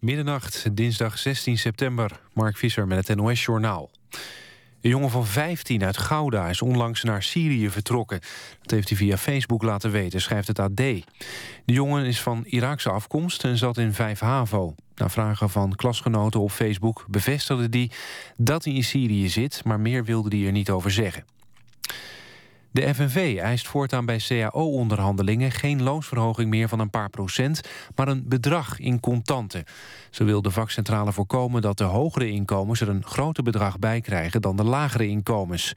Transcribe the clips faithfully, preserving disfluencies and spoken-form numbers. Middernacht, dinsdag zestien september. Mark Visser met het N O S Journaal. Een jongen van vijftien uit Gouda is onlangs naar Syrië vertrokken. Dat heeft hij via Facebook laten weten, schrijft het A D. De jongen is van Iraakse afkomst en zat in Vijf Havo. Na vragen van klasgenoten op Facebook bevestigde die dat hij in Syrië zit, maar meer wilde hij er niet over zeggen. De F N V eist voortaan bij cao-onderhandelingen geen loonsverhoging meer van een paar procent, maar een bedrag in contanten. Zo wil de vakcentrale voorkomen dat de hogere inkomens er een groter bedrag bij krijgen dan de lagere inkomens.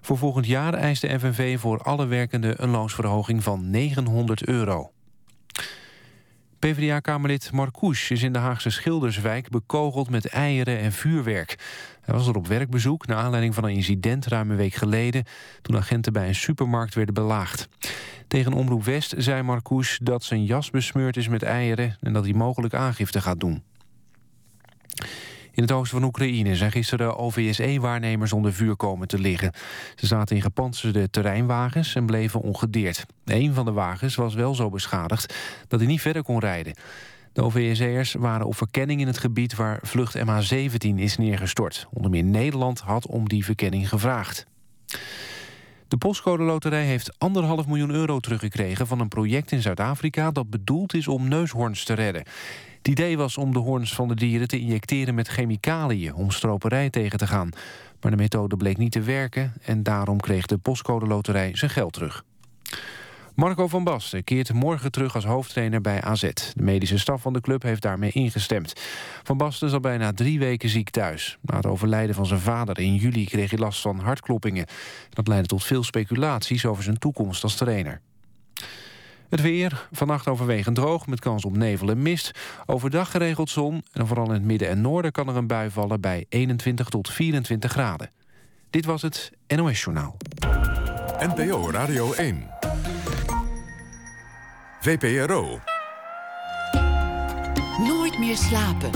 Voor volgend jaar eist de F N V voor alle werkenden een loonsverhoging van negenhonderd euro. PvdA-kamerlid Marcouch is in de Haagse Schilderswijk bekogeld met eieren en vuurwerk. Hij was er op werkbezoek naar aanleiding van een incident ruim een week geleden, toen agenten bij een supermarkt werden belaagd. Tegen Omroep West zei Marcouch dat zijn jas besmeurd is met eieren en dat hij mogelijk aangifte gaat doen. In het oosten van Oekraïne zijn gisteren O V S E-waarnemers onder vuur komen te liggen. Ze zaten in gepantserde terreinwagens en bleven ongedeerd. Eén van de wagens was wel zo beschadigd dat hij niet verder kon rijden. De O V S E'ers waren op verkenning in het gebied waar vlucht M H zeventien is neergestort. Onder meer Nederland had om die verkenning gevraagd. De Postcode Loterij heeft anderhalf miljoen euro teruggekregen van een project in Zuid-Afrika dat bedoeld is om neushoorns te redden. Het idee was om de hoorns van de dieren te injecteren met chemicaliën om stroperij tegen te gaan. Maar de methode bleek niet te werken en daarom kreeg de Postcode Loterij zijn geld terug. Marco van Basten keert morgen terug als hoofdtrainer bij A Z. De medische staf van de club heeft daarmee ingestemd. Van Basten zat bijna drie weken ziek thuis. Na het overlijden van zijn vader in juli kreeg hij last van hartkloppingen. Dat leidde tot veel speculaties over zijn toekomst als trainer. Het weer, vannacht overwegend droog met kans op nevel en mist. Overdag geregeld zon en vooral in het midden en noorden kan er een bui vallen bij eenentwintig tot vierentwintig graden. Dit was het N O S Journaal. N P O Radio één. V P R O. Nooit meer slapen.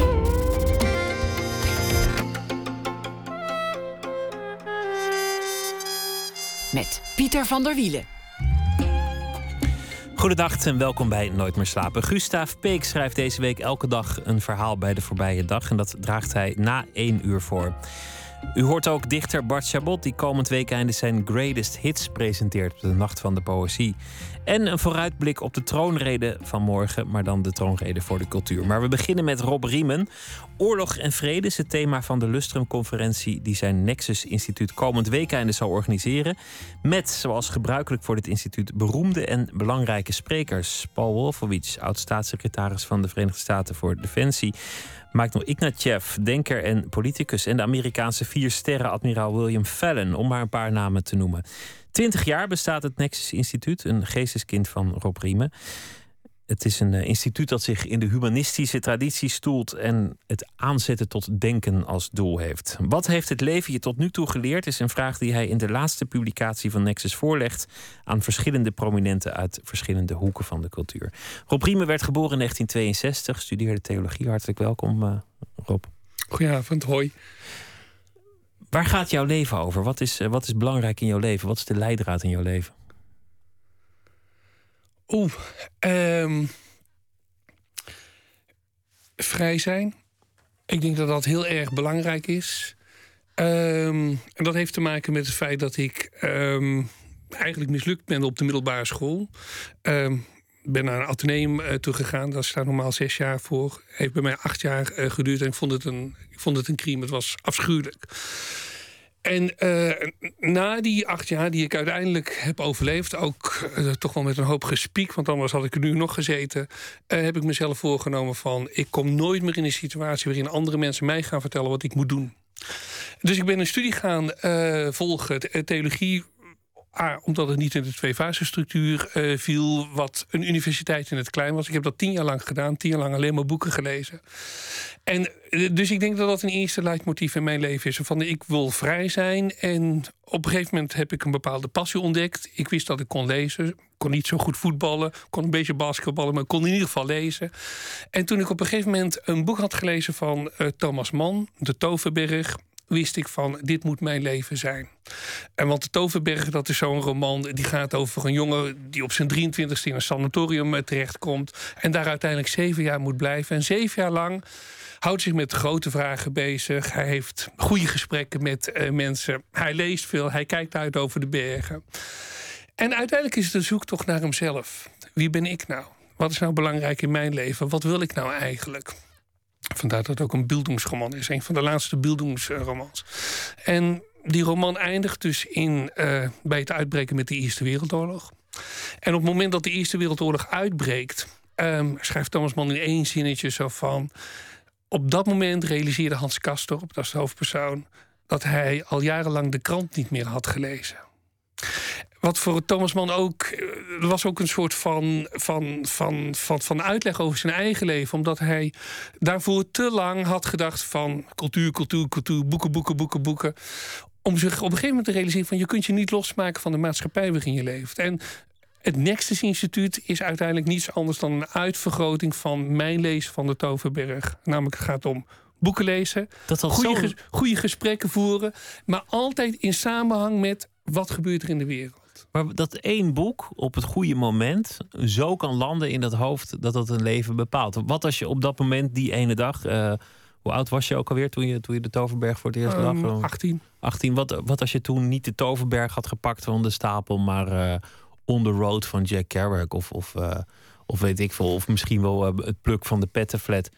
Met Pieter van der Wielen. Goedendag en welkom bij Nooit meer slapen. Gustav Peek schrijft deze week elke dag een verhaal bij de voorbije dag. En dat draagt hij na één uur voor. U hoort ook dichter Bart Chabot, die komend weekende zijn Greatest Hits presenteert op de Nacht van de Poëzie. En een vooruitblik op de troonrede van morgen, maar dan de troonrede voor de cultuur. Maar we beginnen met Rob Riemen. Oorlog en vrede is het thema van de Lustrum-conferentie die zijn Nexus Instituut komend weekende zal organiseren. Met, zoals gebruikelijk voor dit instituut, beroemde en belangrijke sprekers. Paul Wolfowitz, oud-staatssecretaris van de Verenigde Staten voor Defensie. Michael Ignatieff, denker en politicus. En de Amerikaanse viersterren-admiraal William Fallon, om maar een paar namen te noemen. Twintig jaar bestaat het Nexus Instituut, een geesteskind van Rob Riemen. Het is een uh, instituut dat zich in de humanistische traditie stoelt en het aanzetten tot denken als doel heeft. Wat heeft het leven je tot nu toe geleerd, is een vraag die hij in de laatste publicatie van Nexus voorlegt aan verschillende prominenten uit verschillende hoeken van de cultuur. Rob Riemen werd geboren in negentien tweeënzestig, studeerde theologie. Hartelijk welkom, uh, Rob. Goedenavond, hoi. Waar gaat jouw leven over? Wat is, uh, wat is belangrijk in jouw leven? Wat is de leidraad in jouw leven? Oeh, um, vrij zijn. Ik denk dat dat heel erg belangrijk is. Um, en dat heeft te maken met het feit dat ik um, eigenlijk mislukt ben op de middelbare school. Ik um, ben naar een atheneum uh, toegegaan. Daar staat normaal zes jaar voor. Heeft bij mij acht jaar uh, geduurd en ik vond het een, ik vond het een crime. Het was afschuwelijk. En uh, na die acht jaar die ik uiteindelijk heb overleefd, ook uh, toch wel met een hoop gespiek, want anders had ik er nu nog gezeten, uh, heb ik mezelf voorgenomen van, ik kom nooit meer in een situatie waarin andere mensen mij gaan vertellen wat ik moet doen. Dus ik ben een studie gaan uh, volgen, theologie, ah, omdat het niet in de twee-fasenstructuur uh, viel, wat een universiteit in het klein was. Ik heb dat tien jaar lang gedaan, tien jaar lang alleen maar boeken gelezen. En dus ik denk dat dat een eerste leidmotief in mijn leven is. Van, ik wil vrij zijn en op een gegeven moment heb ik een bepaalde passie ontdekt. Ik wist dat ik kon lezen, kon niet zo goed voetballen, kon een beetje basketballen, maar kon in ieder geval lezen. En toen ik op een gegeven moment een boek had gelezen van uh, Thomas Mann, De Toverberg, wist ik van, dit moet mijn leven zijn. En want De Toverberg, dat is zo'n roman, die gaat over een jongen die op zijn drieëntwintigste in een sanatorium terechtkomt en daar uiteindelijk zeven jaar moet blijven. En zeven jaar lang houdt zich met grote vragen bezig. Hij heeft goede gesprekken met uh, mensen. Hij leest veel, hij kijkt uit over de bergen. En uiteindelijk is het een zoektocht naar hemzelf. Wie ben ik nou? Wat is nou belangrijk in mijn leven? Wat wil ik nou eigenlijk? Vandaar dat het ook een bildungsroman is. Een van de laatste bildungsromans. En die roman eindigt dus in, uh, bij het uitbreken met de Eerste Wereldoorlog. En op het moment dat de Eerste Wereldoorlog uitbreekt, Um, schrijft Thomas Mann in één zinnetje zo van, op dat moment realiseerde Hans Castorp, dat is de hoofdpersoon, dat hij al jarenlang de krant niet meer had gelezen. Wat voor Thomas Mann ook, er was ook een soort van, van, van, van, van uitleg over zijn eigen leven, omdat hij daarvoor te lang had gedacht van cultuur, cultuur, cultuur, boeken, boeken, boeken, boeken. Om zich op een gegeven moment te realiseren van, je kunt je niet losmaken van de maatschappij waarin je leeft. En het Nexus Instituut is uiteindelijk niets anders dan een uitvergroting van mijn lezen van De Toverberg. Namelijk, het gaat om boeken lezen, goede ges- goede gesprekken voeren, maar altijd in samenhang met wat gebeurt er in de wereld. Maar dat één boek op het goede moment zo kan landen in dat hoofd dat dat een leven bepaalt. Wat als je op dat moment die ene dag, Uh, hoe oud was je ook alweer toen je, toen je De Toverberg voor het eerst um, lag? achttien. achttien. Wat, wat als je toen niet De Toverberg had gepakt van de stapel, maar Uh, On the Road van Jack Kerouac of, of, uh, of weet ik veel, of misschien wel uh, Het Pluk van de Pettenflat.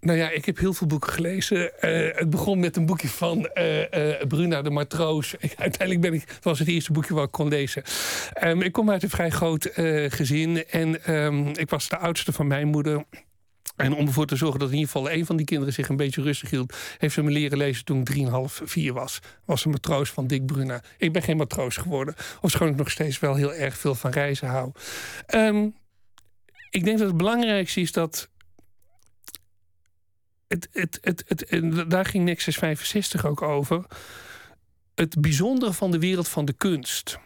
Nou ja, ik heb heel veel boeken gelezen. Uh, het begon met een boekje van uh, uh, Bruna de Matroos. Uiteindelijk ben ik, was het eerste boekje wat ik kon lezen. Um, ik kom uit een vrij groot uh, gezin en um, ik was de oudste van mijn moeder. En om ervoor te zorgen dat in ieder geval één van die kinderen zich een beetje rustig hield, heeft ze me leren lezen toen ik drieënhalf, vier was. Was een matroos van Dick Bruna. Ik ben geen matroos geworden. Ofschoon ik nog steeds wel heel erg veel van reizen hou. Um, ik denk dat het belangrijkste is dat Het, het, het, het, en daar ging Nexus vijfenzestig ook over. Het bijzondere van de wereld van de kunst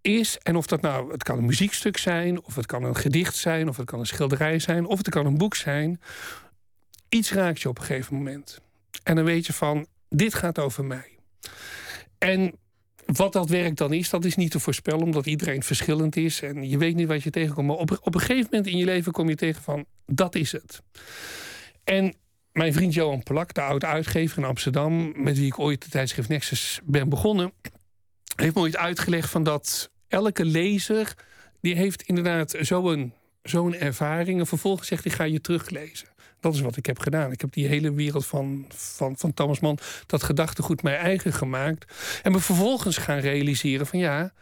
is, en of dat nou, het kan een muziekstuk zijn, of het kan een gedicht zijn, of het kan een schilderij zijn, of het kan een boek zijn. Iets raakt je op een gegeven moment. En dan weet je van, dit gaat over mij. En wat dat werk dan is, dat is niet te voorspellen, omdat iedereen verschillend is en je weet niet wat je tegenkomt. Maar op, op een gegeven moment in je leven kom je tegen van, dat is het. En mijn vriend Johan Polak, de oud-uitgever in Amsterdam, met wie ik ooit de tijdschrift Nexus ben begonnen, heeft me ooit uitgelegd van dat elke lezer, die heeft inderdaad zo'n, zo'n ervaring. En vervolgens zegt hij, ga je teruglezen. Dat is wat ik heb gedaan. Ik heb die hele wereld van, van, van Thomas Mann, dat gedachtegoed, mij eigen gemaakt. En me vervolgens gaan realiseren van ja,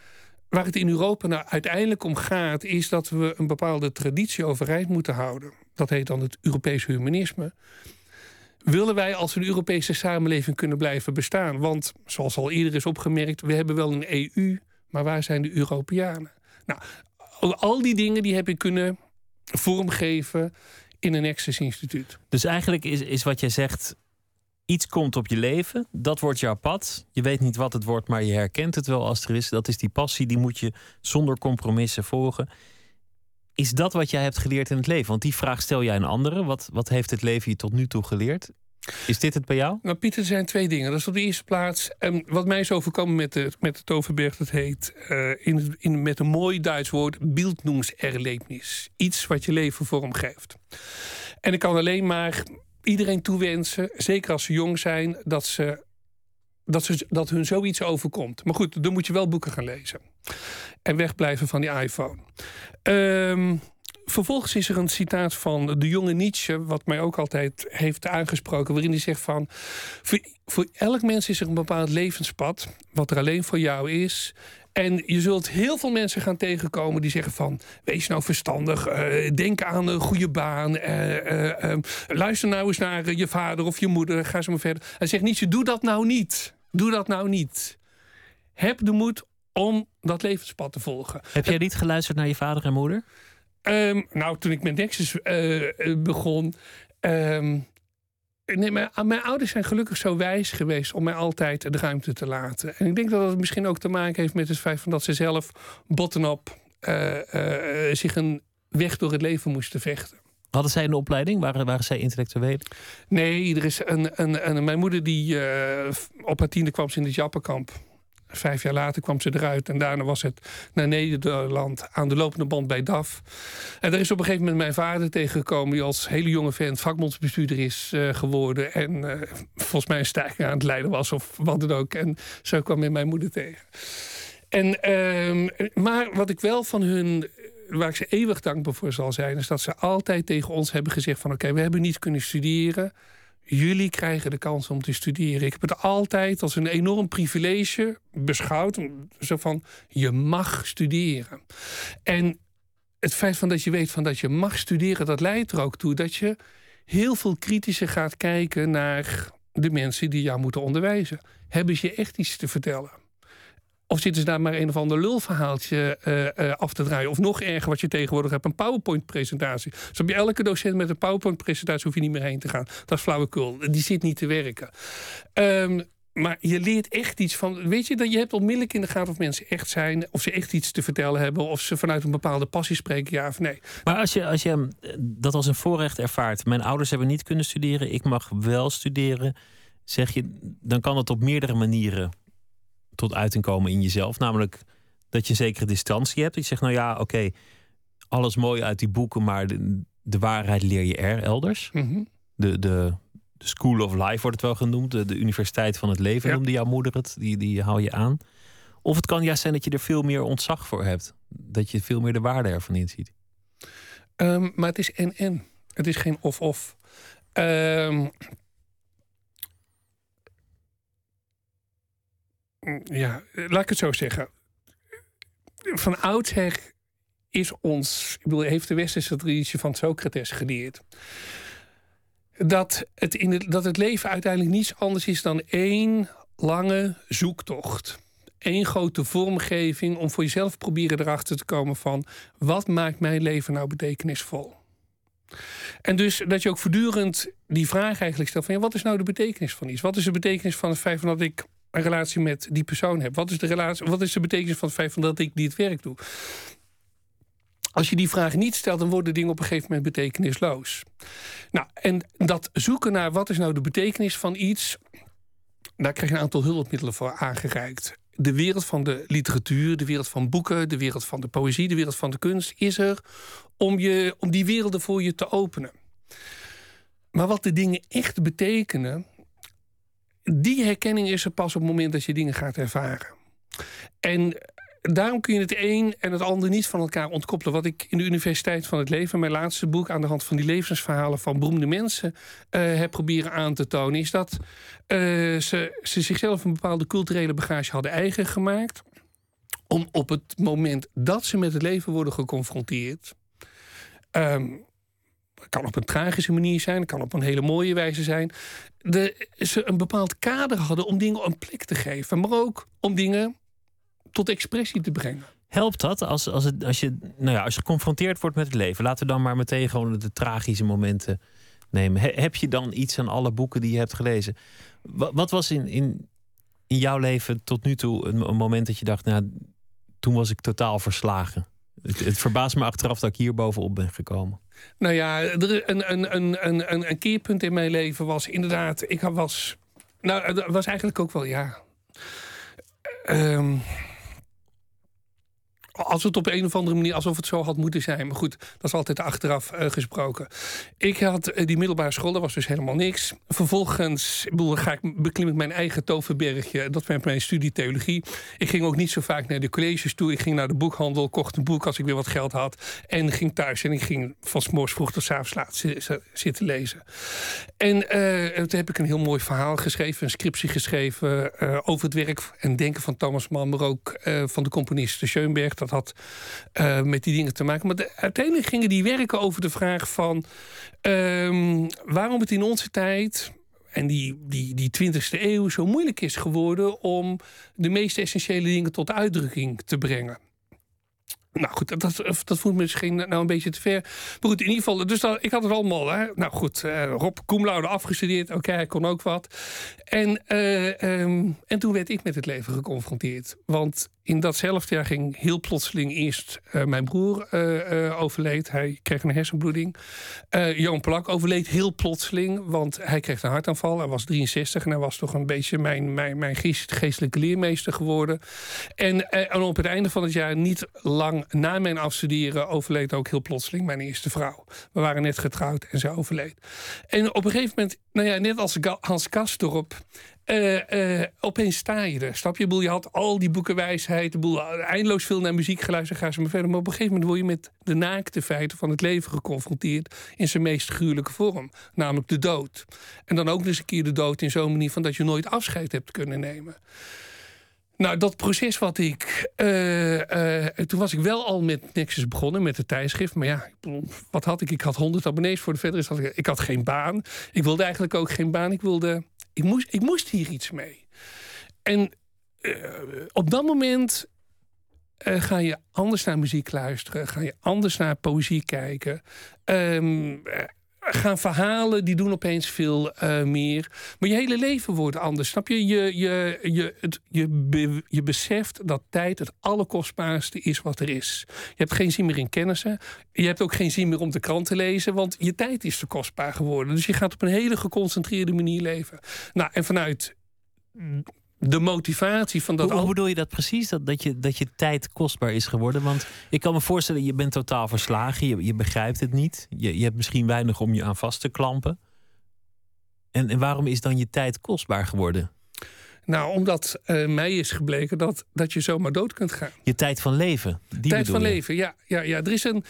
waar het in Europa nou uiteindelijk om gaat, is dat we een bepaalde traditie overeind moeten houden. Dat heet dan het Europese humanisme. Willen wij als een Europese samenleving kunnen blijven bestaan? Want, zoals al eerder is opgemerkt, we hebben wel een E U, maar waar zijn de Europeanen? Nou, al die dingen die heb ik kunnen vormgeven in een Nexus Instituut. Dus eigenlijk is, is wat jij zegt, iets komt op je leven, dat wordt jouw pad. Je weet niet wat het wordt, maar je herkent het wel als er is. Dat is die passie, die moet je zonder compromissen volgen. Is dat wat jij hebt geleerd in het leven? Want die vraag stel jij aan anderen. Wat, wat heeft het leven je tot nu toe geleerd? Is dit het bij jou? Nou, Pieter, er zijn twee dingen. Dat is op de eerste plaats, Um, wat mij is overkomen met de, met de Toverberg, dat heet Uh, in, in, met een mooi Duits woord, Bildungserlebnis. Iets wat je leven vormgeeft. En ik kan alleen maar iedereen toewensen, zeker als ze jong zijn, dat, ze, dat, ze, dat hun zoiets overkomt. Maar goed, dan moet je wel boeken gaan lezen. En wegblijven van die iPhone. Um, vervolgens is er een citaat van de jonge Nietzsche, wat mij ook altijd heeft aangesproken, waarin hij zegt van, Voor, voor elk mens is er een bepaald levenspad, wat er alleen voor jou is. En je zult heel veel mensen gaan tegenkomen die zeggen van, wees nou verstandig, uh, denk aan een goede baan, Uh, uh, um, luister nou eens naar uh, je vader of je moeder, ga zo maar verder. Hij zegt Nietzsche, doe dat nou niet. Doe dat nou niet. Heb de moed om dat levenspad te volgen. Heb jij niet geluisterd naar je vader en moeder? Um, nou, toen ik met Nexus uh, begon, Um, nee, mijn, mijn ouders zijn gelukkig zo wijs geweest om mij altijd de ruimte te laten. En ik denk dat dat misschien ook te maken heeft met het feit dat ze zelf bottom-up uh, uh, zich een weg door het leven moesten vechten. Hadden zij een opleiding? Waren, waren zij intellectueel? Nee, er is een, een, een, mijn moeder die uh, op haar tiende kwam ze in het Jappenkamp. Vijf jaar later kwam ze eruit. En daarna was het naar Nederland aan de lopende band bij D A F. En daar is op een gegeven moment mijn vader tegengekomen... die als hele jonge vent vakbondsbestuurder is uh, geworden. En uh, volgens mij een staking aan het leiden was of wat dan ook. En zo kwam ik mijn moeder tegen. En, uh, maar wat ik wel van hun... waar ik ze eeuwig dankbaar voor zal zijn... is dat ze altijd tegen ons hebben gezegd van... oké, okay, we hebben niet kunnen studeren... jullie krijgen de kans om te studeren. Ik heb het altijd als een enorm privilege beschouwd. Zo van, je mag studeren. En het feit van dat je weet van dat je mag studeren... dat leidt er ook toe dat je heel veel kritischer gaat kijken... naar de mensen die jou moeten onderwijzen. Hebben ze je echt iets te vertellen? Of zitten ze daar maar een of ander lulverhaaltje uh, uh, af te draaien? Of nog erger, wat je tegenwoordig hebt, een PowerPoint-presentatie. Dus heb je elke docent met een PowerPoint-presentatie... hoef je niet meer heen te gaan. Dat is flauwekul. Die zit niet te werken. Um, maar je leert echt iets van... Weet je, dat je hebt onmiddellijk in de gaten of mensen echt zijn... of ze echt iets te vertellen hebben... of ze vanuit een bepaalde passie spreken, ja of nee. Maar als je, als je dat als een voorrecht ervaart... mijn ouders hebben niet kunnen studeren, ik mag wel studeren... zeg je, dan kan dat op meerdere manieren... tot uiting komen in jezelf. Namelijk dat je een zekere distantie hebt. Je zegt, nou ja, oké, okay, alles mooi uit die boeken... maar de, de waarheid leer je er elders. Mm-hmm. de, de, de school of life wordt het wel genoemd. De, de universiteit van het leven ja. noemde jouw moeder het. Die, die hou je aan. Of het kan juist zijn dat je er veel meer ontzag voor hebt. Dat je veel meer de waarde ervan inziet. Um, maar het is en-en. Het is geen of-of. Um... Ja, laat ik het zo zeggen. Van oudsher is ons... Ik bedoel, heeft de westerse traditie van Socrates geleerd... Dat het, in het, dat het leven uiteindelijk niets anders is dan één lange zoektocht. Eén grote vormgeving om voor jezelf proberen erachter te komen van... wat maakt mijn leven nou betekenisvol? En dus dat je ook voortdurend die vraag eigenlijk stelt van... Ja, wat is nou de betekenis van iets? Wat is de betekenis van het feit dat ik... een relatie met die persoon heb. Wat is de relatie, wat is de betekenis van het feit van dat ik die het werk doe? Als je die vraag niet stelt, dan worden dingen op een gegeven moment betekenisloos. Nou, en dat zoeken naar wat is nou de betekenis van iets... daar krijg je een aantal hulpmiddelen voor aangereikt. De wereld van de literatuur, de wereld van boeken... de wereld van de poëzie, de wereld van de kunst is er... om, je, om die werelden voor je te openen. Maar wat de dingen echt betekenen... die herkenning is er pas op het moment dat je dingen gaat ervaren. En daarom kun je het een en het ander niet van elkaar ontkoppelen. Wat ik in de Universiteit van het Leven, mijn laatste boek... aan de hand van die levensverhalen van beroemde mensen... Uh, heb proberen aan te tonen... is dat uh, ze, ze zichzelf een bepaalde culturele bagage hadden eigen gemaakt... om op het moment dat ze met het leven worden geconfronteerd... Um, Het kan op een tragische manier zijn, het kan op een hele mooie wijze zijn. De, ze een bepaald kader hadden om dingen een plek te geven. Maar ook om dingen tot expressie te brengen. Helpt dat als, als, het, als, je, nou ja, als je geconfronteerd wordt met het leven? Laten we dan maar meteen gewoon de tragische momenten nemen. He, heb je dan iets aan alle boeken die je hebt gelezen? Wat, wat was in, in, in jouw leven tot nu toe een, een moment dat je dacht... nou, toen was ik totaal verslagen? Het, het verbaast me achteraf dat ik hier bovenop ben gekomen. Nou ja, een, een, een, een, een keerpunt in mijn leven was inderdaad... Ik was... Nou, dat was eigenlijk ook wel, ja... Um, als het op een of andere manier... alsof het zo had moeten zijn. Maar goed, dat is altijd achteraf uh, gesproken. Ik had uh, die middelbare school, dat was dus helemaal niks. Vervolgens ik bedoel, ga ik, beklim ik mijn eigen Toverbergje. Dat werd mijn studie theologie. Ik ging ook niet zo vaak naar de colleges toe. Ik ging naar de boekhandel, kocht een boek als ik weer wat geld had. En ging thuis. En ik ging van 's morgens vroeg tot 's avonds laat zitten lezen. En uh, toen heb ik een heel mooi verhaal geschreven. Een scriptie geschreven uh, over het werk en denken van Thomas Mann. Maar ook uh, van de componisten Schoenberg. Dat had uh, met die dingen te maken. Maar de, uiteindelijk gingen die werken over de vraag van... Um, waarom het in onze tijd en die, die, die twintigste eeuw zo moeilijk is geworden... om de meest essentiële dingen tot uitdrukking te brengen. Nou goed, dat, dat voelt me misschien nou een beetje te ver. Maar goed, in ieder geval, dus dat, ik had het allemaal. Hè? Nou goed, uh, Rob Koemlaude afgestudeerd. Oké, okay, hij kon ook wat. En, uh, um, en toen werd ik met het leven geconfronteerd. Want in datzelfde jaar ging heel plotseling eerst uh, mijn broer uh, uh, overleed. Hij kreeg een hersenbloeding. Uh, Johan Plak overleed heel plotseling, want hij kreeg een hartaanval. Hij was drieënzestig en hij was toch een beetje mijn, mijn, mijn geest, geestelijke leermeester geworden. En, uh, en op het einde van het jaar, niet lang na mijn afstuderen, overleed ook heel plotseling mijn eerste vrouw. We waren net getrouwd en zij overleed. En op een gegeven moment, nou ja, net als Hans Kastorp... Uh, uh, opeens sta je er, snap je? Boel, je had al die boekenwijsheid, boel, eindeloos veel naar muziek geluisterd, ga ze maar verder. Maar op een gegeven moment word je met de naakte feiten van het leven geconfronteerd in zijn meest gruwelijke vorm, namelijk de dood. En dan ook dus een keer de dood in zo'n manier van dat je nooit afscheid hebt kunnen nemen. Nou, dat proces wat ik... Uh, uh, toen was ik wel al met Nexus begonnen, met het tijdschrift. Maar ja, wat had ik? Ik had honderd abonnees. Voor de verder is dat ik, ik had geen baan. Ik wilde eigenlijk ook geen baan. Ik wilde... Ik moest, ik moest hier iets mee. En uh, op dat moment uh, ga je anders naar muziek luisteren. Ga je anders naar poëzie kijken. Um, uh, gaan verhalen, die doen opeens veel uh, meer. Maar je hele leven wordt anders, snap je? Je, je, je, het, je, be, je beseft dat tijd het allerkostbaarste is wat er is. Je hebt geen zin meer in kennissen. Je hebt ook geen zin meer om de krant te lezen, want je tijd is te kostbaar geworden. Dus je gaat op een hele geconcentreerde manier leven. Nou, en vanuit de motivatie van dat... Hoe, al... hoe bedoel je dat precies? Dat, dat, je, dat je tijd kostbaar is geworden? Want ik kan me voorstellen, je bent totaal verslagen. Je, je begrijpt het niet. Je, je hebt misschien weinig om je aan vast te klampen. En, en waarom is dan je tijd kostbaar geworden? Nou, omdat uh, mij is gebleken dat, dat je zomaar dood kunt gaan. Je tijd van leven. Die tijd van je? leven, ja, ja, ja. Er is een...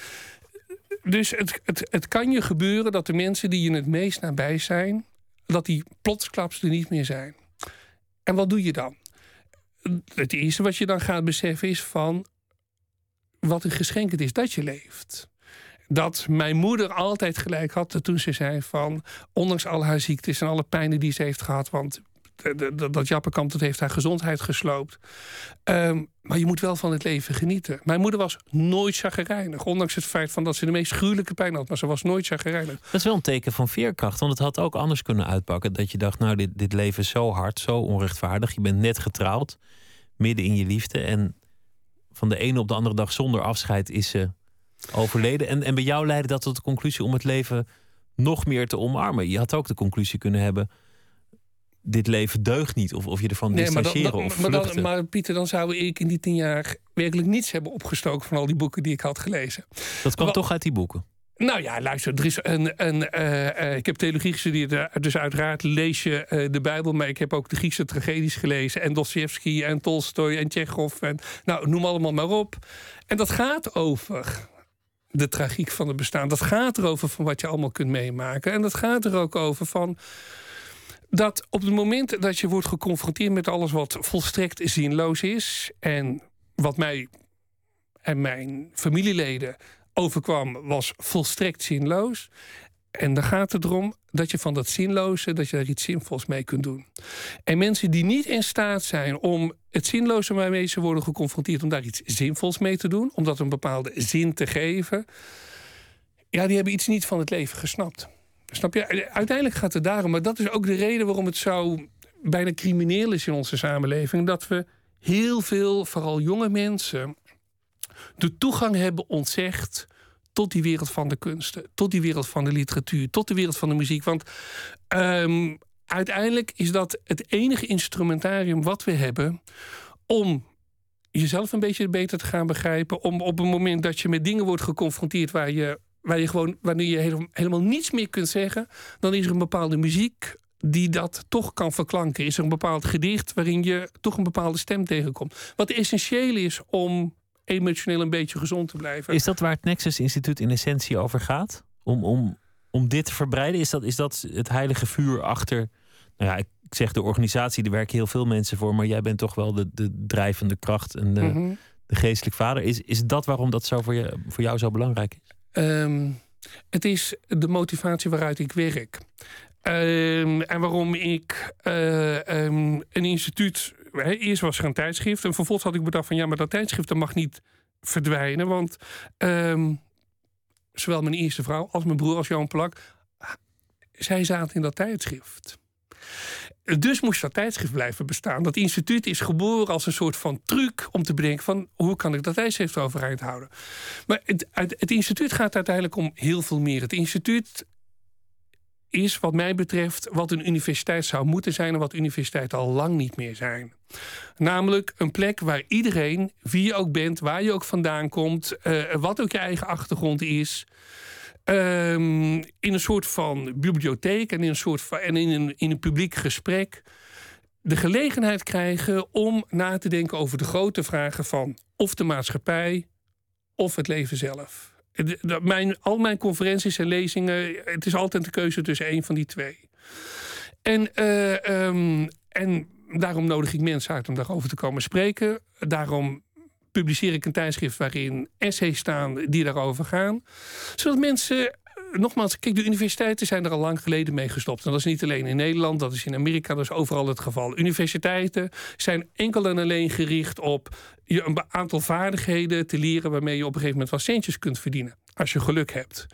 Dus het, het, het kan je gebeuren dat de mensen die je het meest nabij zijn, dat die plotsklaps er niet meer zijn. En wat doe je dan? Het eerste wat je dan gaat beseffen is van wat een geschenk het is dat je leeft. Dat mijn moeder altijd gelijk had toen ze zei van, ondanks al haar ziektes en alle pijnen die ze heeft gehad, want dat jappenkamp dat heeft haar gezondheid gesloopt. Um, maar je moet wel van het leven genieten. Mijn moeder was nooit chagrijnig. Ondanks het feit van dat ze de meest gruwelijke pijn had. Maar ze was nooit chagrijnig. Dat is wel een teken van veerkracht. Want het had ook anders kunnen uitpakken. Dat je dacht, nou, dit, dit leven is zo hard, zo onrechtvaardig. Je bent net getrouwd, midden in je liefde. En van de ene op de andere dag zonder afscheid is ze overleden. En, en bij jou leidde dat tot de conclusie om het leven nog meer te omarmen. Je had ook de conclusie kunnen hebben, dit leven deugt niet, of, of je ervan nee, distancieren of vluchten. Maar, dan, maar Pieter, dan zou ik in die tien jaar werkelijk niets hebben opgestoken van al die boeken die ik had gelezen. Dat kwam Wa- toch uit die boeken? Nou ja, luister, er is een, een, uh, uh, ik heb theologie gestudeerd, dus uiteraard lees je uh, de Bijbel, maar ik heb ook de Griekse tragedies gelezen en Dostoevsky en Tolstoj en Tsjechov en nou, noem allemaal maar op. En dat gaat over de tragiek van het bestaan. Dat gaat erover van wat je allemaal kunt meemaken. En dat gaat er ook over van dat op het moment dat je wordt geconfronteerd met alles wat volstrekt zinloos is, en wat mij en mijn familieleden overkwam was volstrekt zinloos. En dan gaat het erom dat je van dat zinloze, dat je daar iets zinvols mee kunt doen. En mensen die niet in staat zijn om het zinloze waarmee ze worden geconfronteerd, om daar iets zinvols mee te doen, om dat een bepaalde zin te geven, ja, die hebben iets niet van het leven gesnapt. Snap je? Uiteindelijk gaat het daarom. Maar dat is ook de reden waarom het zo bijna crimineel is in onze samenleving. Dat we heel veel, vooral jonge mensen, de toegang hebben ontzegd tot die wereld van de kunsten. Tot die wereld van de literatuur. Tot de wereld van de muziek. Want um, uiteindelijk is dat het enige instrumentarium wat we hebben om jezelf een beetje beter te gaan begrijpen. Om op het moment dat je met dingen wordt geconfronteerd waar je... Waar je gewoon, wanneer je helemaal niets meer kunt zeggen, dan is er een bepaalde muziek die dat toch kan verklanken. Is er een bepaald gedicht waarin je toch een bepaalde stem tegenkomt. Wat essentieel is om emotioneel een beetje gezond te blijven. Is dat waar het Nexus Instituut in essentie over gaat? Om, om, om dit te verbreiden? Is dat, is dat het heilige vuur achter... Nou ja, ik zeg de organisatie, daar werken heel veel mensen voor, maar jij bent toch wel de, de drijvende kracht en de, mm-hmm. de geestelijk vader. Is, is dat waarom dat zo voor, je, voor jou zo belangrijk is? Um, het is de motivatie waaruit ik werk. Um, en waarom ik uh, um, een instituut... He, eerst was er een tijdschrift. En vervolgens had ik bedacht van ja, maar dat tijdschrift dat mag niet verdwijnen. Want um, zowel mijn eerste vrouw als mijn broer als Johan Plak, zij zaten in dat tijdschrift. Dus moest dat tijdschrift blijven bestaan. Dat instituut is geboren als een soort van truc om te bedenken van hoe kan ik dat tijdschrift overeind houden. Maar het, het instituut gaat uiteindelijk om heel veel meer. Het instituut is wat mij betreft wat een universiteit zou moeten zijn en wat universiteiten al lang niet meer zijn. Namelijk een plek waar iedereen, wie je ook bent, waar je ook vandaan komt, uh, wat ook je eigen achtergrond is, Um, in een soort van bibliotheek en in een soort van, en in een, in een publiek gesprek de gelegenheid krijgen om na te denken over de grote vragen van of de maatschappij of het leven zelf. De, de, mijn, al mijn conferenties en lezingen, het is altijd de keuze tussen één van die twee. En, uh, um, en daarom nodig ik mensen uit om daarover te komen spreken. Daarom publiceer ik een tijdschrift waarin essays staan die daarover gaan. Zodat mensen, nogmaals, kijk, de universiteiten zijn er al lang geleden mee gestopt. En dat is niet alleen in Nederland, dat is in Amerika, dat is overal het geval. Universiteiten zijn enkel en alleen gericht op je een aantal vaardigheden te leren waarmee je op een gegeven moment wat centjes kunt verdienen. Als je geluk hebt.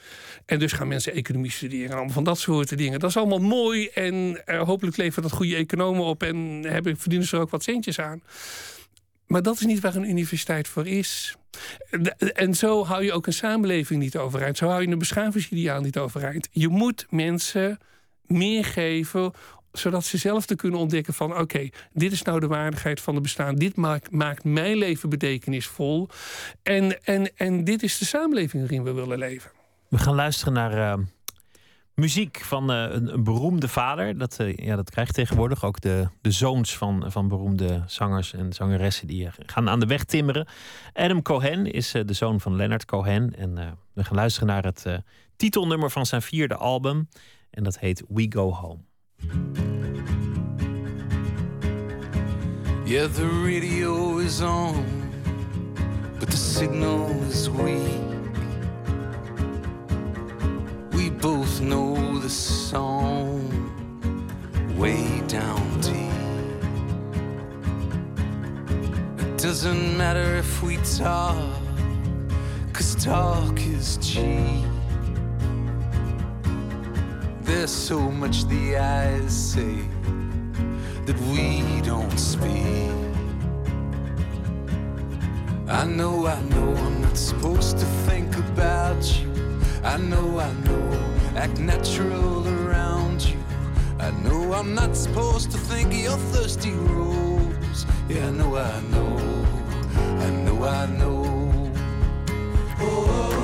En dus gaan mensen economie studeren. En allemaal van dat soort dingen. Dat is allemaal mooi. En uh, hopelijk levert dat goede economen op. En hebben, verdienen ze er ook wat centjes aan. Maar dat is niet waar een universiteit voor is. En zo hou je ook een samenleving niet overeind. Zo hou je een beschavingsideaal niet overeind. Je moet mensen meer geven, zodat ze zelf te kunnen ontdekken van oké, okay, dit is nou de waardigheid van het bestaan. Dit maakt, maakt mijn leven betekenisvol. En, en, en dit is de samenleving waarin we willen leven. We gaan luisteren naar uh, muziek van uh, een, een beroemde vader. Dat, uh, ja, dat krijgt tegenwoordig ook de, de zoons van, van beroemde zangers en zangeressen. Die uh, gaan aan de weg timmeren. Adam Cohen is uh, de zoon van Leonard Cohen. En uh, we gaan luisteren naar het uh, titelnummer van zijn vierde album. En dat heet We Go Home. Yeah, the radio is on, but the signal is weak. We both know the song, way down deep. It doesn't matter if we talk, 'cause talk is cheap. There's so much the eyes say that we don't speak. I know, I know, I'm not supposed to think about you. I know, I know, act natural around you. I know I'm not supposed to think of your thirsty rose. Yeah, I know, I know, I know, I know. Oh, oh, oh.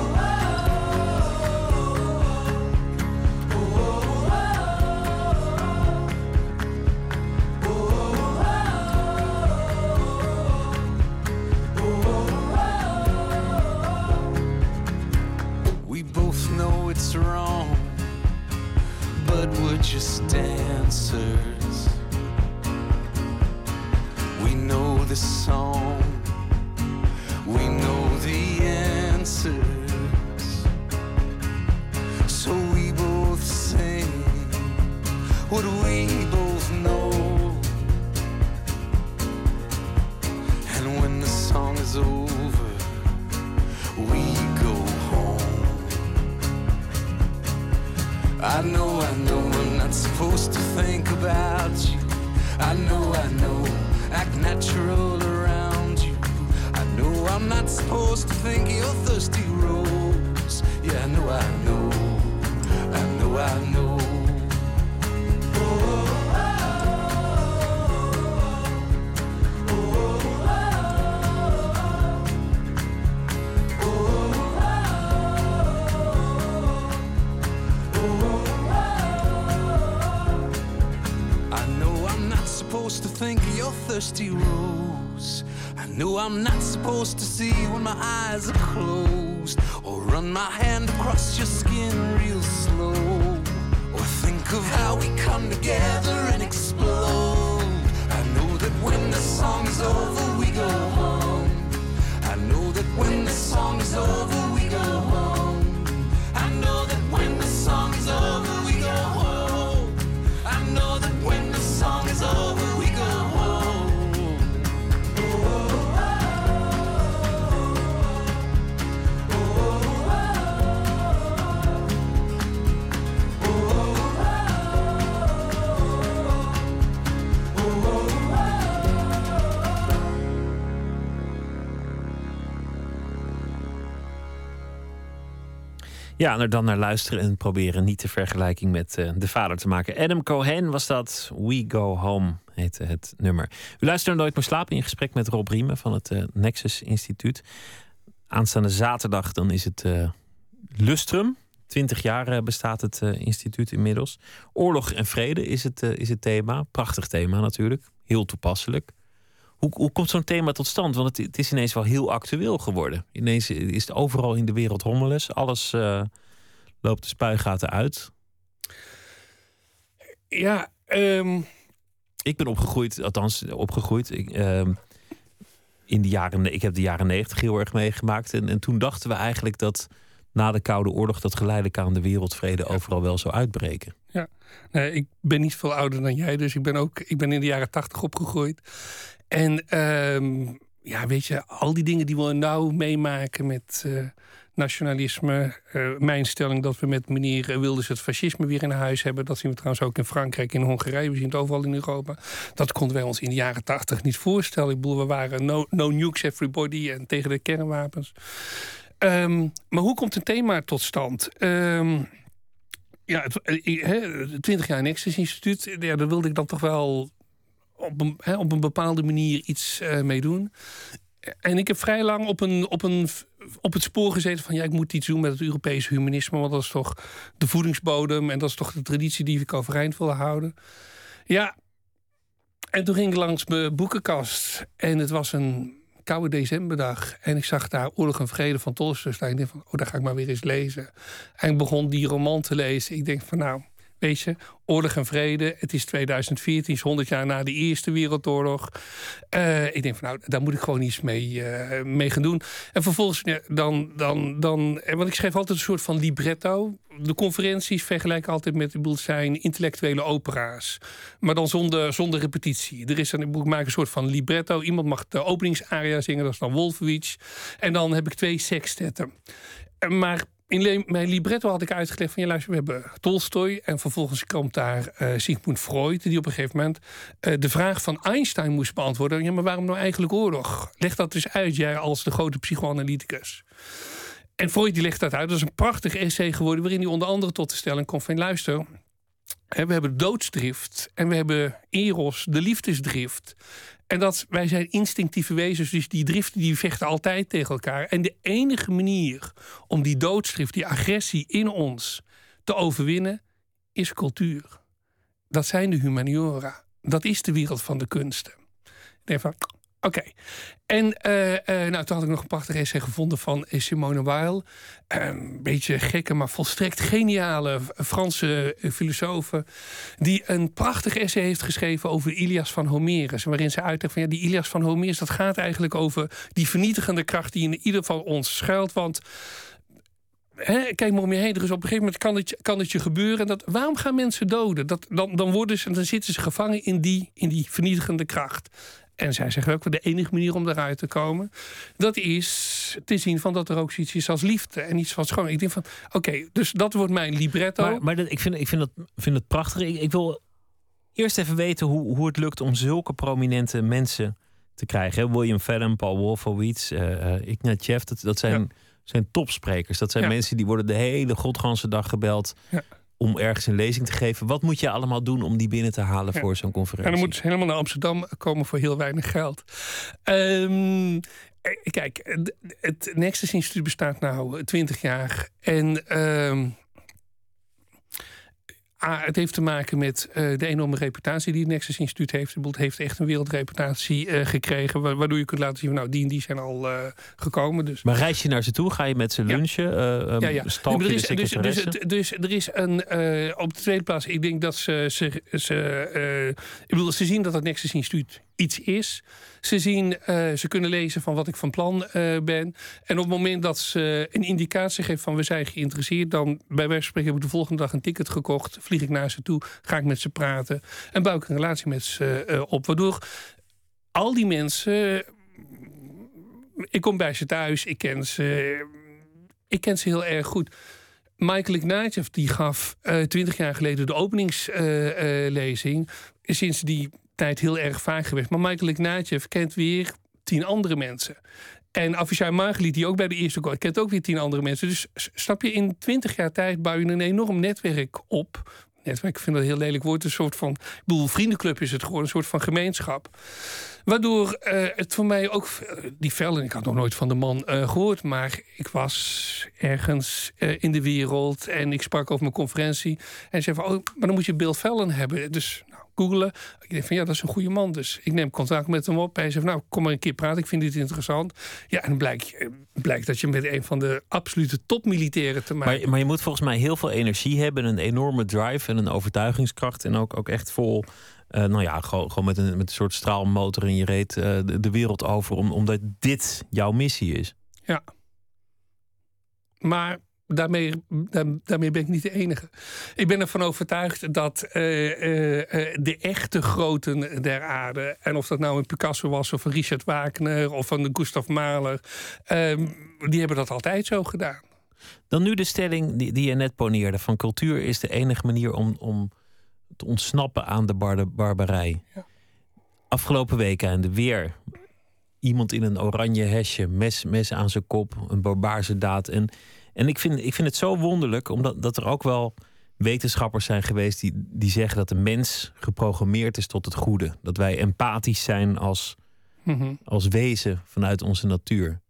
Wrong, but we're just dancers. We know the song, we know the answers. So we both sing what we both know. And when the song is over, we I know, I know, I'm not supposed to think about you. I know, I know, act natural around you. I know I'm not supposed to think of your thirsty rose. Yeah, I know, I know, I know, I know. Oh. Thirsty rose. I know I'm not supposed to see when my eyes are closed, or run my hand across your skin real slow, or think of how we come together and explode. I know that when the song is over, we go home. I know that when the song is over, we go home. I know that when the song is over, we go home. I know that when the song is over. Ja, er dan naar luisteren en proberen niet de vergelijking met uh, de vader te maken. Adam Cohen was dat. We Go Home heette het nummer. U luistert Nooit meer slapen in gesprek met Rob Riemen van het uh, Nexus Instituut. Aanstaande zaterdag dan is het uh, lustrum. Twintig jaar uh, bestaat het uh, instituut inmiddels. Oorlog en vrede is het, uh, is het thema. Prachtig thema natuurlijk. Heel toepasselijk. Hoe, hoe komt zo'n thema tot stand? Want het, het is ineens wel heel actueel geworden. Ineens is het overal in de wereld hommeles. Alles uh, loopt de spuigaten uit. Ja, um... ik ben opgegroeid, althans opgegroeid. Ik, uh, in de jaren, ik heb de jaren negentig heel erg meegemaakt. En, en toen dachten we eigenlijk dat na de Koude Oorlog dat geleidelijk aan de wereldvrede overal wel zou uitbreken. Ja, nee, ik ben niet veel ouder dan jij, dus ik ben ook, ik ben in de jaren tachtig opgegroeid. En um, ja, weet je, al die dingen die we nou meemaken met uh, nationalisme. Uh, mijn stelling dat we met meneer Wilders het fascisme weer in huis hebben. Dat zien we trouwens ook in Frankrijk, in Hongarije. We zien het overal in Europa. Dat konden wij ons in de jaren tachtig niet voorstellen. Ik bedoel, we waren no, no nukes everybody en tegen de kernwapens. Um, maar hoe komt een thema tot stand? Um, ja, het, he, twintig jaar Nexus Instituut. Ja, daar wilde ik dan toch wel op een, he, op een bepaalde manier iets uh, mee doen. En ik heb vrij lang op, een, op, een, op het spoor gezeten van ja, ik moet iets doen met het Europese humanisme. Want dat is toch de voedingsbodem en dat is toch de traditie die ik overeind wil houden. Ja, en toen ging ik langs mijn boekenkast en het was een koude decemberdag. En ik zag daar Oorlog en Vrede van Tolstoy staan. Ik dacht van, oh, daar ga ik maar weer eens lezen. En ik begon die roman te lezen. Ik denk van, nou, weet je, Oorlog en Vrede. Het is tweeduizend veertien, is honderd jaar na de Eerste Wereldoorlog. Uh, ik denk van, nou, daar moet ik gewoon iets mee, uh, mee gaan doen. En vervolgens, ja, dan, dan, dan... Want ik schreef altijd een soort van libretto. De conferenties vergelijken altijd met, ik bedoel, zijn intellectuele opera's. Maar dan zonder, zonder repetitie. Er is dan, ik maak een soort van libretto. Iemand mag de openingsaria zingen, dat is dan Wolfowitz. En dan heb ik twee sextetten. Maar in mijn libretto had ik uitgelegd van, ja, luister, we hebben Tolstoy en vervolgens komt daar uh, Sigmund Freud, die op een gegeven moment uh, de vraag van Einstein moest beantwoorden. Ja, maar waarom nou eigenlijk oorlog? Leg dat dus uit, jij als de grote psychoanalyticus. En Freud die legt dat uit. Dat is een prachtig essay geworden waarin hij onder andere tot de stelling komt van, luister, hè, we hebben doodsdrift en we hebben eros, de liefdesdrift. En dat wij zijn instinctieve wezens, dus die driften die vechten altijd tegen elkaar. En de enige manier om die doodsdrift, die agressie in ons te overwinnen, is cultuur. Dat zijn de humaniora. Dat is de wereld van de kunsten. Ik denk, oké. Okay. En uh, uh, nou, toen had ik nog een prachtig essay gevonden van Simone Weil. Een uh, beetje gekke, maar volstrekt geniale Franse uh, filosofe. Die een prachtig essay heeft geschreven over Ilias van Homerus. Waarin ze uitlegt van, ja, die Ilias van Homerus, dat gaat eigenlijk over die vernietigende kracht die in ieder geval ons schuilt. Want, hè, kijk maar om je heen. Dus op een gegeven moment kan het je, kan het je gebeuren. Dat, waarom gaan mensen doden? Dat, dan, dan, worden ze, dan zitten ze gevangen in die, in die vernietigende kracht. En zij zeggen ook, de enige manier om daaruit te komen, dat is te zien van dat er ook zoiets is als liefde en iets van schoon. Ik denk van, oké, okay, dus dat wordt mijn libretto. Maar, maar dat, ik, vind, ik vind dat, vind dat prachtig. Ik, ik wil eerst even weten hoe, hoe het lukt om zulke prominente mensen te krijgen. William Fadden, Paul Wolfowitz, uh, Ignatieff, dat, dat zijn, ja. zijn topsprekers. Dat zijn ja. mensen die worden de hele godganse dag gebeld. Ja. Om ergens een lezing te geven. Wat moet je allemaal doen om die binnen te halen ja. voor zo'n conferentie? En dan moeten ze helemaal naar Amsterdam komen voor heel weinig geld. Um, kijk, het Nexus Instituut bestaat nu twintig jaar. En um, ah, het heeft te maken met uh, de enorme reputatie die het Nexus Instituut heeft. Het heeft echt een wereldreputatie uh, gekregen. Waardoor je kunt laten zien, nou, die en die zijn al uh, gekomen. Dus. Maar reis je naar ze toe? Ga je met ze lunchen? Ja. Uh, um, ja, ja. Stalk je de secretaresse? Dus, dus, dus, dus er is een, uh, op de tweede plaats, ik denk dat ze, ze, ze, uh, ik bedoel, ze zien dat het Nexus Instituut iets is. Ze zien, uh, ze kunnen lezen van wat ik van plan uh, ben. En op het moment dat ze een indicatie geeft van we zijn geïnteresseerd, dan bij wijze van spreken heb ik de volgende dag een ticket gekocht, vlieg ik naar ze toe, ga ik met ze praten en bouw ik een relatie met ze uh, op. Waardoor al die mensen, ik kom bij ze thuis, ik ken ze, ik ken ze heel erg goed. Michael Ignatieff die gaf twintig uh, jaar geleden de openingslezing. Uh, uh, sinds die tijd heel erg vaak geweest. Maar Michael Ignatieff kent weer tien andere mensen. En Avishai Margalit, die ook bij de eerste kwam, kent ook weer tien andere mensen. Dus snap je, in twintig jaar tijd bouw je een enorm netwerk op. Netwerk, ik vind dat een heel lelijk woord. Een soort van, ik bedoel, vriendenclub is het gewoon, een soort van gemeenschap. Waardoor uh, het voor mij ook, uh, die Vellen, ik had nog nooit van de man uh, gehoord, maar ik was ergens uh, in de wereld en ik sprak over mijn conferentie. En zei van, oh, maar dan moet je Bill Vellen hebben. Dus nou, googelen. Ik denk van, ja, dat is een goede man. Dus ik neem contact met hem op. Hij zegt, nou, kom maar een keer praten. Ik vind dit interessant. Ja, en dan blijkt, blijkt dat je met een van de absolute topmilitairen te maken hebt. Maar, maar je moet volgens mij heel veel energie hebben, een enorme drive en een overtuigingskracht. En ook, ook echt vol... Uh, nou ja, gewoon, gewoon met, een, met een soort straalmotor in je reet uh, de, de wereld over. Om, omdat dit jouw missie is. Ja. Maar daarmee, daar, daarmee ben ik niet de enige. Ik ben ervan overtuigd dat uh, uh, de echte groten der aarde... en of dat nou een Picasso was of een Richard Wagner of een Gustav Mahler... Uh, die hebben dat altijd zo gedaan. Dan nu de stelling die, die je net poneerde. Van cultuur is de enige manier om... om... te ontsnappen aan de bar- barbarij. Ja. Afgelopen weekend weer iemand in een oranje hesje, mes, mes aan zijn kop, een barbaarse daad. En, en ik, vind, ik vind het zo wonderlijk, omdat dat er ook wel wetenschappers zijn geweest die, die zeggen dat de mens geprogrammeerd is tot het goede. Dat wij empathisch zijn als, mm-hmm. als wezen vanuit onze natuur.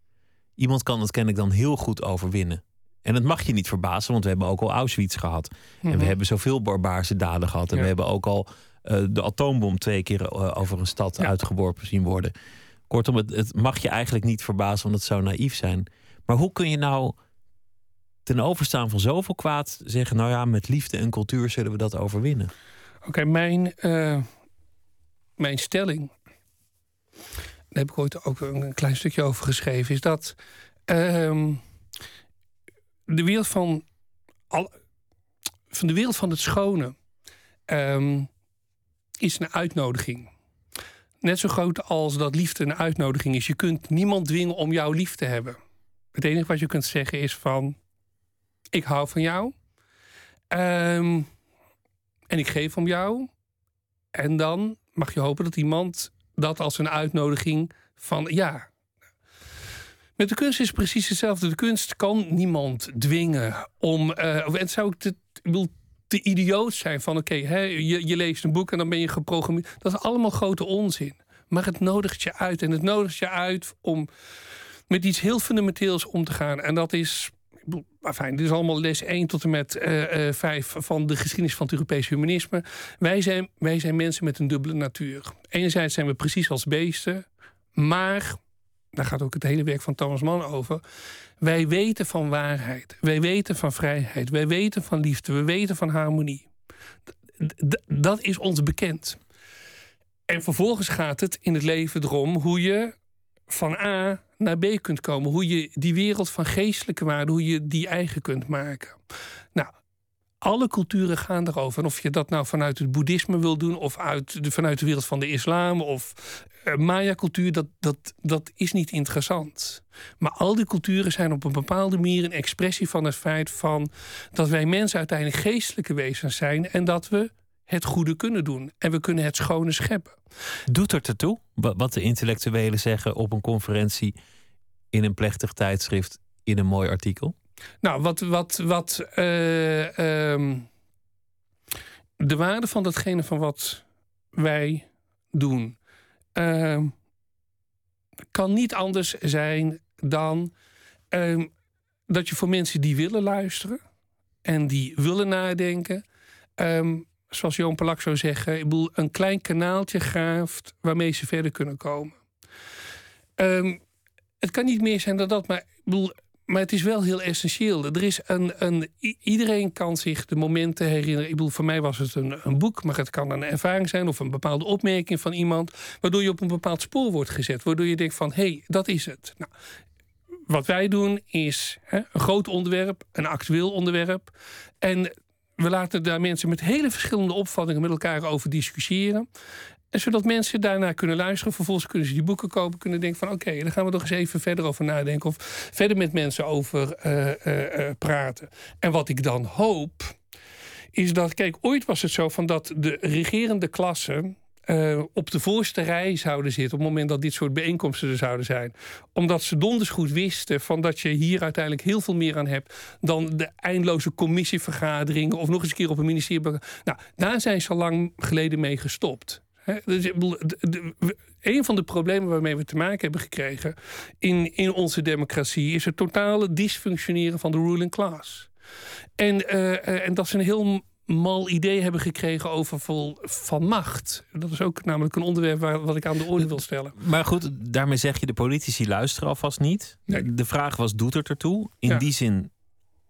Iemand kan dat kennelijk dan heel goed overwinnen. En dat mag je niet verbazen, want we hebben ook al Auschwitz gehad. Mm-hmm. En we hebben zoveel barbaarse daden gehad. En ja. we hebben ook al uh, de atoombom twee keer uh, over een stad ja. uitgeworpen zien worden. Kortom, het, het mag je eigenlijk niet verbazen, want het zou naïef zijn. Maar hoe kun je nou ten overstaan van zoveel kwaad zeggen... nou ja, met liefde en cultuur zullen we dat overwinnen? Oké, okay, mijn, uh, mijn stelling... daar heb ik ooit ook een klein stukje over geschreven... is dat... Uh, De wereld van, al, van de wereld van het schone um, is een uitnodiging. Net zo groot als dat liefde een uitnodiging is. Je kunt niemand dwingen om jou lief te hebben. Het enige wat je kunt zeggen is van... ik hou van jou. Um, en ik geef om jou. En dan mag je hopen dat iemand dat als een uitnodiging van... ja. Met de kunst is het precies hetzelfde. De kunst kan niemand dwingen om... Uh, het zou ook te, te idioot zijn van... oké, okay, je, je leest een boek en dan ben je geprogrammeerd. Dat is allemaal grote onzin. Maar het nodigt je uit. En het nodigt je uit om met iets heel fundamenteels om te gaan. En dat is... Enfin, dit is allemaal les één tot en met uh, uh, vijf van de geschiedenis van het Europese humanisme. Wij zijn, wij zijn mensen met een dubbele natuur. Enerzijds zijn we precies als beesten, maar... daar gaat ook het hele werk van Thomas Mann over. Wij weten van waarheid. Wij weten van vrijheid. Wij weten van liefde. We weten van harmonie. D- dat is ons bekend. En vervolgens gaat het in het leven erom... hoe je van A naar B kunt komen. Hoe je die wereld van geestelijke waarden... hoe je die eigen kunt maken. Nou, alle culturen gaan daarover. En of je dat nou vanuit het boeddhisme wil doen... of uit de, vanuit de wereld van de islam... of uh, Maya-cultuur, dat, dat, dat is niet interessant. Maar al die culturen zijn op een bepaalde manier... een expressie van het feit van dat wij mensen uiteindelijk geestelijke wezens zijn... en dat we het goede kunnen doen. En we kunnen het schone scheppen. Doet er ertoe, wat de intellectuelen zeggen... op een conferentie, in een plechtig tijdschrift, in een mooi artikel? Nou, wat, wat, wat uh, um, de waarde van datgene van wat wij doen... Uh, kan niet anders zijn dan uh, dat je voor mensen die willen luisteren... en die willen nadenken... Um, zoals Johan Palak zou zeggen... ik bedoel, een klein kanaaltje graaft waarmee ze verder kunnen komen. Um, het kan niet meer zijn dan dat, maar... ik bedoel, maar het is wel heel essentieel. Er is een, een, iedereen kan zich de momenten herinneren. Ik bedoel, voor mij was het een, een boek, maar het kan een ervaring zijn... of een bepaalde opmerking van iemand... waardoor je op een bepaald spoor wordt gezet. Waardoor je denkt van, hé, hey, dat is het. Nou, wat wij doen is hè, een groot onderwerp, een actueel onderwerp... en we laten daar mensen met hele verschillende opvattingen... met elkaar over discussiëren... zodat mensen daarna kunnen luisteren. Vervolgens kunnen ze die boeken kopen. Kunnen denken van oké, okay, dan gaan we toch eens even verder over nadenken. Of verder met mensen over uh, uh, uh, praten. En wat ik dan hoop, is dat... Kijk, ooit was het zo van dat de regerende klasse... uh, op de voorste rij zouden zitten op het moment dat dit soort bijeenkomsten er zouden zijn. Omdat ze donders goed wisten van dat je hier uiteindelijk heel veel meer aan hebt dan de eindeloze commissievergaderingen of nog eens een keer op een ministerie. Nou, daar zijn ze al lang geleden mee gestopt. He, dus, de, de, een van de problemen waarmee we te maken hebben gekregen in, in onze democratie is het totale dysfunctioneren van de ruling class. En, uh, en dat ze een heel mal idee hebben gekregen over vol, van macht. Dat is ook namelijk een onderwerp waar, wat ik aan de orde wil stellen. Maar goed, daarmee zeg je de politici luisteren alvast niet. Nee. De vraag was, doet het ertoe? In ja. die zin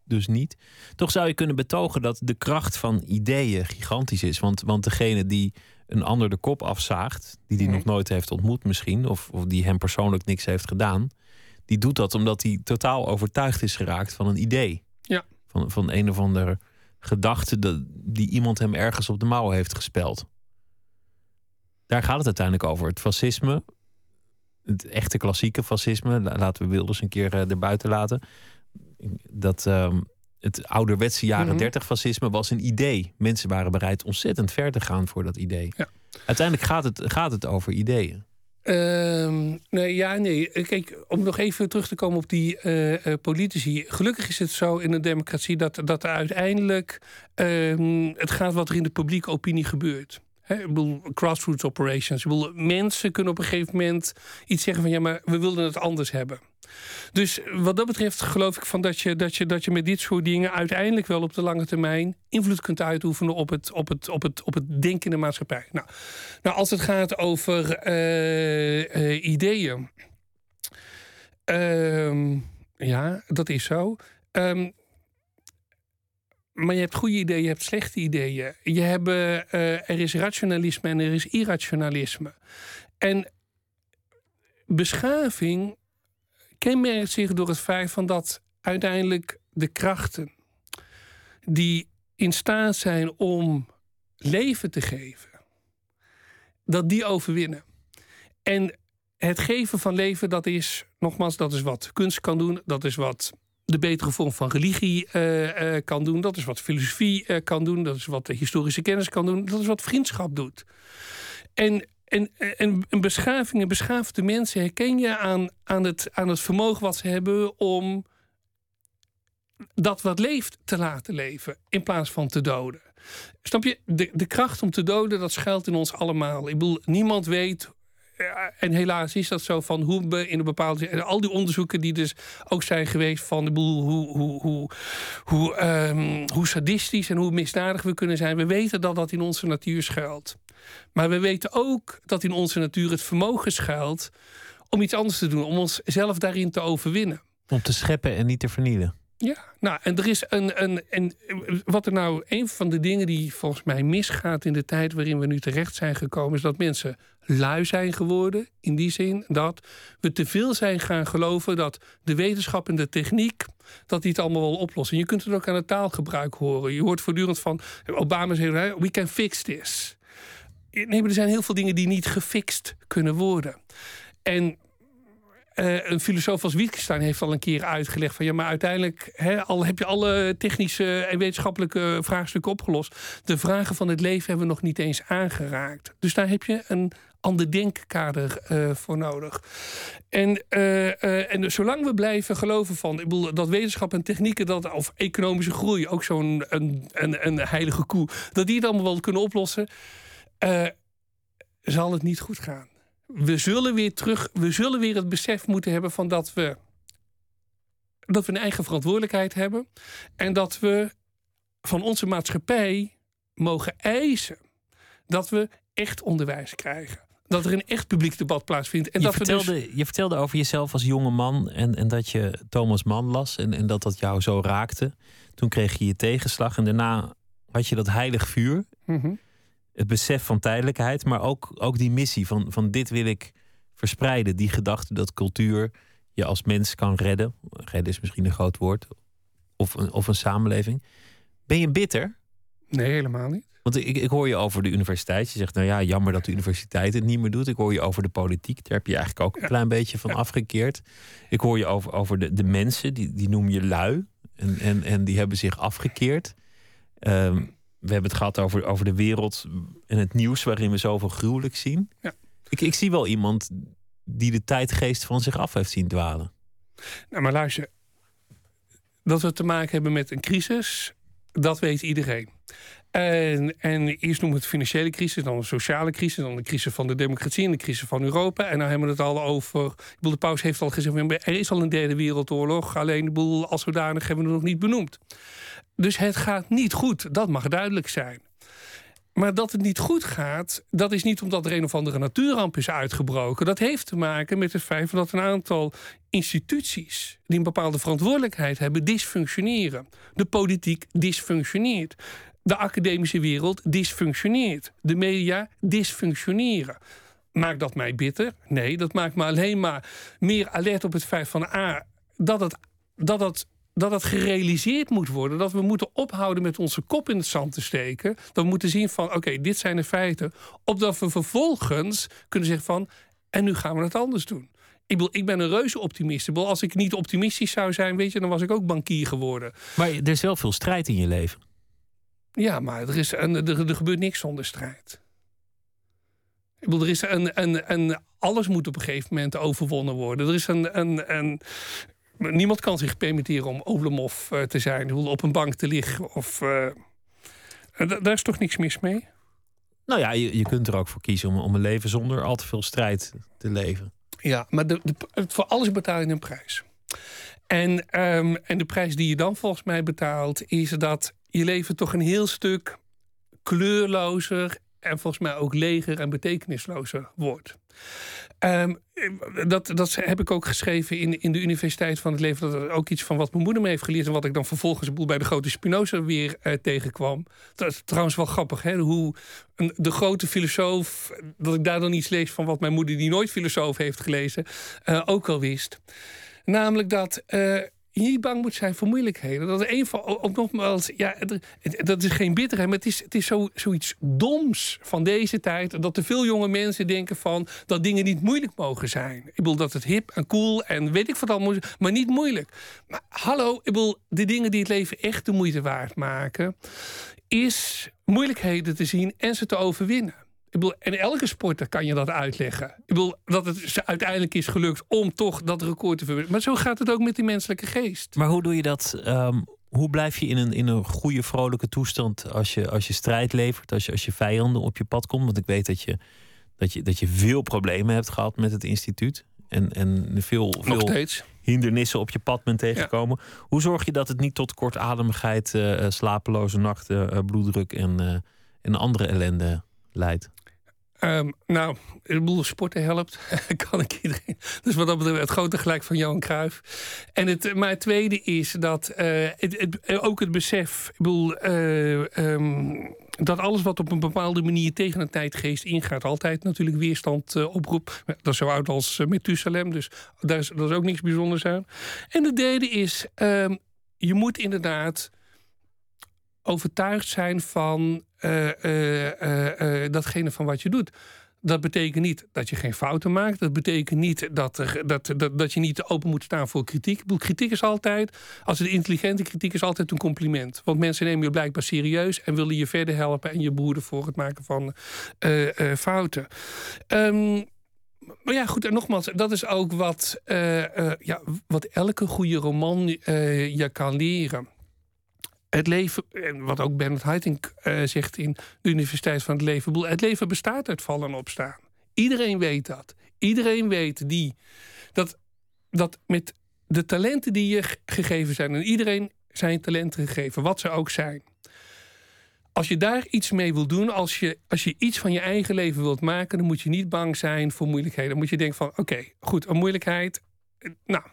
dus niet. Toch zou je kunnen betogen dat de kracht van ideeën gigantisch is. Want, want degene die een ander de kop afzaagt, die die nee. nog nooit heeft ontmoet misschien, of, of die hem persoonlijk niks heeft gedaan, die doet dat omdat hij totaal overtuigd is geraakt van een idee. Ja. Van, van een of andere gedachte dat, die iemand hem ergens op de mouw heeft gespeld. Daar gaat het uiteindelijk over. Het fascisme, het echte klassieke fascisme, laten we Wilders een keer uh, erbuiten laten. Dat uh, het ouderwetse jaren mm-hmm. dertig fascisme was een idee. Mensen waren bereid ontzettend ver te gaan voor dat idee. Ja. Uiteindelijk gaat het, gaat het over ideeën. Um, nee, ja, nee. Kijk, om nog even terug te komen op die uh, politici. Gelukkig is het zo in een democratie dat, dat uiteindelijk um, het gaat wat er in de publieke opinie gebeurt. He, ik bedoel, grassroots operations. Ik bedoel, mensen kunnen op een gegeven moment iets zeggen van ja, maar we wilden het anders hebben. Dus wat dat betreft geloof ik van dat, je, dat, je, dat je met dit soort dingen uiteindelijk wel op de lange termijn invloed kunt uitoefenen op het, op het, op het, op het denken in de maatschappij. Nou, nou, als het gaat over uh, uh, ideeën. Um, ja, dat is zo. Um, Maar je hebt goede ideeën, je hebt slechte ideeën. Je hebt, uh, er is rationalisme en er is irrationalisme. En beschaving kenmerkt zich door het feit van dat uiteindelijk de krachten die in staat zijn om leven te geven, dat die overwinnen. En het geven van leven, dat is, nogmaals, dat is wat kunst kan doen, dat is wat de betere vorm van religie uh, uh, kan doen. Dat is wat filosofie uh, kan doen. Dat is wat de historische kennis kan doen. Dat is wat vriendschap doet. En, en, en een beschaving, een beschaafde mensen herken je aan, aan, het, aan het vermogen wat ze hebben om dat wat leeft te laten leven in plaats van te doden. Snap je? De, de kracht om te doden, dat schuilt in ons allemaal. Ik bedoel, niemand weet. Ja, en helaas is dat zo van hoe we in een bepaalde. En al die onderzoeken die dus ook zijn geweest van de boel, hoe, hoe, hoe, hoe, um, hoe sadistisch en hoe misdadig we kunnen zijn. We weten dat dat in onze natuur schuilt. Maar we weten ook dat in onze natuur het vermogen schuilt om iets anders te doen, om onszelf daarin te overwinnen. Om te scheppen en niet te vernielen. Ja, nou, en er is een, een, een. Wat er nou. Een van de dingen die volgens mij misgaat in de tijd waarin we nu terecht zijn gekomen, is dat mensen lui zijn geworden. In die zin dat we te veel zijn gaan geloven dat de wetenschap en de techniek, dat die het allemaal wel oplossen. Je kunt het ook aan het taalgebruik horen. Je hoort voortdurend van Obama zegt: we can fix this. Nee, maar er zijn heel veel dingen die niet gefixt kunnen worden. En. Uh, een filosoof als Wittgenstein heeft al een keer uitgelegd van ja, maar uiteindelijk he, al heb je alle technische en wetenschappelijke vraagstukken opgelost. De vragen van het leven hebben we nog niet eens aangeraakt. Dus daar heb je een ander denkkader uh, voor nodig. En, uh, uh, en zolang we blijven geloven van, ik bedoel, dat wetenschap en technieken, dat, of economische groei, ook zo'n een, een, een heilige koe, dat die het allemaal wel kunnen oplossen, uh, zal het niet goed gaan. We zullen weer terug, we zullen weer het besef moeten hebben van dat we, dat we een eigen verantwoordelijkheid hebben. En dat we van onze maatschappij mogen eisen dat we echt onderwijs krijgen. Dat er een echt publiek debat plaatsvindt. En je, dat vertelde, we dus... je vertelde over jezelf als jonge man en, en dat je Thomas Mann las en, en dat dat jou zo raakte. Toen kreeg je je tegenslag en daarna had je dat heilig vuur. Mm-hmm. Het besef van tijdelijkheid, maar ook, ook die missie van, van dit wil ik verspreiden. Die gedachte dat cultuur je als mens kan redden. Redden is misschien een groot woord. Of een, of een samenleving. Ben je bitter? Nee, helemaal niet. Want ik, ik hoor je over de universiteit. Je zegt, nou ja, jammer dat de universiteit het niet meer doet. Ik hoor je over de politiek. Daar heb je eigenlijk ook een klein beetje van afgekeerd. Ik hoor je over, over de, de mensen. Die, die noem je lui. En, en, en die hebben zich afgekeerd. Um, we hebben het gehad over, over de wereld en het nieuws waarin we zoveel gruwelijk zien. Ja. Ik, ik zie wel iemand die de tijdgeest van zich af heeft zien dwalen. Nou, maar luister. Dat we te maken hebben met een crisis, dat weet iedereen. En, en eerst noemen we het financiële crisis, dan de sociale crisis, dan de crisis van de democratie en de crisis van Europa. En nou hebben we het al over. Ik bedoel, de paus heeft al gezegd: er is al een derde wereldoorlog. Alleen de boel als zodanig hebben we het nog niet benoemd. Dus het gaat niet goed, dat mag duidelijk zijn. Maar dat het niet goed gaat, dat is niet omdat er een of andere natuurramp is uitgebroken. Dat heeft te maken met het feit dat een aantal instituties die een bepaalde verantwoordelijkheid hebben, dysfunctioneren. De politiek dysfunctioneert. De academische wereld dysfunctioneert. De media dysfunctioneren. Maakt dat mij bitter? Nee, dat maakt me alleen maar meer alert op het feit van ah, dat het... Dat het dat dat gerealiseerd moet worden. Dat we moeten ophouden met onze kop in het zand te steken. Dat we moeten zien van, oké, okay, dit zijn de feiten. Opdat we vervolgens kunnen zeggen van, en nu gaan we het anders doen. Ik bedoel, ik ben een reuze optimist. Ik bedoel, als ik niet optimistisch zou zijn, weet je, dan was ik ook bankier geworden. Maar er is wel veel strijd in je leven. Ja, maar er, is een, er, er gebeurt niks zonder strijd. Ik bedoel, er is een, een, een... Alles moet op een gegeven moment overwonnen worden. Er is een... een, een Niemand kan zich permitteren om Oblomov te zijn, op een bank te liggen. Of, uh, daar is toch niks mis mee? Nou ja, je, je kunt er ook voor kiezen om, om een leven zonder al te veel strijd te leven. Ja, maar de, de, voor alles betaal je een prijs. En, um, en de prijs die je dan volgens mij betaalt, is dat je leven toch een heel stuk kleurlozer en volgens mij ook leger en betekenislozer wordt. Um, dat, dat heb ik ook geschreven in, in de Universiteit van het Leven. Dat is ook iets van wat mijn moeder me heeft geleerd. En wat ik dan vervolgens bij de grote Spinoza weer uh, tegenkwam. Dat is trouwens wel grappig. Hè? Hoe een, de grote filosoof, dat ik daar dan iets lees van wat mijn moeder, die nooit filosoof heeft gelezen, uh, ook al wist. Namelijk dat... Uh, je niet bang moet zijn voor moeilijkheden. Dat is een van, ook nogmaals, ja, dat is geen bitterheid, maar het is, het is zo, zoiets doms van deze tijd, dat te veel jonge mensen denken van, dat dingen niet moeilijk mogen zijn. Ik bedoel, dat het hip en cool en weet ik wat allemaal, maar niet moeilijk. Maar hallo, ik bedoel, de dingen die het leven echt de moeite waard maken, is moeilijkheden te zien en ze te overwinnen. Ik bedoel, en elke sporter kan je dat uitleggen. Ik bedoel, dat het uiteindelijk is gelukt om toch dat record te verbeteren. Maar zo gaat het ook met die menselijke geest. Maar hoe doe je dat? Um, hoe blijf je in een, in een goede, vrolijke toestand als je, als je strijd levert, als je, als je vijanden op je pad komt? Want ik weet dat je, dat je, dat je veel problemen hebt gehad met het instituut. En, en veel, veel hindernissen op je pad bent tegengekomen. Ja. Hoe zorg je dat het niet tot kortademigheid, uh, slapeloze nachten, uh, bloeddruk en, uh, en andere ellende leidt? Um, nou, ik bedoel, sporten helpt, kan ik iedereen. Dus wat dat betreft, het grote gelijk van Johan Cruijff. En het, maar het tweede is dat uh, het, het, ook het besef, ik bedoel, uh, um, dat alles wat op een bepaalde manier tegen een tijdgeest ingaat, altijd natuurlijk weerstand uh, oproept. Dat is zo oud als uh, Methusalem, dus daar is, dat is ook niks bijzonders aan. En de derde is, um, je moet inderdaad overtuigd zijn van uh, uh, uh, uh, datgene van wat je doet. Dat betekent niet dat je geen fouten maakt. Dat betekent niet dat, er, dat, dat, dat je niet open moet staan voor kritiek. Ik bedoel, kritiek is altijd, als het intelligente kritiek is, altijd een compliment. Want mensen nemen je blijkbaar serieus en willen je verder helpen en je behoeden voor het maken van uh, uh, fouten. Um, Maar ja, goed, en nogmaals, dat is ook wat, uh, uh, ja, wat elke goede roman uh, je kan leren. Het leven, wat ook Bernard Haitink uh, zegt in de Universiteit van het Leven, het leven bestaat uit vallen en opstaan. Iedereen weet dat. Iedereen weet die dat, dat met de talenten die je gegeven zijn, en iedereen zijn talenten gegeven, wat ze ook zijn. Als je daar iets mee wil doen, als je, als je iets van je eigen leven wilt maken, dan moet je niet bang zijn voor moeilijkheden. Dan moet je denken van, oké, okay, goed, een moeilijkheid, nou...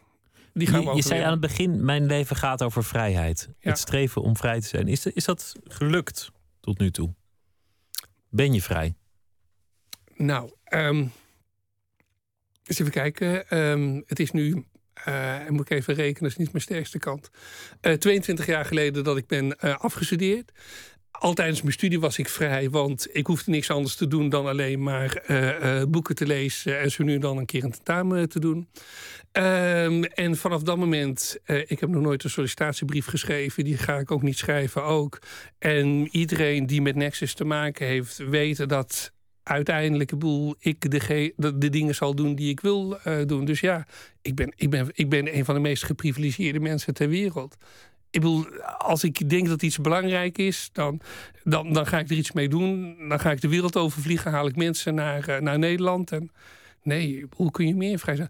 Die gaan we je, je zei aan het begin, mijn leven gaat over vrijheid. Ja. Het streven om vrij te zijn. Is, is dat gelukt tot nu toe? Ben je vrij? Nou, um, eens even kijken. Um, het is nu, uh, moet ik even rekenen, dat is niet mijn sterkste kant. Uh, tweeëntwintig jaar geleden dat ik ben uh, afgestudeerd. Al tijdens mijn studie was ik vrij, want ik hoefde niks anders te doen dan alleen maar uh, boeken te lezen en zo nu en dan een keer een tentamen te doen. Um, en vanaf dat moment, uh, ik heb nog nooit een sollicitatiebrief geschreven, die ga ik ook niet schrijven ook. En iedereen die met Nexus te maken heeft, weet dat uiteindelijk ik, bedoel, ik de, ge- de, de dingen zal doen die ik wil uh, doen. Dus ja, ik ben, ik, ben, ik ben een van de meest geprivilegieerde mensen ter wereld. Ik bedoel, als ik denk dat iets belangrijk is, dan, dan, dan ga ik er iets mee doen. Dan ga ik de wereld overvliegen, haal ik mensen naar, uh, naar Nederland. En nee, hoe kun je meer vrij zijn?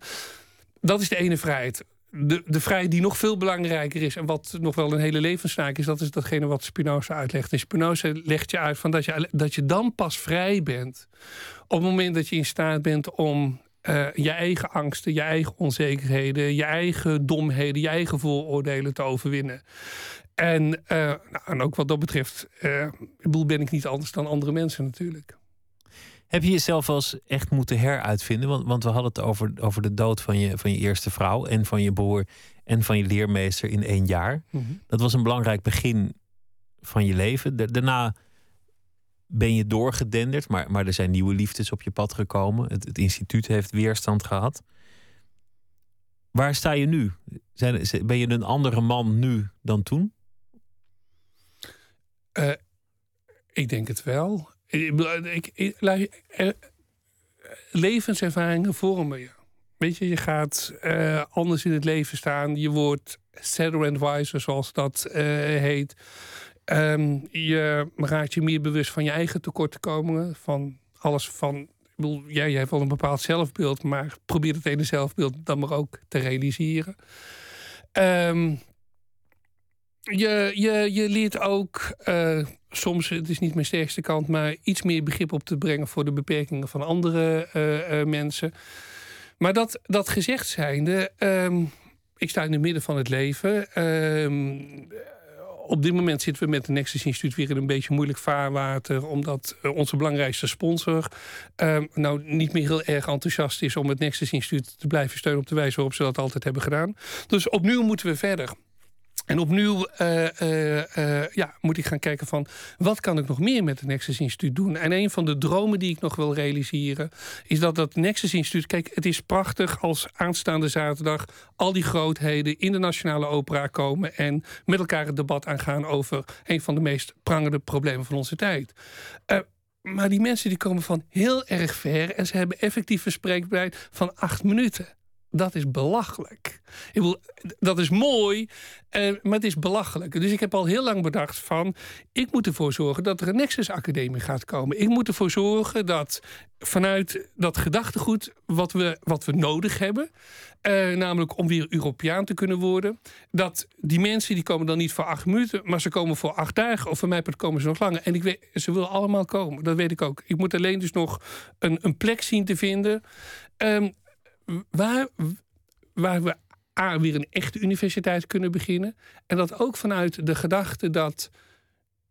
Dat is de ene vrijheid. De, de vrijheid die nog veel belangrijker is en wat nog wel een hele levenszaak is, dat is datgene wat Spinoza uitlegt. En Spinoza legt je uit van dat, je, dat je dan pas vrij bent op het moment dat je in staat bent om Uh, je eigen angsten, je eigen onzekerheden, je eigen domheden, je eigen vooroordelen te overwinnen. En, uh, nou, en ook wat dat betreft uh, ben ik niet anders dan andere mensen natuurlijk. Heb je jezelf wel eens echt moeten heruitvinden? Want, want we hadden het over, over de dood van je, van je eerste vrouw en van je broer en van je leermeester in één jaar. Mm-hmm. Dat was een belangrijk begin van je leven. Da- daarna... ben je doorgedenderd, maar, maar er zijn nieuwe liefdes op je pad gekomen. Het, het instituut heeft weerstand gehad. Waar sta je nu? Zijn, ben je een andere man nu dan toen? Uh, ik denk het wel. Ik, ik, ik, er, levenservaringen vormen je. Weet je, je gaat uh, anders in het leven staan. Je wordt sadder and wiser, zoals dat uh, heet. Um, je raakt je meer bewust van je eigen tekortkomingen. Van alles van. Ik bedoel, jij, jij hebt wel een bepaald zelfbeeld, maar probeer het ene zelfbeeld dan maar ook te realiseren. Um, je, je, je leert ook uh, soms, het is niet mijn sterkste kant, maar iets meer begrip op te brengen voor de beperkingen van andere uh, uh, mensen. Maar dat, dat gezegd zijnde, um, ik sta in het midden van het leven. Um, Op dit moment zitten we met het Nexus Instituut weer in een beetje moeilijk vaarwater, omdat onze belangrijkste sponsor uh, nou niet meer heel erg enthousiast is om het Nexus Instituut te blijven steunen op de wijze waarop ze dat altijd hebben gedaan. Dus opnieuw moeten we verder. En opnieuw uh, uh, uh, ja, moet ik gaan kijken van wat kan ik nog meer met het Nexus Instituut doen. En een van de dromen die ik nog wil realiseren is dat dat Nexus Instituut... Kijk, het is prachtig als aanstaande zaterdag al die grootheden in de Nationale Opera komen en met elkaar het debat aangaan over een van de meest prangende problemen van onze tijd. Uh, maar die mensen die komen van heel erg ver en ze hebben effectief een spreektijd van acht minuten. Dat is belachelijk. Ik bedoel, dat is mooi, eh, maar het is belachelijk. Dus ik heb al heel lang bedacht van, ik moet ervoor zorgen dat er een Nexus Academie gaat komen. Ik moet ervoor zorgen dat vanuit dat gedachtegoed wat we, wat we nodig hebben, eh, namelijk om weer Europeaan te kunnen worden, dat die mensen, die komen dan niet voor acht minuten, maar ze komen voor acht dagen, of voor mij komen ze nog langer. En ik weet, ze willen allemaal komen, dat weet ik ook. Ik moet alleen dus nog een, een plek zien te vinden. Um, Waar, waar we A, weer een echte universiteit kunnen beginnen. En dat ook vanuit de gedachte dat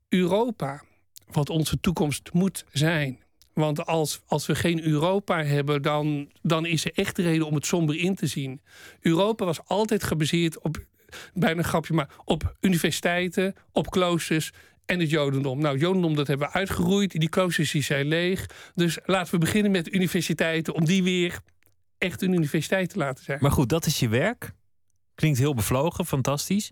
Europa, wat onze toekomst moet zijn. Want als, als we geen Europa hebben, dan, dan is er echt reden om het somber in te zien. Europa was altijd gebaseerd op, bijna een grapje, maar op universiteiten, op kloosters en het jodendom. Nou, het jodendom, dat hebben we uitgeroeid. Die kloosters die zijn leeg. Dus laten we beginnen met universiteiten om die weer echt een universiteit te laten zijn. Maar goed, dat is je werk. Klinkt heel bevlogen, fantastisch.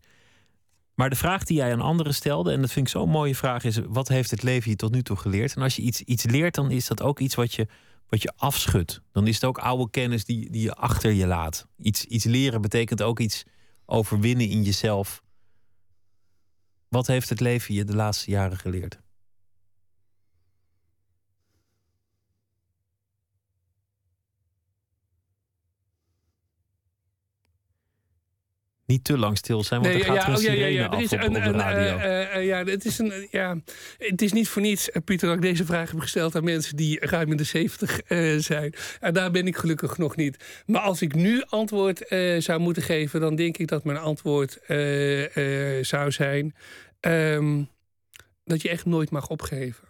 Maar de vraag die jij aan anderen stelde, en dat vind ik zo'n mooie vraag, is: wat heeft het leven je tot nu toe geleerd? En als je iets, iets leert, dan is dat ook iets wat je, wat je afschudt. Dan is het ook oude kennis die, die je achter je laat. Iets, iets leren betekent ook iets overwinnen in jezelf. Wat heeft het leven je de laatste jaren geleerd? Niet te lang stil zijn, want nee, er gaat ja, een sirene ja, ja, ja. af op, een, op de radio. Een, uh, uh, uh, ja, het, is een, ja, het is niet voor niets, Pieter, dat ik deze vraag heb gesteld aan mensen die ruim in de zeventig uh, zijn. En daar ben ik gelukkig nog niet. Maar als ik nu antwoord uh, zou moeten geven, dan denk ik dat mijn antwoord uh, uh, zou zijn Um, dat je echt nooit mag opgeven.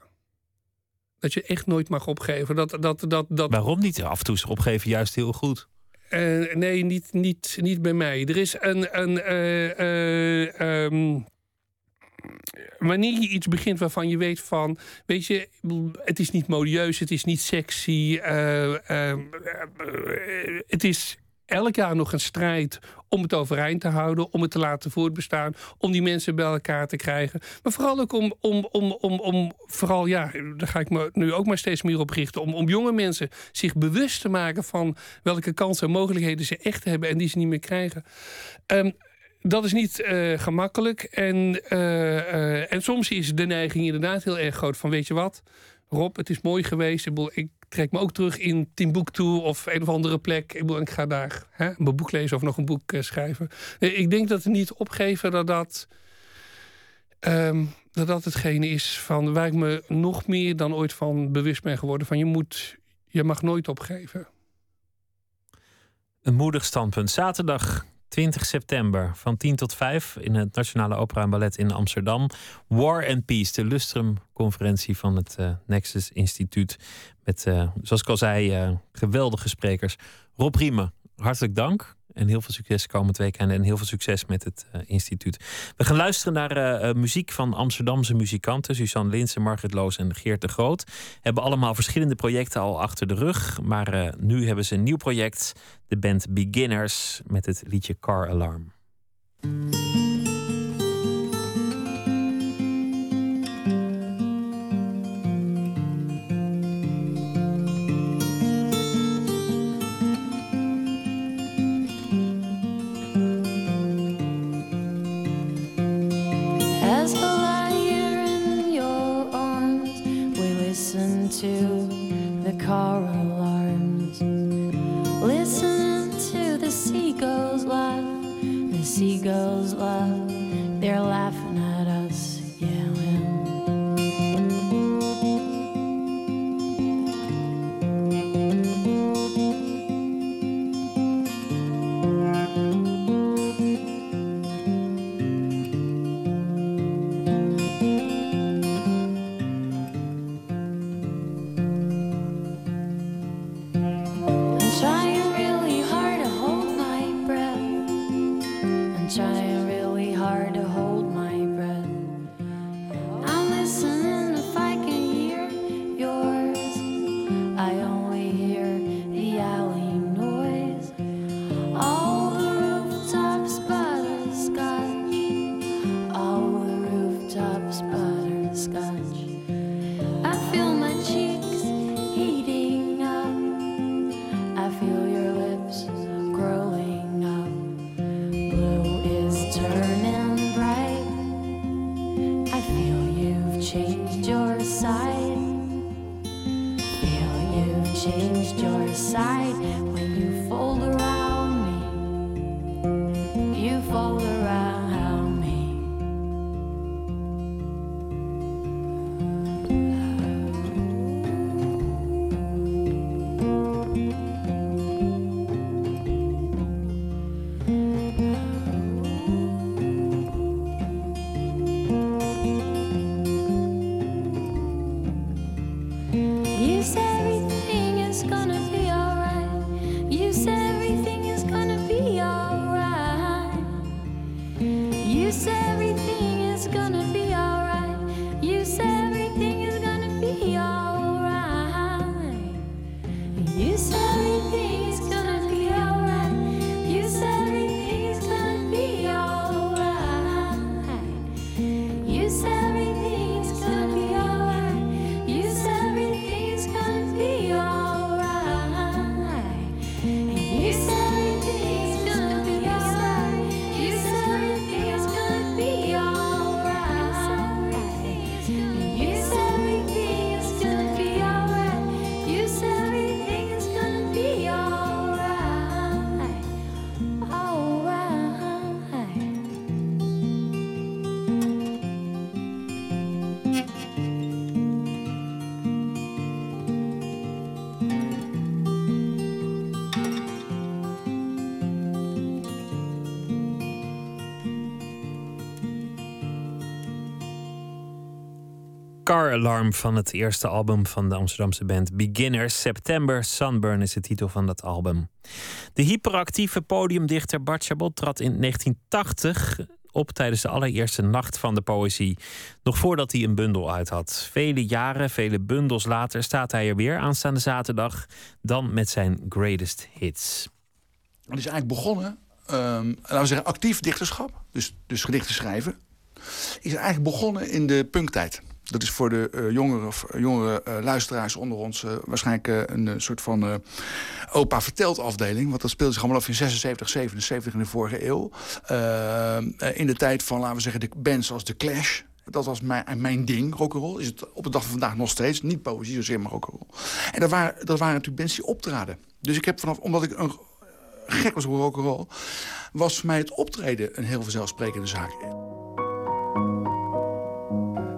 Dat je echt nooit mag opgeven. Dat, dat, dat, dat... Waarom niet? Af en toe opgeven juist heel goed. Uh, nee, niet, niet, niet bij mij. Er is een, een uh, uh, um, wanneer je iets begint waarvan je weet van... weet je, het is niet modieus, het is niet sexy. Uh, uh, uh, het is elk jaar nog een strijd om het overeind te houden, om het te laten voortbestaan, om die mensen bij elkaar te krijgen. Maar vooral ook om, om, om, om, om vooral, ja, daar ga ik me nu ook maar steeds meer op richten, om, om jonge mensen zich bewust te maken van welke kansen en mogelijkheden ze echt hebben en die ze niet meer krijgen. Um, Dat is niet uh, gemakkelijk. En, uh, uh, en soms is de neiging inderdaad heel erg groot. Van weet je wat, Rob, het is mooi geweest. Ik, bedoel, ik trek me ook terug in Timbuktu of een of andere plek. Ik, bedoel, ik ga daar hè, mijn boek lezen of nog een boek uh, schrijven. Nee, ik denk dat het niet opgeven dat dat, um, dat dat hetgene is van waar ik me nog meer dan ooit van bewust ben geworden. Van je moet, je mag nooit opgeven. Een moedig standpunt. Zaterdag twintig september van tien tot vijf in het Nationale Opera en Ballet in Amsterdam. War and Peace, de Lustrum-conferentie van het uh, Nexus Instituut. Met, uh, zoals ik al zei, uh, geweldige sprekers. Rob Riemen, hartelijk dank. En heel veel succes komend weekend. En heel veel succes met het uh, instituut. We gaan luisteren naar uh, muziek van Amsterdamse muzikanten. Suzanne Linsen, Margriet Loos en Geert de Groot. Hebben allemaal verschillende projecten al achter de rug. Maar uh, nu hebben ze een nieuw project. De band Beginners met het liedje Car Alarm. To the car alarms, listen to the seagulls laugh, the seagulls laugh, they're laughing at us, Car Alarm van het eerste album van de Amsterdamse band Beginners. September Sunburn is de titel van dat album. De hyperactieve podiumdichter Bart Chabot trad in negentien tachtig op tijdens de allereerste Nacht van de Poëzie. Nog voordat hij een bundel uit had. Vele jaren, vele bundels later staat hij er weer aanstaande zaterdag. Dan met zijn greatest hits. Het is eigenlijk begonnen, um, laten we zeggen actief dichterschap. Dus, dus gedichten schrijven. Is eigenlijk begonnen in de punktijd. Dat is voor de uh, jongere, jongere uh, luisteraars onder ons uh, waarschijnlijk uh, een uh, soort van uh, opa vertelt afdeling. Want dat speelde zich allemaal af in zesenzeventig, zevenenzeventig in de vorige eeuw. Uh, in de tijd van, laten we zeggen, de bands als The Clash. Dat was mijn, mijn ding, rock'n'roll. Is het op de dag van vandaag nog steeds. Niet poëzie zozeer, maar rock'n'roll. En dat waren, dat waren natuurlijk bands die optraden. Dus ik heb vanaf, omdat ik een gek was op rock'n'roll, was voor mij het optreden een heel vanzelfsprekende zaak.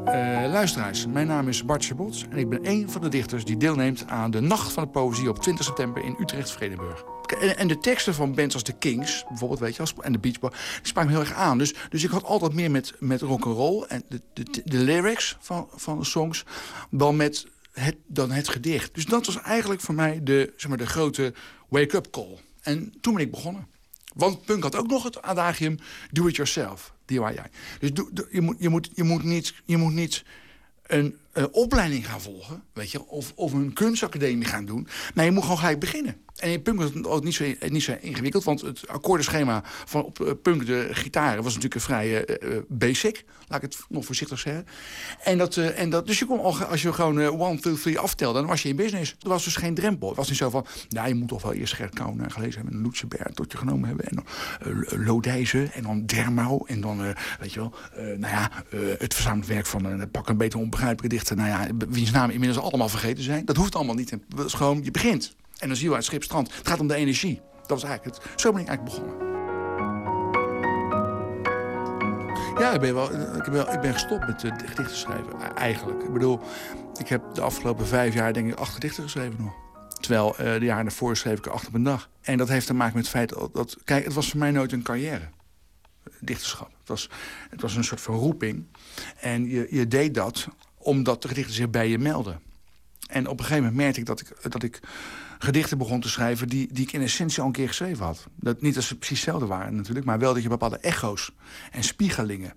Uh, luisteraars, mijn naam is Bart Chabot en ik ben een van de dichters die deelneemt aan de Nacht van de Poëzie op twintig september in Utrecht-Vredenburg. En, en de teksten van bands als de Kings, bijvoorbeeld, weet je, en de Beach Boys, die spraken me heel erg aan. Dus, dus ik had altijd meer met, met rock'n'roll en de, de, de lyrics van, van de songs dan met het, dan het gedicht. Dus dat was eigenlijk voor mij de, zeg maar, de grote wake-up call. En toen ben ik begonnen. Want punk had ook nog het adagium do it yourself. Dus do, do, je, moet, je, moet, je, moet niet, je moet niet een uh, opleiding gaan volgen, weet je, of, of een kunstacademie gaan doen. Maar je moet gewoon gelijk beginnen. En in punk was het ook niet zo, niet zo ingewikkeld, want het akkoordenschema van op, uh, punk, de gitaren, was natuurlijk vrij uh, basic. Laat ik het nog voorzichtig zeggen. En dat, uh, en dat, dus je kon al, als je gewoon uh, one, two, three aftelde, dan was je in business. Er was dus geen drempel. Het was niet zo van, nou, je moet toch wel eerst Gerrit Kouwen uh, gelezen hebben, en Loetsenberg tot je genomen hebben, en dan uh, Lodijzen, en dan Dermau, en dan, uh, weet je wel, uh, nou ja, uh, het verzameld werk van uh, pak een beter onbegrijpelijke dichter, nou ja, wiens naam inmiddels allemaal vergeten zijn. Dat hoeft allemaal niet. Dat is gewoon, je begint. En dan zie je uit Schipstrand. Het gaat om de energie. Dat was eigenlijk het. Zo ben ik eigenlijk begonnen. Ja, ik ben, wel, ik ben, wel, ik ben gestopt met uh, gedichten schrijven. Eigenlijk. Ik bedoel, ik heb de afgelopen vijf jaar denk ik acht gedichten geschreven nog. Terwijl uh, de jaren daarvoor schreef ik er acht op een dag. En dat heeft te maken met het feit dat, dat... Kijk, het was voor mij nooit een carrière. Dichterschap. Het was, het was een soort van roeping. En je, je deed dat omdat de gedichten zich bij je melden. En op een gegeven moment merkte ik dat ik, dat ik gedichten begon te schrijven die, die ik in essentie al een keer geschreven had. Dat, niet dat ze precies hetzelfde waren natuurlijk, maar wel dat je bepaalde echo's en spiegelingen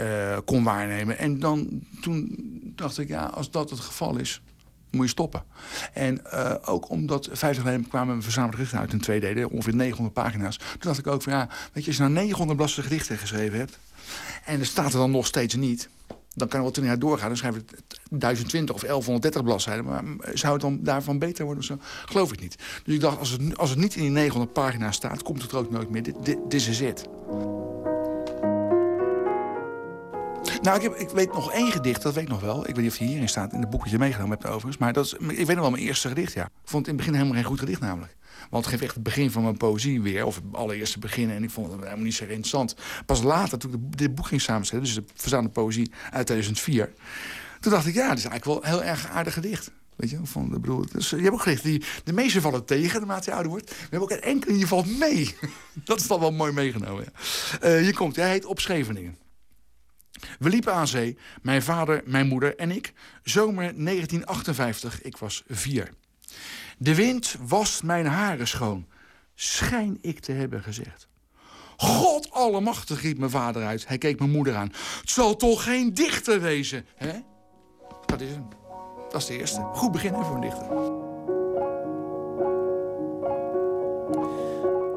uh, kon waarnemen. En dan, toen dacht ik, ja, als dat het geval is, moet je stoppen. En uh, ook omdat vijftig leden kwamen verzameld gedichten uit in twee delen, ongeveer negenhonderd pagina's. Toen dacht ik ook van, ja, weet je, als je nou negenhonderd bladzijden gedichten geschreven hebt en er staat er dan nog steeds niet, dan kan er wel twintig jaar doorgaan. Dan schrijven we duizend twintig of elfhonderddertig bladzijden. Maar zou het dan daarvan beter worden? Zo? Geloof ik niet. Dus ik dacht, als het, als het niet in die negenhonderd pagina's staat, komt het er ook nooit meer. Dit is het. Nou, ik, heb, ik weet nog één gedicht, dat weet ik nog wel. Ik weet niet of die hierin staat, in het boek dat je meegenomen hebt overigens. Maar dat is, ik weet nog wel mijn eerste gedicht, ja. Ik vond het in het begin helemaal geen goed gedicht namelijk. Want het geeft echt het begin van mijn poëzie weer. Of het allereerste begin. En ik vond het helemaal niet zo interessant. Pas later, toen ik dit boek ging samenstellen, dus de verzamelde poëzie uit tweeduizend vier... toen dacht ik, ja, dat is eigenlijk wel een heel erg aardig gedicht. Weet je, van, ik bedoel, dus, je hebt ook gedichten die de meeste vallen tegen, naarmate je ouder wordt. We hebben ook een enkele die valt mee. Dat is dan wel mooi meegenomen. Ja. Uh, hier komt, hij heet Op Scheveningen. We liepen aan zee, mijn vader, mijn moeder en ik. Zomer negentien achtenvijftig, ik was vier. De wind wast mijn haren schoon, schijn ik te hebben gezegd. God allemachtig, riep mijn vader uit. Hij keek mijn moeder aan. Het zal toch geen dichter wezen, hè? Dat is hem. Dat is de eerste. Goed begin, hè, voor een dichter.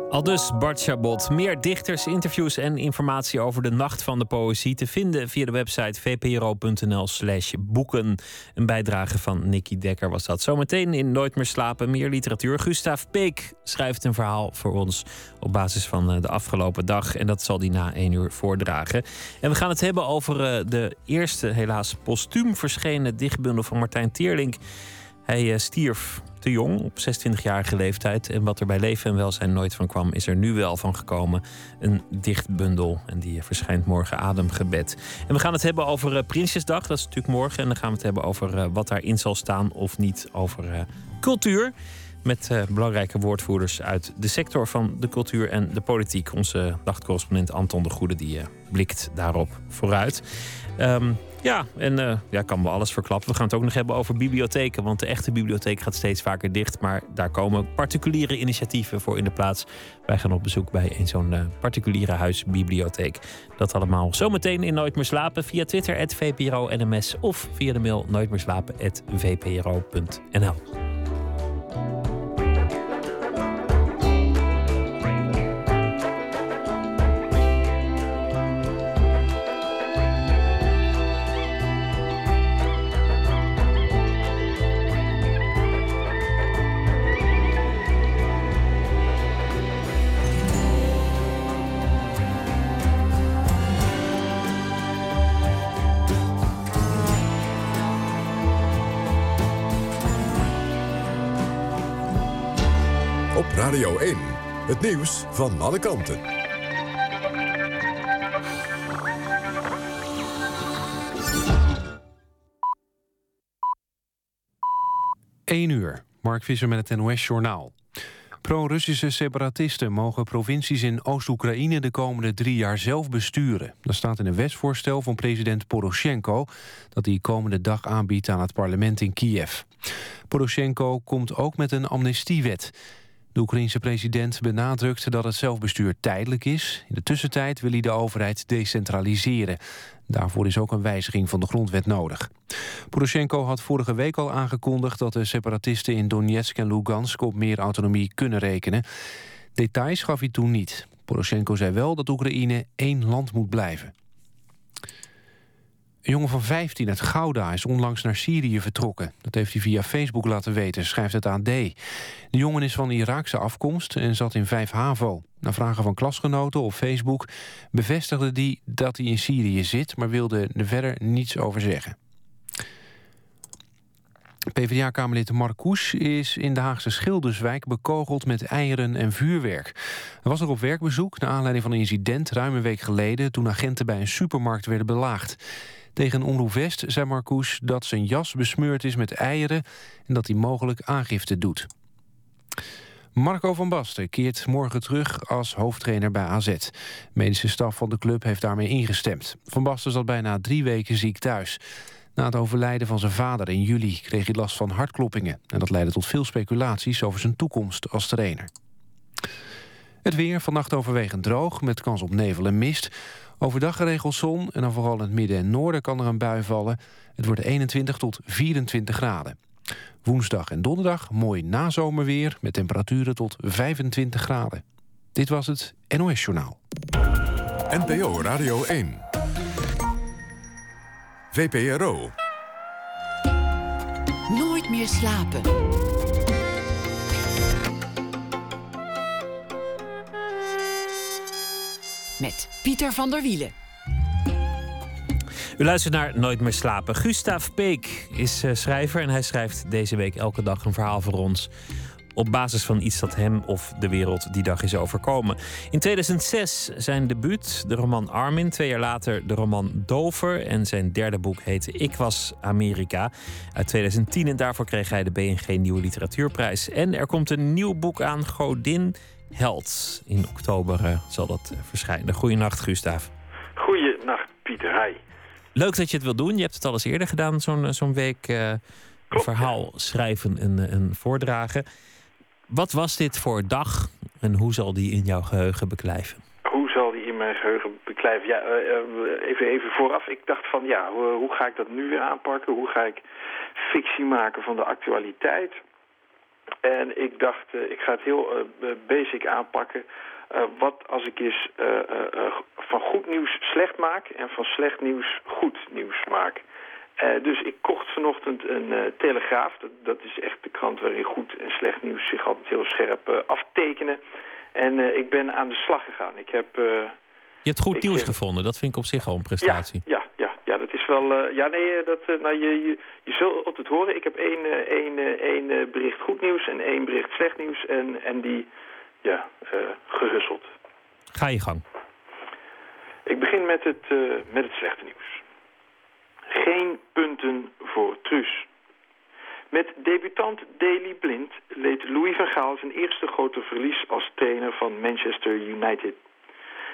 Aldus Bart Chabot. Meer dichters, interviews en informatie over de Nacht van de Poëzie te vinden via de website v p r o punt n l slash boeken. Een bijdrage van Nicky Dekker was dat. Zometeen in Nooit meer slapen, meer literatuur. Gustav Peek schrijft een verhaal voor ons op basis van de afgelopen dag. En dat zal hij na één uur voordragen. En we gaan het hebben over de eerste, helaas postuum verschenen dichtbundel van Martijn Teerlink. Hij stierf te jong, op zesentwintigjarige leeftijd. En wat er bij leven en welzijn nooit van kwam, is er nu wel van gekomen. Een dichtbundel. En die verschijnt morgen, Ademgebed. En we gaan het hebben over Prinsjesdag. Dat is natuurlijk morgen. En dan gaan we het hebben over wat daarin zal staan of niet. Over cultuur. Met belangrijke woordvoerders uit de sector van de cultuur en de politiek. Onze dagcorrespondent Anton de Goede die blikt daarop vooruit. Um, Ja, en uh, ja, kan me alles verklappen. We gaan het ook nog hebben over bibliotheken. Want de echte bibliotheek gaat steeds vaker dicht. Maar daar komen particuliere initiatieven voor in de plaats. Wij gaan op bezoek bij een zo'n uh, particuliere huisbibliotheek. Dat allemaal zometeen in Nooit meer slapen. Via Twitter, at V P R O N M S. Of via de mail nooitmeerslapen, at V P R O punt N L. Radio één, het nieuws van alle kanten. één uur, Mark Visser met het N O S Journaal. Pro-Russische separatisten mogen provincies in Oost-Oekraïne de komende drie jaar zelf besturen. Dat staat in een wetsvoorstel van president Poroshenko dat hij komende dag aanbiedt aan het parlement in Kiev. Poroshenko komt ook met een amnestiewet. De Oekraïense president benadrukt dat het zelfbestuur tijdelijk is. In de tussentijd wil hij de overheid decentraliseren. Daarvoor is ook een wijziging van de grondwet nodig. Poroshenko had vorige week al aangekondigd dat de separatisten in Donetsk en Lugansk op meer autonomie kunnen rekenen. Details gaf hij toen niet. Poroshenko zei wel dat Oekraïne één land moet blijven. Een jongen van vijftien uit Gouda is onlangs naar Syrië vertrokken. Dat heeft hij via Facebook laten weten, schrijft het A D. De jongen is van Iraakse afkomst en zat in Vijf Havo. Na vragen van klasgenoten op Facebook bevestigde hij dat hij in Syrië zit, maar wilde er verder niets over zeggen. PvdA-kamerlid Marcouch is in de Haagse Schilderswijk bekogeld met eieren en vuurwerk. Hij was er op werkbezoek naar aanleiding van een incident ruim een week geleden, toen agenten bij een supermarkt werden belaagd. Tegen Omroep West zei Marcouch dat zijn jas besmeurd is met eieren en dat hij mogelijk aangifte doet. Marco van Basten keert morgen terug als hoofdtrainer bij A Z. De medische staf van de club heeft daarmee ingestemd. Van Basten zat bijna drie weken ziek thuis. Na het overlijden van zijn vader in juli kreeg hij last van hartkloppingen. En dat leidde tot veel speculaties over zijn toekomst als trainer. Het weer vannacht overwegend droog, met kans op nevel en mist. Overdag geregeld zon en dan vooral in het midden en noorden kan er een bui vallen. Het wordt eenentwintig tot vierentwintig graden. Woensdag en donderdag mooi nazomerweer met temperaturen tot vijfentwintig graden. Dit was het N O S Journaal. N P O Radio één. V P R O. Nooit meer slapen. Met Pieter van der Wielen. U luistert naar Nooit meer slapen. Gustav Peek is uh, schrijver en hij schrijft deze week elke dag een verhaal voor ons op basis van iets dat hem of de wereld die dag is overkomen. In tweeduizend zes zijn debuut, de roman Armin. Twee jaar later de roman Dover. En zijn derde boek heette Ik was Amerika uit tweeduizend tien. En daarvoor kreeg hij de B N G Nieuwe Literatuurprijs. En er komt een nieuw boek aan, Godin Held. In oktober uh, zal dat uh, verschijnen. Goeienacht, Gustav. Goeienacht, Pieter. Hi. Leuk dat je het wil doen. Je hebt het al eens eerder gedaan, zo'n zo'n week uh, Klopt, verhaal ja. schrijven en, en voordragen. Wat was dit voor dag en hoe zal die in jouw geheugen beklijven? Hoe zal die in mijn geheugen beklijven? Ja, uh, even, even vooraf. Ik dacht van ja, hoe, hoe ga ik dat nu weer aanpakken? Hoe ga ik fictie maken van de actualiteit? En ik dacht, uh, ik ga het heel uh, basic aanpakken. Uh, wat als ik eens uh, uh, uh, van goed nieuws slecht maak en van slecht nieuws goed nieuws maak? Uh, dus ik kocht vanochtend een uh, Telegraaf. Dat, dat is echt de krant waarin goed en slecht nieuws zich altijd heel scherp uh, aftekenen. En uh, ik ben aan de slag gegaan. Ik heb, uh, Je hebt goed nieuws heb... gevonden. Dat vind ik op zich al een prestatie. Ja, ja, ja, ja dat is wel... Uh, ja, nee, dat, uh, nou, je, je, je zult altijd horen. Ik heb één, uh, één, uh, één uh, bericht goed nieuws en één bericht slecht nieuws. En, en die, ja, uh, gehusseld. Ga je gang. Ik begin met het, uh, met het slechte nieuws. Geen punten voor Truus. Met debutant Daley Blind leed Louis van Gaal zijn eerste grote verlies als trainer van Manchester United.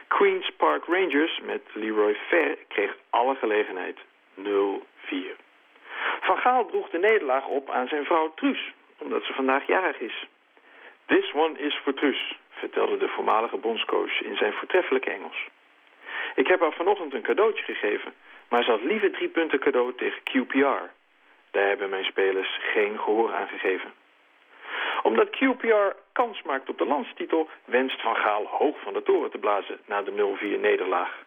Queen's Park Rangers met Leroy Fer kreeg alle gelegenheid. nul vier. Van Gaal droeg de nederlaag op aan zijn vrouw Truus, omdat ze vandaag jarig is. This one is for Truus, vertelde de voormalige bondscoach in zijn voortreffelijke Engels. Ik heb haar vanochtend een cadeautje gegeven, maar ze had liever drie punten cadeau tegen Q P R. Daar hebben mijn spelers geen gehoor aan gegeven. Omdat Q P R kans maakt op de landstitel, wenst Van Gaal hoog van de toren te blazen na de nul vier-nederlaag.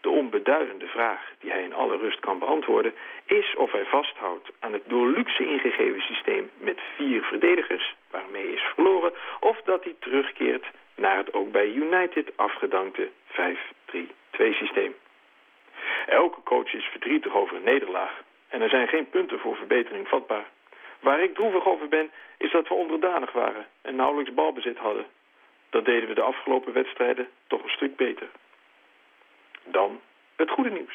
De onbeduidende vraag die hij in alle rust kan beantwoorden is of hij vasthoudt aan het door Luxe ingegeven systeem met vier verdedigers, waarmee is verloren, of dat hij terugkeert naar het ook bij United afgedankte vijf drie twee systeem. Elke coach is verdrietig over een nederlaag en er zijn geen punten voor verbetering vatbaar. Waar ik droevig over ben, is dat we onderdanig waren en nauwelijks balbezit hadden. Dat deden we de afgelopen wedstrijden toch een stuk beter. Dan het goede nieuws.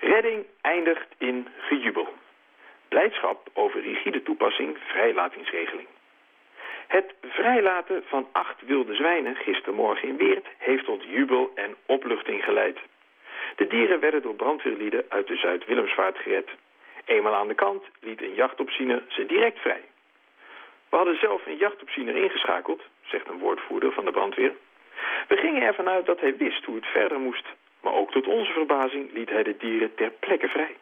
Redding eindigt in gejubel. Blijdschap over rigide toepassing vrijlatingsregeling. Het vrijlaten van acht wilde zwijnen gistermorgen in Weert heeft tot jubel en opluchting geleid. De dieren werden door brandweerlieden uit de Zuid-Willemsvaart gered. Eenmaal aan de kant liet een jachtopziener ze direct vrij. We hadden zelf een jachtopziener ingeschakeld, zegt een woordvoerder van de brandweer. We gingen ervan uit dat hij wist hoe het verder moest, maar ook tot onze verbazing liet hij de dieren ter plekke vrij.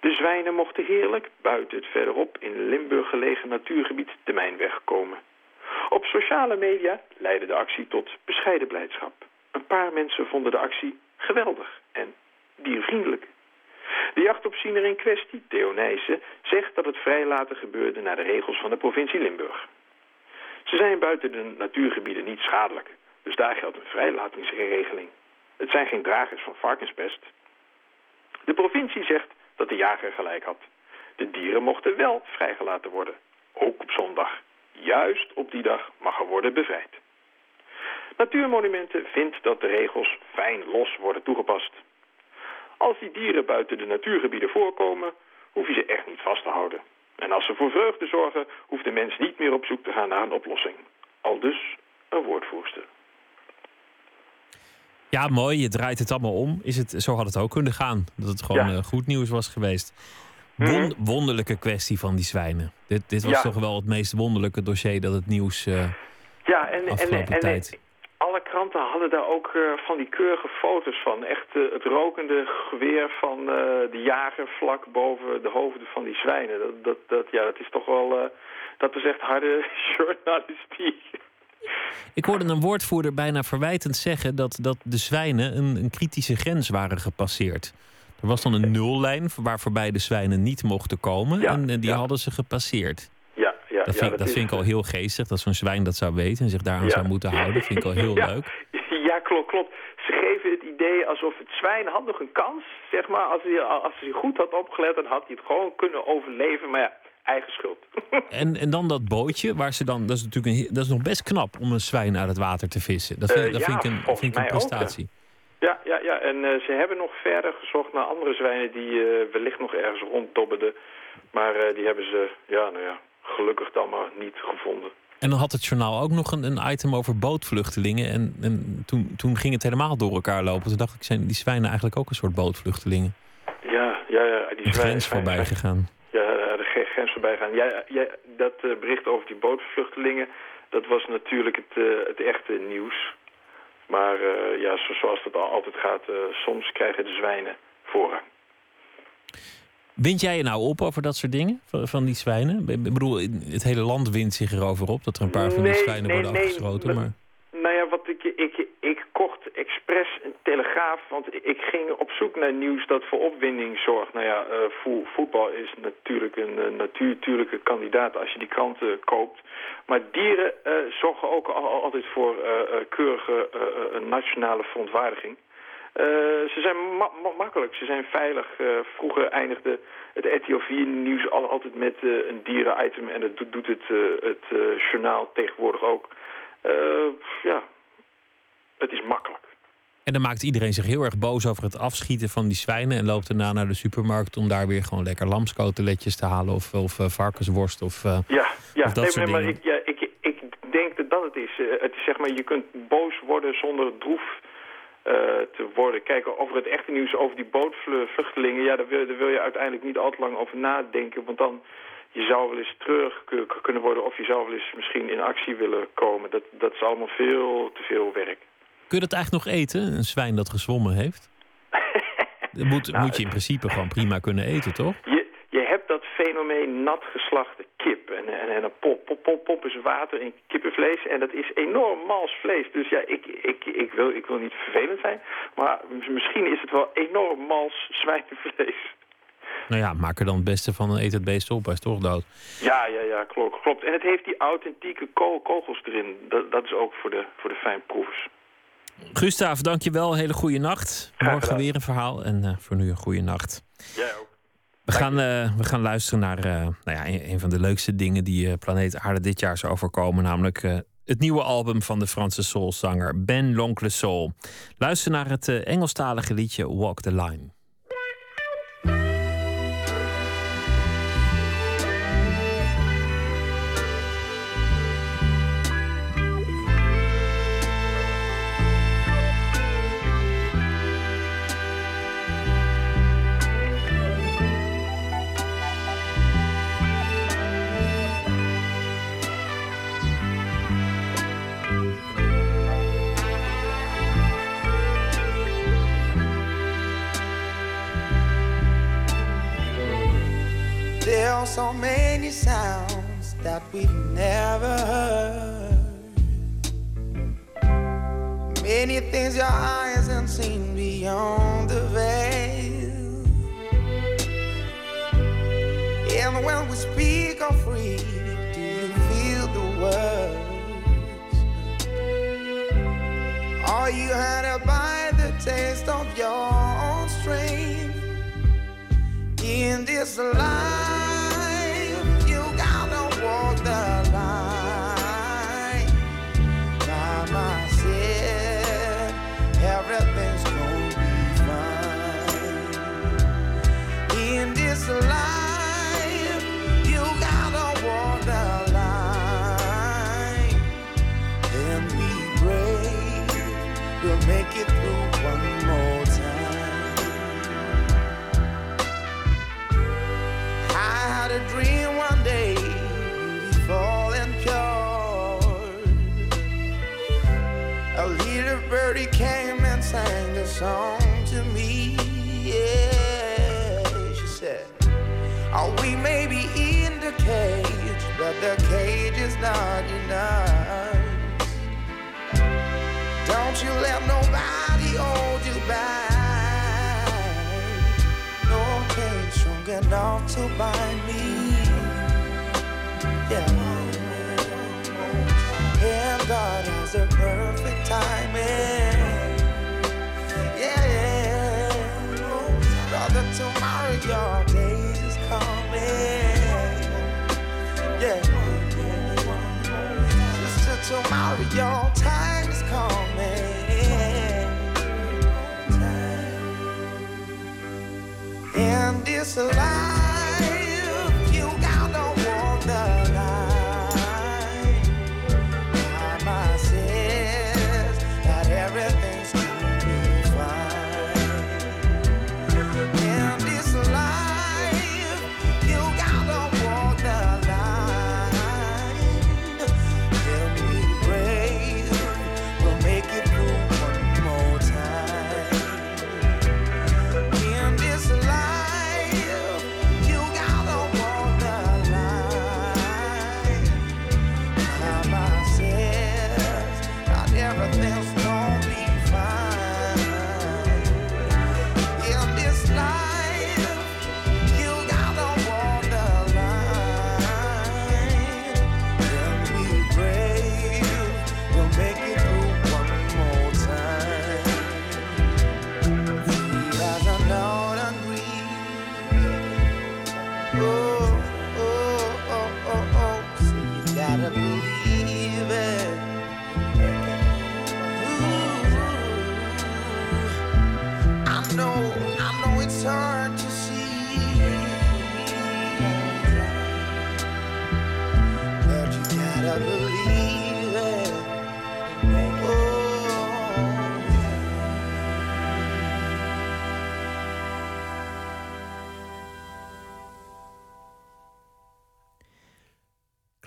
De zwijnen mochten heerlijk buiten het verderop in Limburg gelegen natuurgebied de Mijnweg komen. Op sociale media leidde de actie tot bescheiden blijdschap. Een paar mensen vonden de actie geweldig en diervriendelijk. De jachtopziener in kwestie, Theo Nijssen, zegt dat het vrijlaten gebeurde naar de regels van de provincie Limburg. Ze zijn buiten de natuurgebieden niet schadelijk, dus daar geldt een vrijlatingsregeling. Het zijn geen dragers van varkenspest. De provincie zegt dat de jager gelijk had. De dieren mochten wel vrijgelaten worden, ook op zondag. Juist op die dag mag er worden bevrijd. Natuurmonumenten vindt dat de regels fijn los worden toegepast. Als die dieren buiten de natuurgebieden voorkomen, hoef je ze echt niet vast te houden. En als ze voor vreugde zorgen, hoeft de mens niet meer op zoek te gaan naar een oplossing. Aldus een woordvoerster. Ja, mooi. Je draait het allemaal om. Is het, zo had het ook kunnen gaan. Dat het gewoon ja. goed nieuws was geweest. Won, wonderlijke kwestie van die zwijnen. Dit, dit was ja. toch wel het meest wonderlijke dossier dat het nieuws uh, ja, en, afgelopen en, en, tijd... En, alle kranten hadden daar ook uh, van die keurige foto's van. Echt uh, het rokende geweer van uh, de jager vlak boven de hoofden van die zwijnen. Dat, dat, dat, ja, dat is toch wel... Uh, dat is echt harde journalistiek. Ik hoorde een woordvoerder bijna verwijtend zeggen dat, dat de zwijnen een, een kritische grens waren gepasseerd. Er was dan een nullijn waar voorbij de zwijnen niet mochten komen. Ja, en, en die ja. hadden ze gepasseerd. Ja, dat vind, ja, dat dat is... vind ik al heel geestig, dat zo'n zwijn dat zou weten en zich daaraan ja. zou moeten houden. Vind ik al heel ja. leuk. Ja, klopt, klopt. Ze geven het idee alsof het zwijn had nog een kans, zeg maar. Als hij, als hij goed had opgelet, dan had hij het gewoon kunnen overleven. Maar ja, eigen schuld. En, en dan dat bootje, waar ze dan, dat is natuurlijk een, dat is nog best knap om een zwijn uit het water te vissen. Dat vind, uh, dat ja, vind ik een, vind ik een prestatie. Ook, ja, ja, ja, en uh, ze hebben nog verder gezocht naar andere zwijnen die uh, wellicht nog ergens ronddobberden. Maar uh, die hebben ze, ja, nou ja. gelukkig dan maar niet gevonden. En dan had het journaal ook nog een, een item over bootvluchtelingen. En, en toen, toen ging het helemaal door elkaar lopen. Toen dacht ik, zijn die zwijnen eigenlijk ook een soort bootvluchtelingen? Ja, ja, ja. Die de grens voorbij gegaan. Ja, de grens voorbij gaan. Ja, ja, dat bericht over die bootvluchtelingen, dat was natuurlijk het, uh, het echte nieuws. Maar uh, ja, zoals dat altijd gaat, uh, soms krijgen de zwijnen voorrang. Wind jij je nou op over dat soort dingen, van die zwijnen? Ik bedoel, het hele land windt zich erover op... dat er een paar van die nee, zwijnen nee, worden nee, afgeschoten, maar... Nou ja, wat ik, ik, ik kocht expres een telegraaf... want ik ging op zoek naar nieuws dat voor opwinding zorgt. Nou ja, uh, voetbal is natuurlijk een uh, natuurlijke kandidaat... als je die kranten koopt. Maar dieren uh, zorgen ook al, altijd voor uh, keurige uh, nationale verontwaardiging. Uh, ze zijn ma- ma- makkelijk, ze zijn veilig. Uh, vroeger eindigde het R T L vier nieuws al- altijd met uh, een dierenitem... en dat do- doet het, uh, het uh, journaal tegenwoordig ook. Uh, ja, het is makkelijk. En dan maakt iedereen zich heel erg boos over het afschieten van die zwijnen... en loopt daarna naar de supermarkt om daar weer gewoon lekker lamskoteletjes te halen... of, of uh, varkensworst of, uh, ja, ja. of dat nee, soort nee, maar dingen. Ik, ja, ik, ik denk dat dat het is. Uh, het is zeg maar, je kunt boos worden zonder droef... uh, te worden. Kijk, over het echte nieuws, over die bootvluchtelingen, ja, daar wil, daar wil je uiteindelijk niet al te lang over nadenken, want dan je zou wel eens terug kunnen worden of je zou wel eens misschien in actie willen komen. Dat, dat is allemaal veel te veel werk. Kun je dat eigenlijk nog eten, een zwijn dat gezwommen heeft? Dat moet, nou, moet je in principe gewoon prima kunnen eten, toch? Je, je hebt dat fenomeen nat geslachte kip. En, en, en een pop, pop, pop, pop is water in kippenvlees. En dat is enorm mals vlees. Dus ja, ik, ik, ik, wil, ik wil niet vervelend zijn. Maar misschien is het wel enorm mals zwijnenvlees. Nou ja, maak er dan het beste van en eet het beest op. Hij is toch dood. Ja, ja, ja, klopt. klopt. En het heeft die authentieke kogels erin. Dat, dat is ook voor de, voor de fijnproevers. Gustav, dankjewel. Hele goede nacht. Morgen weer een verhaal. En uh, voor nu een goede nacht. Jij ook. We gaan, uh, we gaan luisteren naar uh, nou ja, een, een van de leukste dingen die uh, planeet Aarde dit jaar zou overkomen. Namelijk uh, het nieuwe album van de Franse soulzanger Ben L'Oncle Soul. Luister naar het uh, Engelstalige liedje Walk the Line. There are so many sounds that we've never heard. Many things your eyes haven't seen beyond the veil. And when we speak of freedom, do you feel the words? Are you hurt by the taste of your own strength? In this life, you gotta walk the line. By myself, everything's gonna be fine. In this life, you gotta walk the line. Then be brave, we'll make it through one more time. I had a dream one day, beautiful and pure. A little birdie came and sang a song to me. Yeah, she said, oh, we may be in the cage, but the cage is not enough. Don't you let nobody hold you back. Strong enough to bind me. Yeah. And God has a perfect timing. Yeah. Brother, tomorrow your day is coming. Yeah. Sister, tomorrow your time is coming. And this life, you gotta walk the line. My mind says that everything's gonna be fine. And this life, you gotta walk the line. Then we pray, we'll make it through one more time. In this life,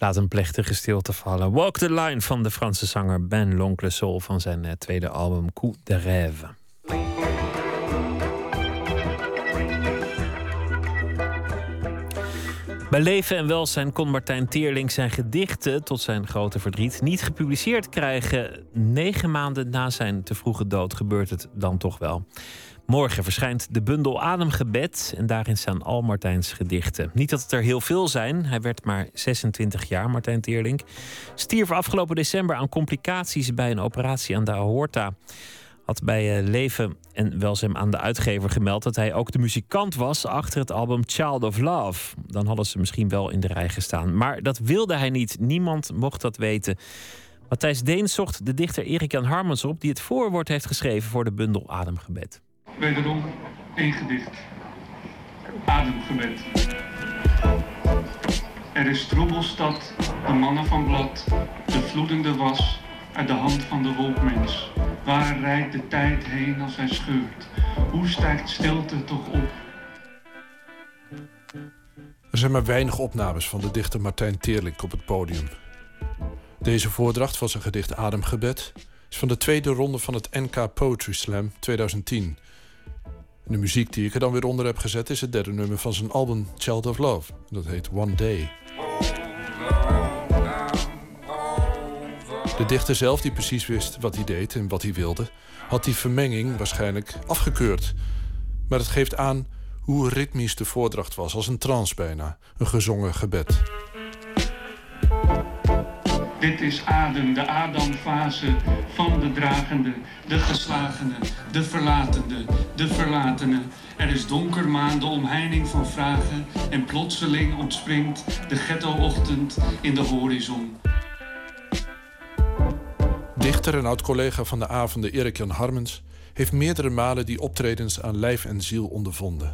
laat een plechtige stilte vallen. Walk the Line van de Franse zanger Ben L'Oncle Soul van zijn tweede album Coup de Rêve. Bij leven en welzijn kon Martijn Teerling zijn gedichten, tot zijn grote verdriet, niet gepubliceerd krijgen. Negen maanden na zijn te vroege dood gebeurt het dan toch wel. Morgen verschijnt de bundel Ademgebed en daarin staan al Martijns gedichten. Niet dat het er heel veel zijn, hij werd maar zesentwintig jaar, Martijn Teerling. Stierf afgelopen december aan complicaties bij een operatie aan de aorta. Had bij leven en welzijn aan de uitgever gemeld dat hij ook de muzikant was achter het album Child of Love. Dan hadden ze misschien wel in de rij gestaan. Maar dat wilde hij niet. Niemand mocht dat weten. Matthijs Deen zocht de dichter Erik-Jan Harmens op, die het voorwoord heeft geschreven voor de bundel Ademgebed. Wederom één gedicht. Ademgebed. Er is troebelstad, de mannen van blad, de vloedende was uit de hand van de wolkmens. Waar rijdt de tijd heen als hij scheurt? Hoe stijgt stilte toch op? Er zijn maar weinig opnames van de dichter Martijn Teerling op het podium. Deze voordracht van zijn gedicht Ademgebed is van de tweede ronde van het N K Poetry Slam twintig tien. En de muziek die ik er dan weer onder heb gezet is het derde nummer van zijn album Child of Love. Dat heet One Day. De dichter zelf, die precies wist wat hij deed en wat hij wilde, had die vermenging waarschijnlijk afgekeurd. Maar het geeft aan hoe ritmisch de voordracht was, als een trance bijna, een gezongen gebed. Dit is adem, de adamfase van de dragende, de geslagene, de verlatende, de verlatene. Er is donkermaan, de omheining van vragen en plotseling ontspringt de ghetto-ochtend in de horizon. Dichter en oud-collega van de avonden Erik-Jan Harmens heeft meerdere malen die optredens aan lijf en ziel ondervonden.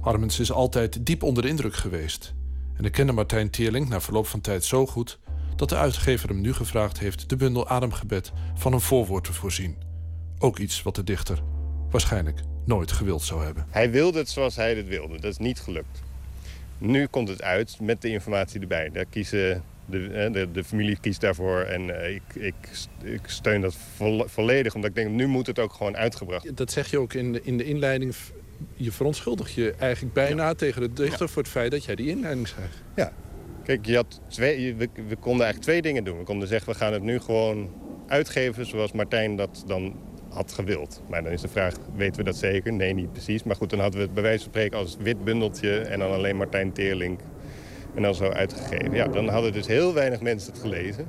Harmens is altijd diep onder de indruk geweest. En ik kende Martijn Teerling na verloop van tijd zo goed dat de uitgever hem nu gevraagd heeft de bundel Ademgebed van een voorwoord te voorzien. Ook iets wat de dichter waarschijnlijk nooit gewild zou hebben. Hij wilde het zoals hij het wilde, dat is niet gelukt. Nu komt het uit met de informatie erbij. Daar kiezen... De, de, de familie kiest daarvoor en uh, ik, ik, ik steun dat vo- volledig. Omdat ik denk, nu moet het ook gewoon uitgebracht. Dat zeg je ook in de, in de inleiding. Je verontschuldigt je eigenlijk bijna ja. tegen de dichter ja. voor het feit dat jij die inleiding zegt. Ja. Kijk, je had twee, we, we konden eigenlijk twee dingen doen. We konden zeggen, we gaan het nu gewoon uitgeven zoals Martijn dat dan had gewild. Maar dan is de vraag, weten we dat zeker? Nee, niet precies. Maar goed, dan hadden we het bij wijze van spreken als wit bundeltje en dan alleen Martijn Teerling. En dan zo uitgegeven. Ja, dan hadden dus heel weinig mensen het gelezen.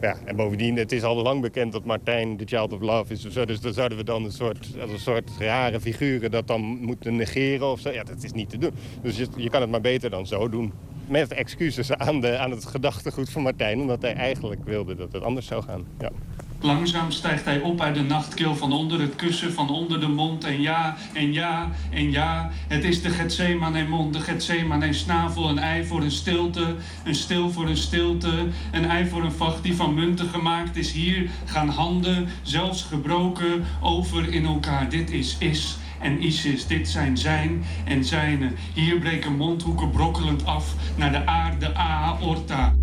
Ja, en bovendien, het is al lang bekend dat Martijn de Child of Love is. Dus dan zouden we dan een soort, als een soort rare figuren dat dan moeten negeren of zo. Ja, dat is niet te doen. Dus je, je kan het maar beter dan zo doen. Met excuses aan, de, aan het gedachtegoed van Martijn. Omdat hij eigenlijk wilde dat het anders zou gaan. Ja. Langzaam stijgt hij op uit de nachtkeel van onder het kussen, van onder de mond. En ja, en ja, en ja. Het is de Gethsemane-mond, de Gethsemane-snavel. Een ei voor een stilte, een stil voor een stilte. Een ei voor een vacht die van munten gemaakt is. Hier gaan handen, zelfs gebroken, over in elkaar. Dit is is. En Isis, dit zijn zijn en zijne. Hier breken mondhoeken brokkelend af naar de aarde aorta.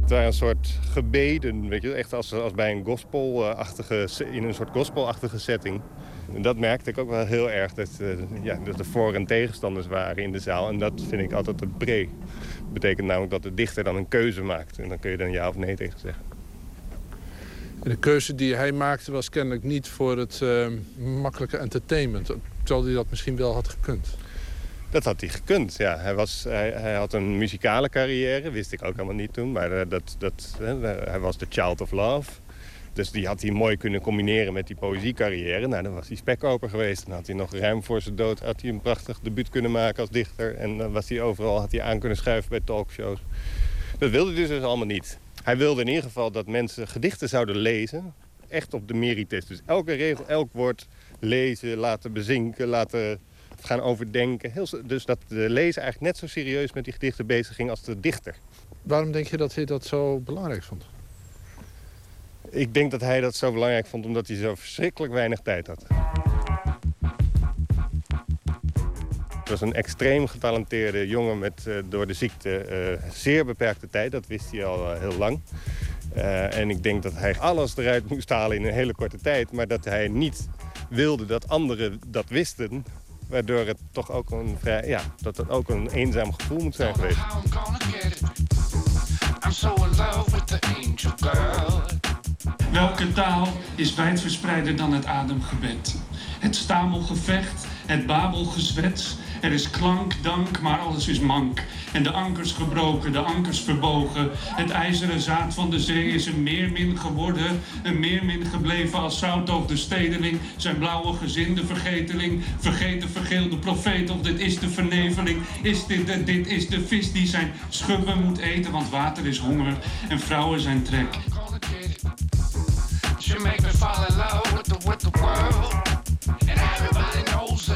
Het waren een soort gebeden, weet je, echt als, als bij een gospelachtige, in een soort gospelachtige setting. En dat merkte ik ook wel heel erg, dat, uh, ja, dat er voor- en tegenstanders waren in de zaal. En dat vind ik altijd een pre. Dat betekent namelijk dat de dichter dan een keuze maakt. En dan kun je dan ja of nee tegen zeggen. En de keuze die hij maakte was kennelijk niet voor het uh, makkelijke entertainment. Terwijl hij dat misschien wel had gekund. Dat had hij gekund, ja. Hij, was, hij, hij had een muzikale carrière, wist ik ook helemaal niet toen. Maar dat, dat, hij was de Child of Love. Dus die had hij mooi kunnen combineren met die poëziecarrière. Nou, dan was hij spekkoper geweest. Dan had hij nog ruim voor zijn dood had hij een prachtig debuut kunnen maken als dichter. En dan was hij overal had hij aan kunnen schuiven bij talkshows. Dat wilde hij dus allemaal niet. Hij wilde in ieder geval dat mensen gedichten zouden lezen. Echt op de merites. Dus elke regel, elk woord lezen, laten bezinken, laten... gaan overdenken. Heel, dus dat de lezer eigenlijk net zo serieus met die gedichten bezig ging als de dichter. Waarom denk je dat hij dat zo belangrijk vond? Ik denk dat hij dat zo belangrijk vond omdat hij zo verschrikkelijk weinig tijd had. Het was een extreem getalenteerde jongen met uh, door de ziekte uh, zeer beperkte tijd. Dat wist hij al uh, heel lang. Uh, en ik denk dat hij alles eruit moest halen in een hele korte tijd. Maar dat hij niet wilde dat anderen dat wisten. Waardoor het toch ook een, vrij, ja, dat het ook een eenzaam gevoel moet zijn geweest. Welke taal is wijdverspreider dan het ademgebed? Het stamelgevecht, het babelgezwets. Er is klank, dank, maar alles is mank. En de ankers gebroken, de ankers verbogen. Het ijzeren zaad van de zee is een meermin geworden. Een meermin gebleven als zout over de stedeling. Zijn blauwe gezin, de vergeteling. Vergeten, vergeelde profeet, of dit is de verneveling. Is dit, de, dit is de vis die zijn schubben moet eten, want water is honger. En vrouwen zijn trek.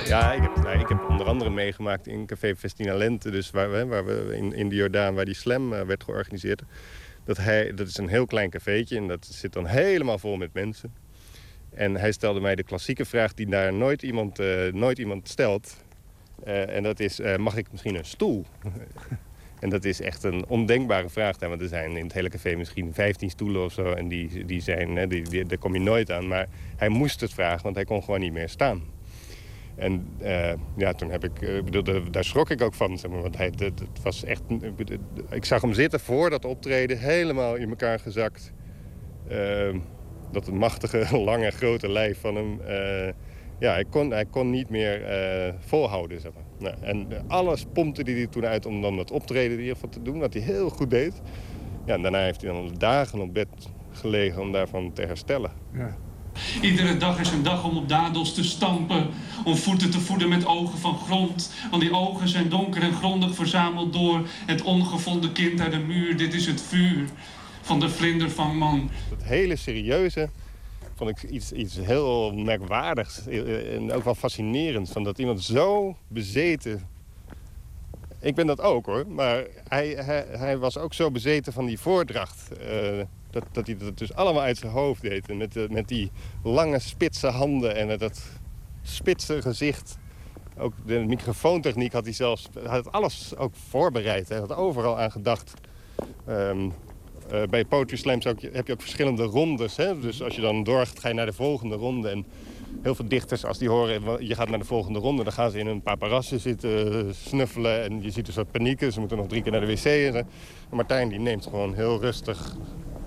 Ja, ik heb, nou, ik heb onder andere meegemaakt in Café Festina Lente, dus waar we, waar we in, in de Jordaan, waar die slam uh, werd georganiseerd. Dat, hij, dat is een heel klein cafeetje en dat zit dan helemaal vol met mensen. En hij stelde mij de klassieke vraag die daar nooit iemand, uh, nooit iemand stelt. Uh, en dat is, uh, mag ik misschien een stoel? En dat is echt een ondenkbare vraag daar, want er zijn in het hele café misschien vijftien stoelen of zo. En die, die zijn, die, die, daar kom je nooit aan, maar hij moest het vragen, want hij kon gewoon niet meer staan. En uh, ja, toen heb ik, ik bedoel, daar schrok ik ook van, zeg maar, want hij, dat, dat was echt, ik zag hem zitten voor dat optreden, helemaal in elkaar gezakt. Uh, dat machtige, lange, grote lijf van hem, uh, ja, hij kon, hij kon niet meer uh, volhouden, zeg maar. Nou, en alles pompte hij er toen uit om dan dat optreden in ieder geval te doen, wat hij heel goed deed. Ja, en daarna heeft hij dan dagen op bed gelegen om daarvan te herstellen. Ja. Iedere dag is een dag om op dadels te stampen, om voeten te voeden met ogen van grond. Want die ogen zijn donker en grondig verzameld door het ongevonden kind uit de muur. Dit is het vuur van de vlinder van man. Dat hele serieuze vond ik iets, iets heel merkwaardigs en ook wel fascinerends. Van dat iemand zo bezeten... Ik ben dat ook hoor, maar hij, hij, hij was ook zo bezeten van die voordracht... Uh, Dat, dat hij dat dus allemaal uit zijn hoofd deed. En met, de, met die lange spitse handen en dat spitse gezicht. Ook de microfoontechniek had hij zelfs... had alles ook voorbereid. Hij had overal aan gedacht. Um, uh, bij Poetry Slams ook, heb je ook verschillende rondes. Hè? Dus als je dan doorgaat, ga je naar de volgende ronde. En heel veel dichters, als die horen... je gaat naar de volgende ronde, dan gaan ze in hun paparassen zitten snuffelen. En je ziet een soort panieken. Ze moeten nog drie keer naar de wc. En en Martijn die neemt gewoon heel rustig...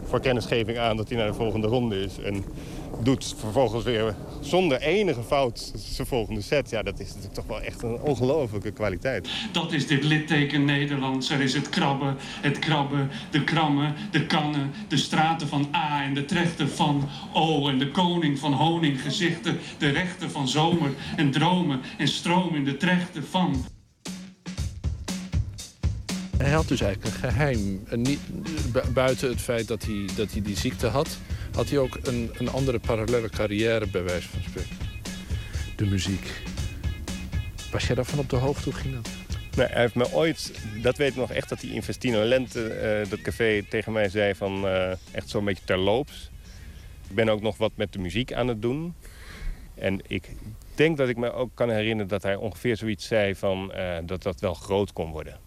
voor kennisgeving aan dat hij naar de volgende ronde is. En doet vervolgens weer zonder enige fout zijn volgende set. Ja, dat is natuurlijk toch wel echt een ongelofelijke kwaliteit. Dat is dit litteken Nederlands. Er is het krabben, het krabben, de krammen, de kannen, de straten van A en de trechten van O. En de koning van honinggezichten, de rechten van zomer en dromen en stroom in de trechten van... Hij had dus eigenlijk een geheim. En niet, buiten het feit dat hij, dat hij die ziekte had... had hij ook een, een andere parallele carrière, bij wijze van spreken. De muziek. Was jij daarvan op de hoogte? Hoe ging dat? Nee, hij heeft me ooit... Dat weet ik nog echt, dat hij in Festino Lente, uh, dat café, tegen mij zei van... Uh, echt zo'n beetje terloops. Ik ben ook nog wat met de muziek aan het doen. En ik denk dat ik me ook kan herinneren dat hij ongeveer zoiets zei van... Uh, dat dat wel groot kon worden.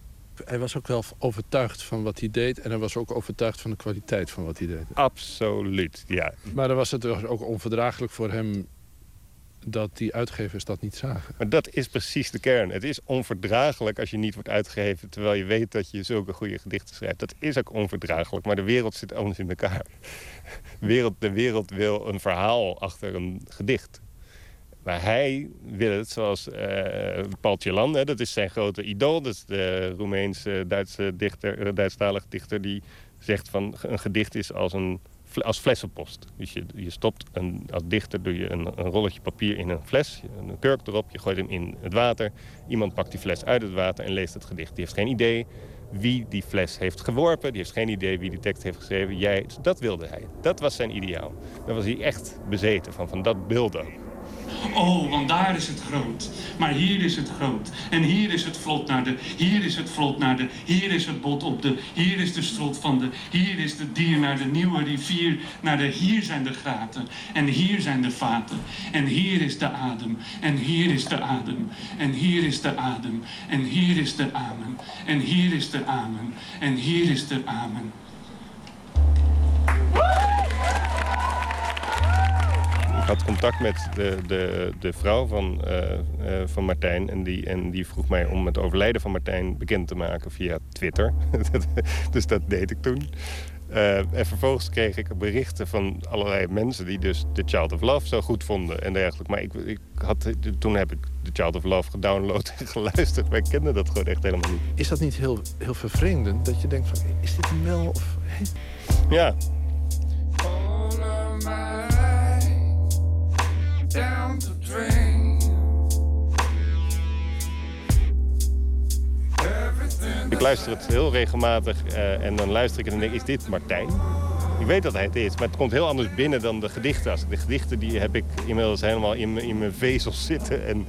Hij was ook wel overtuigd van wat hij deed... en hij was ook overtuigd van de kwaliteit van wat hij deed. Absoluut, ja. Maar dan was het ook onverdraaglijk voor hem... dat die uitgevers dat niet zagen. Maar dat is precies de kern. Het is onverdraaglijk als je niet wordt uitgegeven... terwijl je weet dat je zulke goede gedichten schrijft. Dat is ook onverdraaglijk, maar de wereld zit anders in elkaar. De wereld wil een verhaal achter een gedicht... Maar hij wil het, zoals uh, Paul Celan, hè, dat is zijn grote idool. Dat is de Roemeense Duitse dichter, Duitsstalige dichter... die zegt van een gedicht is als, een, als flessenpost. Dus je, je stopt een, als dichter doe je een, een rolletje papier in een fles. Een kurk erop, je gooit hem in het water. Iemand pakt die fles uit het water en leest het gedicht. Die heeft geen idee wie die fles heeft geworpen. Die heeft geen idee wie die tekst heeft geschreven. Jij, dat wilde hij. Dat was zijn ideaal. Daar was hij echt bezeten van, van dat beeld ook. Oh, want daar is het groot. Maar hier is het groot. En hier is het vlot naar de. Hier is het vlot naar de. Hier is het bot op de. Hier is de strot van de. Hier is de dier naar de nieuwe rivier. Naar de. Hier zijn de graten. En hier zijn de vaten. En hier is de adem. En hier is de adem. En hier is de adem. En hier is de amen. En hier is de amen. En hier is de amen. Ik had contact met de, de, de vrouw van, uh, uh, van Martijn en die, en die vroeg mij om het overlijden van Martijn bekend te maken via Twitter. Dus dat deed ik toen. Uh, en vervolgens kreeg ik berichten van allerlei mensen die dus The Child of Love zo goed vonden en dergelijke. Maar ik, ik had, toen heb ik The Child of Love gedownload en geluisterd. Wij kenden dat gewoon echt helemaal niet. Is dat niet heel, heel vervreemdend? Dat je denkt van, is dit een mel? Of... Ja. Down the drain. Ik luister het heel regelmatig uh, en dan luister ik en dan denk ik, is dit Martijn? Ik weet dat hij het is, maar het komt heel anders binnen dan de gedichten. De gedichten die heb ik inmiddels helemaal in mijn in mijn vezels zitten. En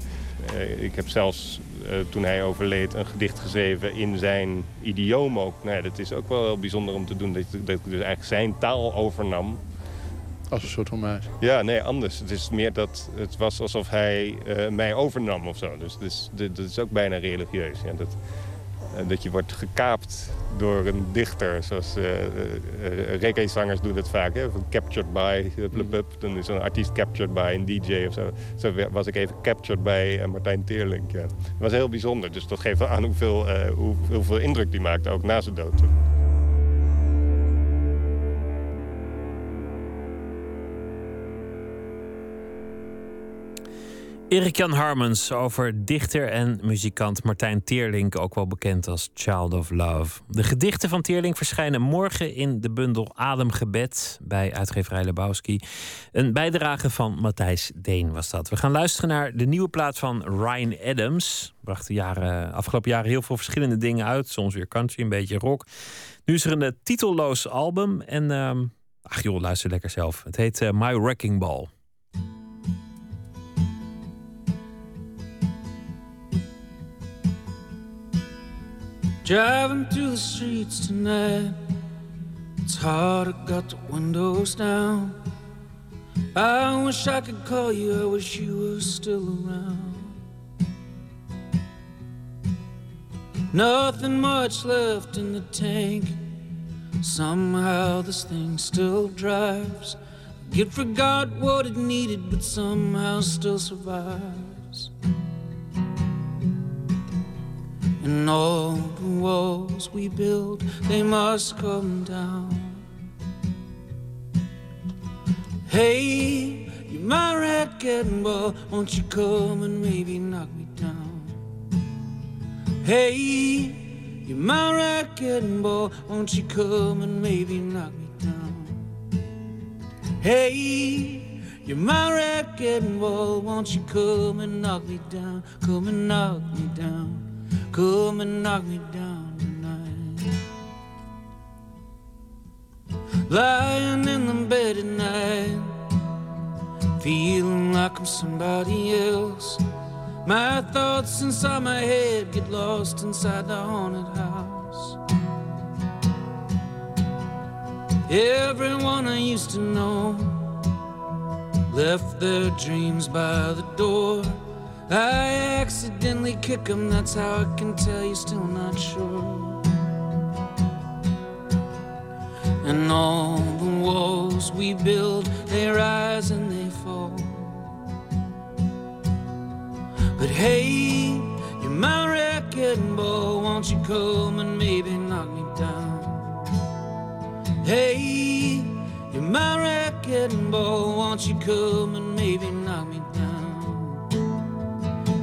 uh, ik heb zelfs, uh, toen hij overleed, een gedicht geschreven in zijn idioom ook. Nou, ja, dat is ook wel heel bijzonder om te doen, dat, dat ik dus eigenlijk zijn taal overnam. Als een soort hommage. Ja, nee, anders. Het is meer dat het was alsof hij uh, mij overnam of zo. Dus, dus dit, dit is ook bijna religieus. Ja, dat, uh, dat je wordt gekaapt door een dichter. Zoals uh, uh, reggae-zangers doen dat vaak. Hè? Van captured by, uh, plup, plup. Dan is zo'n artiest captured by een D J of zo. Zo was ik even captured by uh, Martijn Teerlink. Ja. Dat was heel bijzonder. Dus dat geeft wel aan hoeveel, uh, hoe, hoeveel indruk die maakte, ook na zijn dood. Erik-Jan Harmens over dichter en muzikant Martijn Teerlink, ook wel bekend als Child of Love. De gedichten van Teerlink verschijnen morgen in de bundel Ademgebed bij uitgeverij Lebowski. Een bijdrage van Matthijs Deen was dat. We gaan luisteren naar de nieuwe plaat van Ryan Adams. Bracht de jaren, afgelopen jaren heel veel verschillende dingen uit. Soms weer country, een beetje rock. Nu is er een titelloos album en uh, ach joh, luister lekker zelf. Het heet uh, My Wrecking Ball. Driving through the streets tonight, it's hard, I got the windows down. I wish I could call you, I wish you were still around. Nothing much left in the tank, somehow this thing still drives. It forgot what it needed, but somehow still survives. And all the walls we build, they must come down. Hey, you're my wrecking ball, won't you come and maybe knock me down? Hey, you're my wrecking ball, won't you come and maybe knock me down? Hey, you're my wrecking ball, won't you come and knock me down? Come and knock me down. Come and knock me down tonight. Lying in the bed at night, feeling like I'm somebody else. My thoughts inside my head get lost inside the haunted house. Everyone I used to know left their dreams by the door. I accidentally kick him, that's how I can tell you're still not sure. And all the walls we build, they rise and they fall. But hey, you're my wrecking ball, won't you come and maybe knock me down? Hey, you're my wrecking ball, won't you come and maybe knock me down?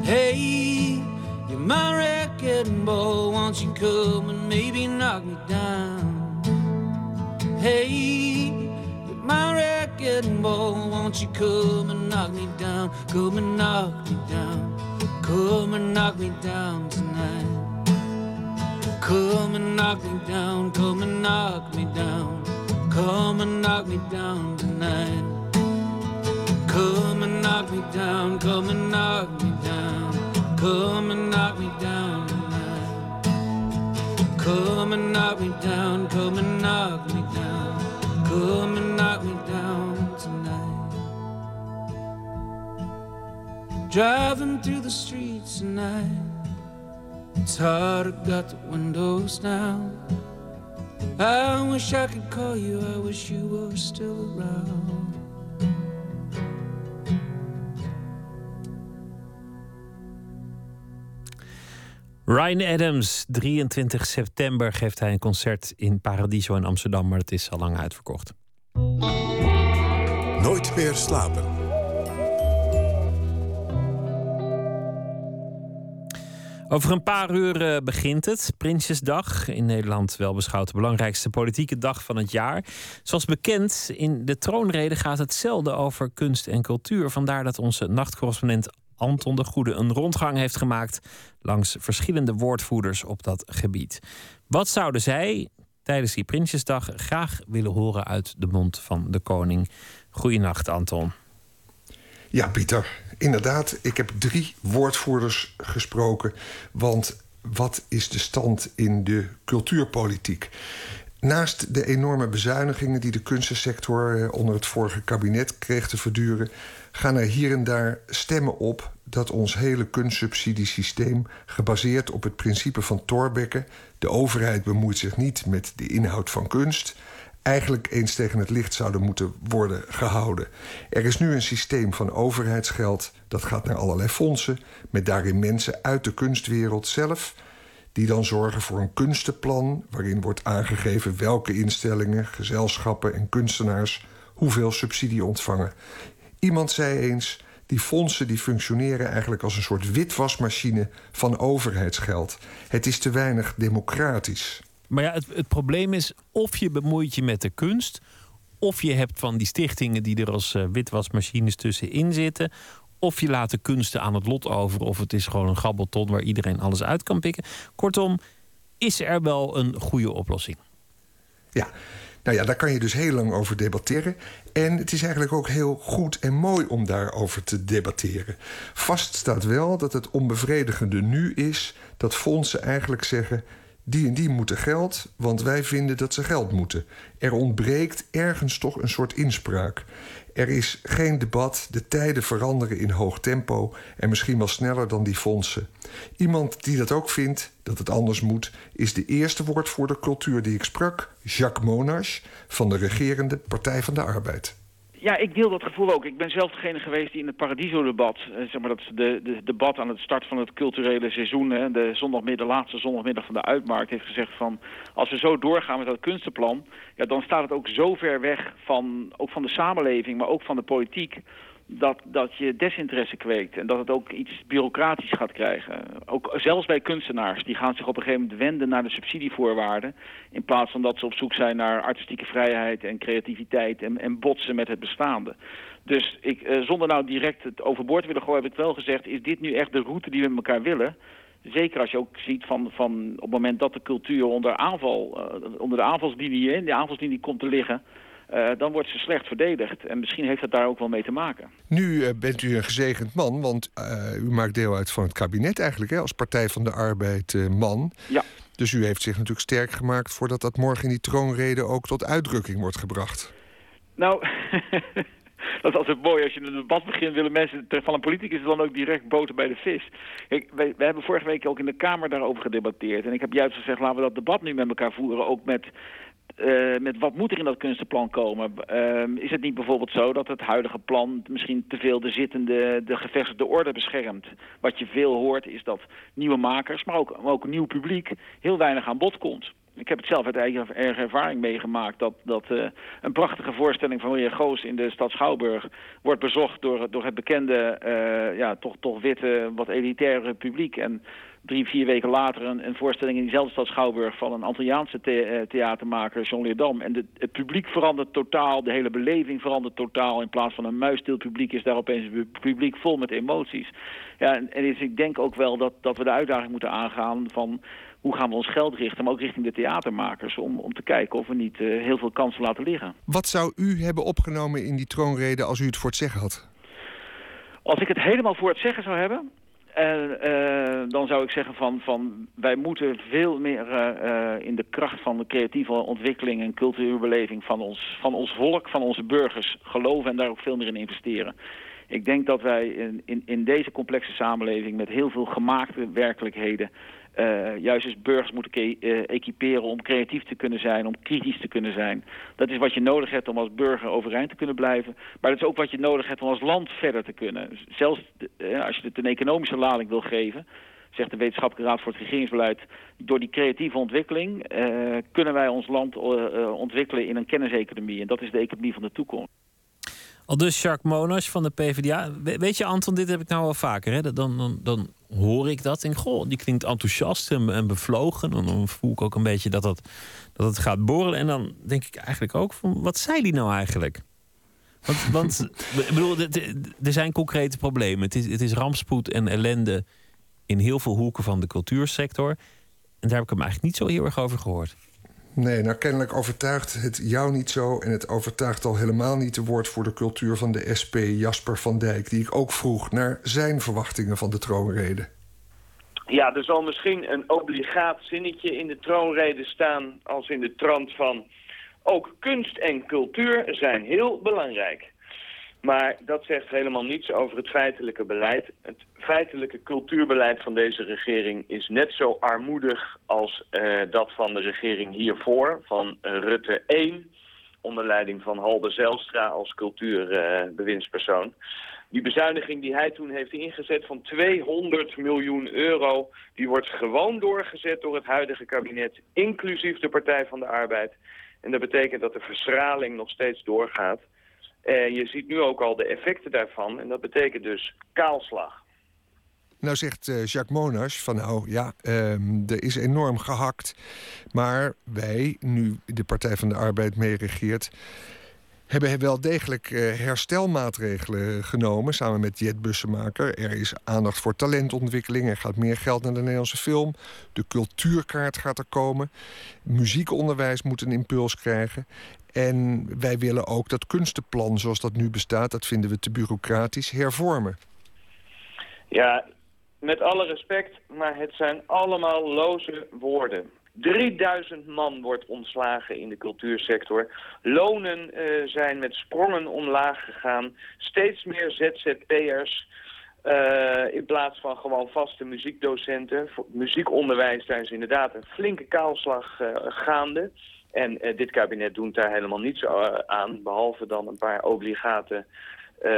Hey, you're my wrecking ball, won't you come and maybe knock me down? Hey, you're my wrecking ball, won't you come and knock me down? Come and knock me down, come and knock me down tonight. Come and knock me down, come and knock me down, come and knock me down tonight. Come and knock me down, come and knock me down, come and knock me down tonight. Come and knock me down, come and knock me down, come and knock me down tonight. Driving through the streets tonight, it's hard, I got the windows down. I wish I could call you, I wish you were still around. Ryan Adams, drieëntwintig september geeft hij een concert in Paradiso in Amsterdam, maar het is al lang uitverkocht. Nooit meer slapen. Over een paar uur uh, begint het. Prinsjesdag, in Nederland wel beschouwd de belangrijkste politieke dag van het jaar. Zoals bekend, in de troonrede gaat het zelden over kunst en cultuur. Vandaar dat onze nachtcorrespondent Anton de Goede een rondgang heeft gemaakt langs verschillende woordvoerders op dat gebied. Wat zouden zij tijdens die Prinsjesdag graag willen horen uit de mond van de koning? Goeienacht, Anton. Ja, Pieter. Inderdaad, ik heb drie woordvoerders gesproken. Want wat is de stand in de cultuurpolitiek? Naast de enorme bezuinigingen die de kunstensector onder het vorige kabinet kreeg te verduren, gaan er hier en daar stemmen op dat ons hele kunstsubsidiesysteem, gebaseerd op het principe van Thorbecke, de overheid bemoeit zich niet met de inhoud van kunst, eigenlijk eens tegen het licht zouden moeten worden gehouden. Er is nu een systeem van overheidsgeld, dat gaat naar allerlei fondsen, met daarin mensen uit de kunstwereld zelf, die dan zorgen voor een kunstenplan waarin wordt aangegeven welke instellingen, gezelschappen en kunstenaars hoeveel subsidie ontvangen. Iemand zei eens, die fondsen die functioneren eigenlijk als een soort witwasmachine van overheidsgeld. Het is te weinig democratisch. Maar ja, het, het probleem is, of je bemoeit je met de kunst, of je hebt van die stichtingen die er als uh, witwasmachines tussenin zitten, of je laat de kunsten aan het lot over, of het is gewoon een gabbelton waar iedereen alles uit kan pikken. Kortom, is er wel een goede oplossing? Ja, nou ja, daar kan je dus heel lang over debatteren. En het is eigenlijk ook heel goed en mooi om daarover te debatteren. Vast staat wel dat het onbevredigende nu is dat fondsen eigenlijk zeggen, die en die moeten geld, want wij vinden dat ze geld moeten. Er ontbreekt ergens toch een soort inspraak. Er is geen debat, de tijden veranderen in hoog tempo en misschien wel sneller dan die fondsen. Iemand die dat ook vindt, dat het anders moet, is de eerste woordvoerder cultuur die ik sprak, Jacques Monash van de regerende Partij van de Arbeid. Ja, ik deel dat gevoel ook. Ik ben zelf degene geweest die in het Paradiso-debat, zeg maar dat is de, de debat aan het start van het culturele seizoen, hè, de zondagmiddag, laatste zondagmiddag van de Uitmarkt, heeft gezegd van, als we zo doorgaan met dat kunstenplan, ja, dan staat het ook zo ver weg van, ook van de samenleving, maar ook van de politiek, dat, dat je desinteresse kweekt en dat het ook iets bureaucratisch gaat krijgen. Ook zelfs bij kunstenaars, die gaan zich op een gegeven moment wenden naar de subsidievoorwaarden, in plaats van dat ze op zoek zijn naar artistieke vrijheid en creativiteit en, en botsen met het bestaande. Dus ik, eh, zonder nou direct het overboord te willen gooien, heb ik wel gezegd, is dit nu echt de route die we met elkaar willen? Zeker als je ook ziet van, van op het moment dat de cultuur onder aanval, uh, onder de aanvalslinie, in de aanvalslinie komt te liggen, Uh, dan wordt ze slecht verdedigd. En misschien heeft dat daar ook wel mee te maken. Nu uh, bent u een gezegend man, want uh, u maakt deel uit van het kabinet eigenlijk, hè, als Partij van de Arbeid uh, man. Ja. Dus u heeft zich natuurlijk sterk gemaakt voordat dat morgen in die troonrede ook tot uitdrukking wordt gebracht. Nou, dat is altijd mooi. Als je een debat begint, willen mensen van een politicus dan ook direct boter bij de vis. Kijk, wij, wij hebben vorige week ook in de Kamer daarover gedebatteerd. En ik heb juist gezegd, laten we dat debat nu met elkaar voeren, ook met Uh, met wat moet er in dat kunstenplan komen? Uh, is het niet bijvoorbeeld zo dat het huidige plan misschien te veel de zittende, de gevestigde orde beschermt? Wat je veel hoort is dat nieuwe makers, maar ook, maar ook nieuw publiek, heel weinig aan bod komt. Ik heb het zelf uit eigen ervaring meegemaakt dat, dat uh, een prachtige voorstelling van meneer Goos in de stad Schouwburg wordt bezocht door, door het bekende, uh, ja, toch, toch witte, wat elitaire publiek. En drie, vier weken later een, een voorstelling in diezelfde stad Schouwburg van een Antilliaanse the, theatermaker, John Leerdam. En de, het publiek verandert totaal, de hele beleving verandert totaal. In plaats van een muisstil publiek is daar opeens een publiek vol met emoties. Ja, en, en dus ik denk ook wel dat, dat we de uitdaging moeten aangaan van, hoe gaan we ons geld richten, maar ook richting de theatermakers, om, om te kijken of we niet uh, heel veel kansen laten liggen. Wat zou u hebben opgenomen in die troonrede als u het voor het zeggen had? Als ik het helemaal voor het zeggen zou hebben... En uh, dan zou ik zeggen van, van wij moeten veel meer uh, in de kracht van de creatieve ontwikkeling en cultuurbeleving van ons, van ons volk, van onze burgers geloven en daar ook veel meer in investeren. Ik denk dat wij in, in, in deze complexe samenleving met heel veel gemaakte werkelijkheden uh, juist als burgers moeten uh, equiperen om creatief te kunnen zijn, om kritisch te kunnen zijn. Dat is wat je nodig hebt om als burger overeind te kunnen blijven. Maar dat is ook wat je nodig hebt om als land verder te kunnen. Zelfs uh, als je het een economische lading wil geven, zegt de Wetenschappelijke Raad voor het Regeringsbeleid, door die creatieve ontwikkeling uh, kunnen wij ons land uh, uh, ontwikkelen in een kenniseconomie. En dat is de economie van de toekomst. Aldus Jacques Monas van de PvdA. Weet je, Anton, dit heb ik nou wel vaker. Hè? Dan, dan, dan hoor ik dat en goh, die klinkt enthousiast en, en bevlogen. En dan voel ik ook een beetje dat, dat, dat het gaat borrelen. En dan denk ik eigenlijk ook van, wat zei die nou eigenlijk? Want, want ik bedoel, er zijn concrete problemen. Het is, het is rampspoed en ellende in heel veel hoeken van de cultuursector. En daar heb ik hem eigenlijk niet zo heel erg over gehoord. Nee, nou kennelijk overtuigt het jou niet zo... en het overtuigt al helemaal niet de woordvoerder cultuur van de S P, Jasper van Dijk... die ik ook vroeg naar zijn verwachtingen van de troonrede. Ja, er zal misschien een obligaat zinnetje in de troonrede staan... als in de trant van... ook kunst en cultuur zijn heel belangrijk. Maar dat zegt helemaal niets over het feitelijke beleid. Het feitelijke cultuurbeleid van deze regering is net zo armoedig als uh, dat van de regering hiervoor, van uh, Rutte één, onder leiding van Halbe Zijlstra als cultuurbewindspersoon. Uh, die bezuiniging die hij toen heeft ingezet van tweehonderd miljoen euro, die wordt gewoon doorgezet door het huidige kabinet, inclusief de Partij van de Arbeid. En dat betekent dat de verschraling nog steeds doorgaat. En je ziet nu ook al de effecten daarvan. En dat betekent dus kaalslag. Nou zegt uh, Jacques Monas van nou ja, um, er is enorm gehakt. Maar wij, nu de Partij van de Arbeid meeregeert... hebben wel degelijk uh, herstelmaatregelen genomen samen met Jet Bussemaker. Er is aandacht voor talentontwikkeling. Er gaat meer geld naar de Nederlandse film. De cultuurkaart gaat er komen. Muziekonderwijs moet een impuls krijgen. En wij willen ook dat kunstenplan zoals dat nu bestaat... dat vinden we te bureaucratisch, hervormen. Ja, met alle respect, maar het zijn allemaal loze woorden. drieduizend man wordt ontslagen in de cultuursector. Lonen uh, zijn met sprongen omlaag gegaan. Steeds meer Z Z P'ers uh, in plaats van gewoon vaste muziekdocenten. Voor muziekonderwijs zijn ze inderdaad een flinke kaalslag uh, gaande... En uh, dit kabinet doet daar helemaal niets aan, behalve dan een paar obligate uh,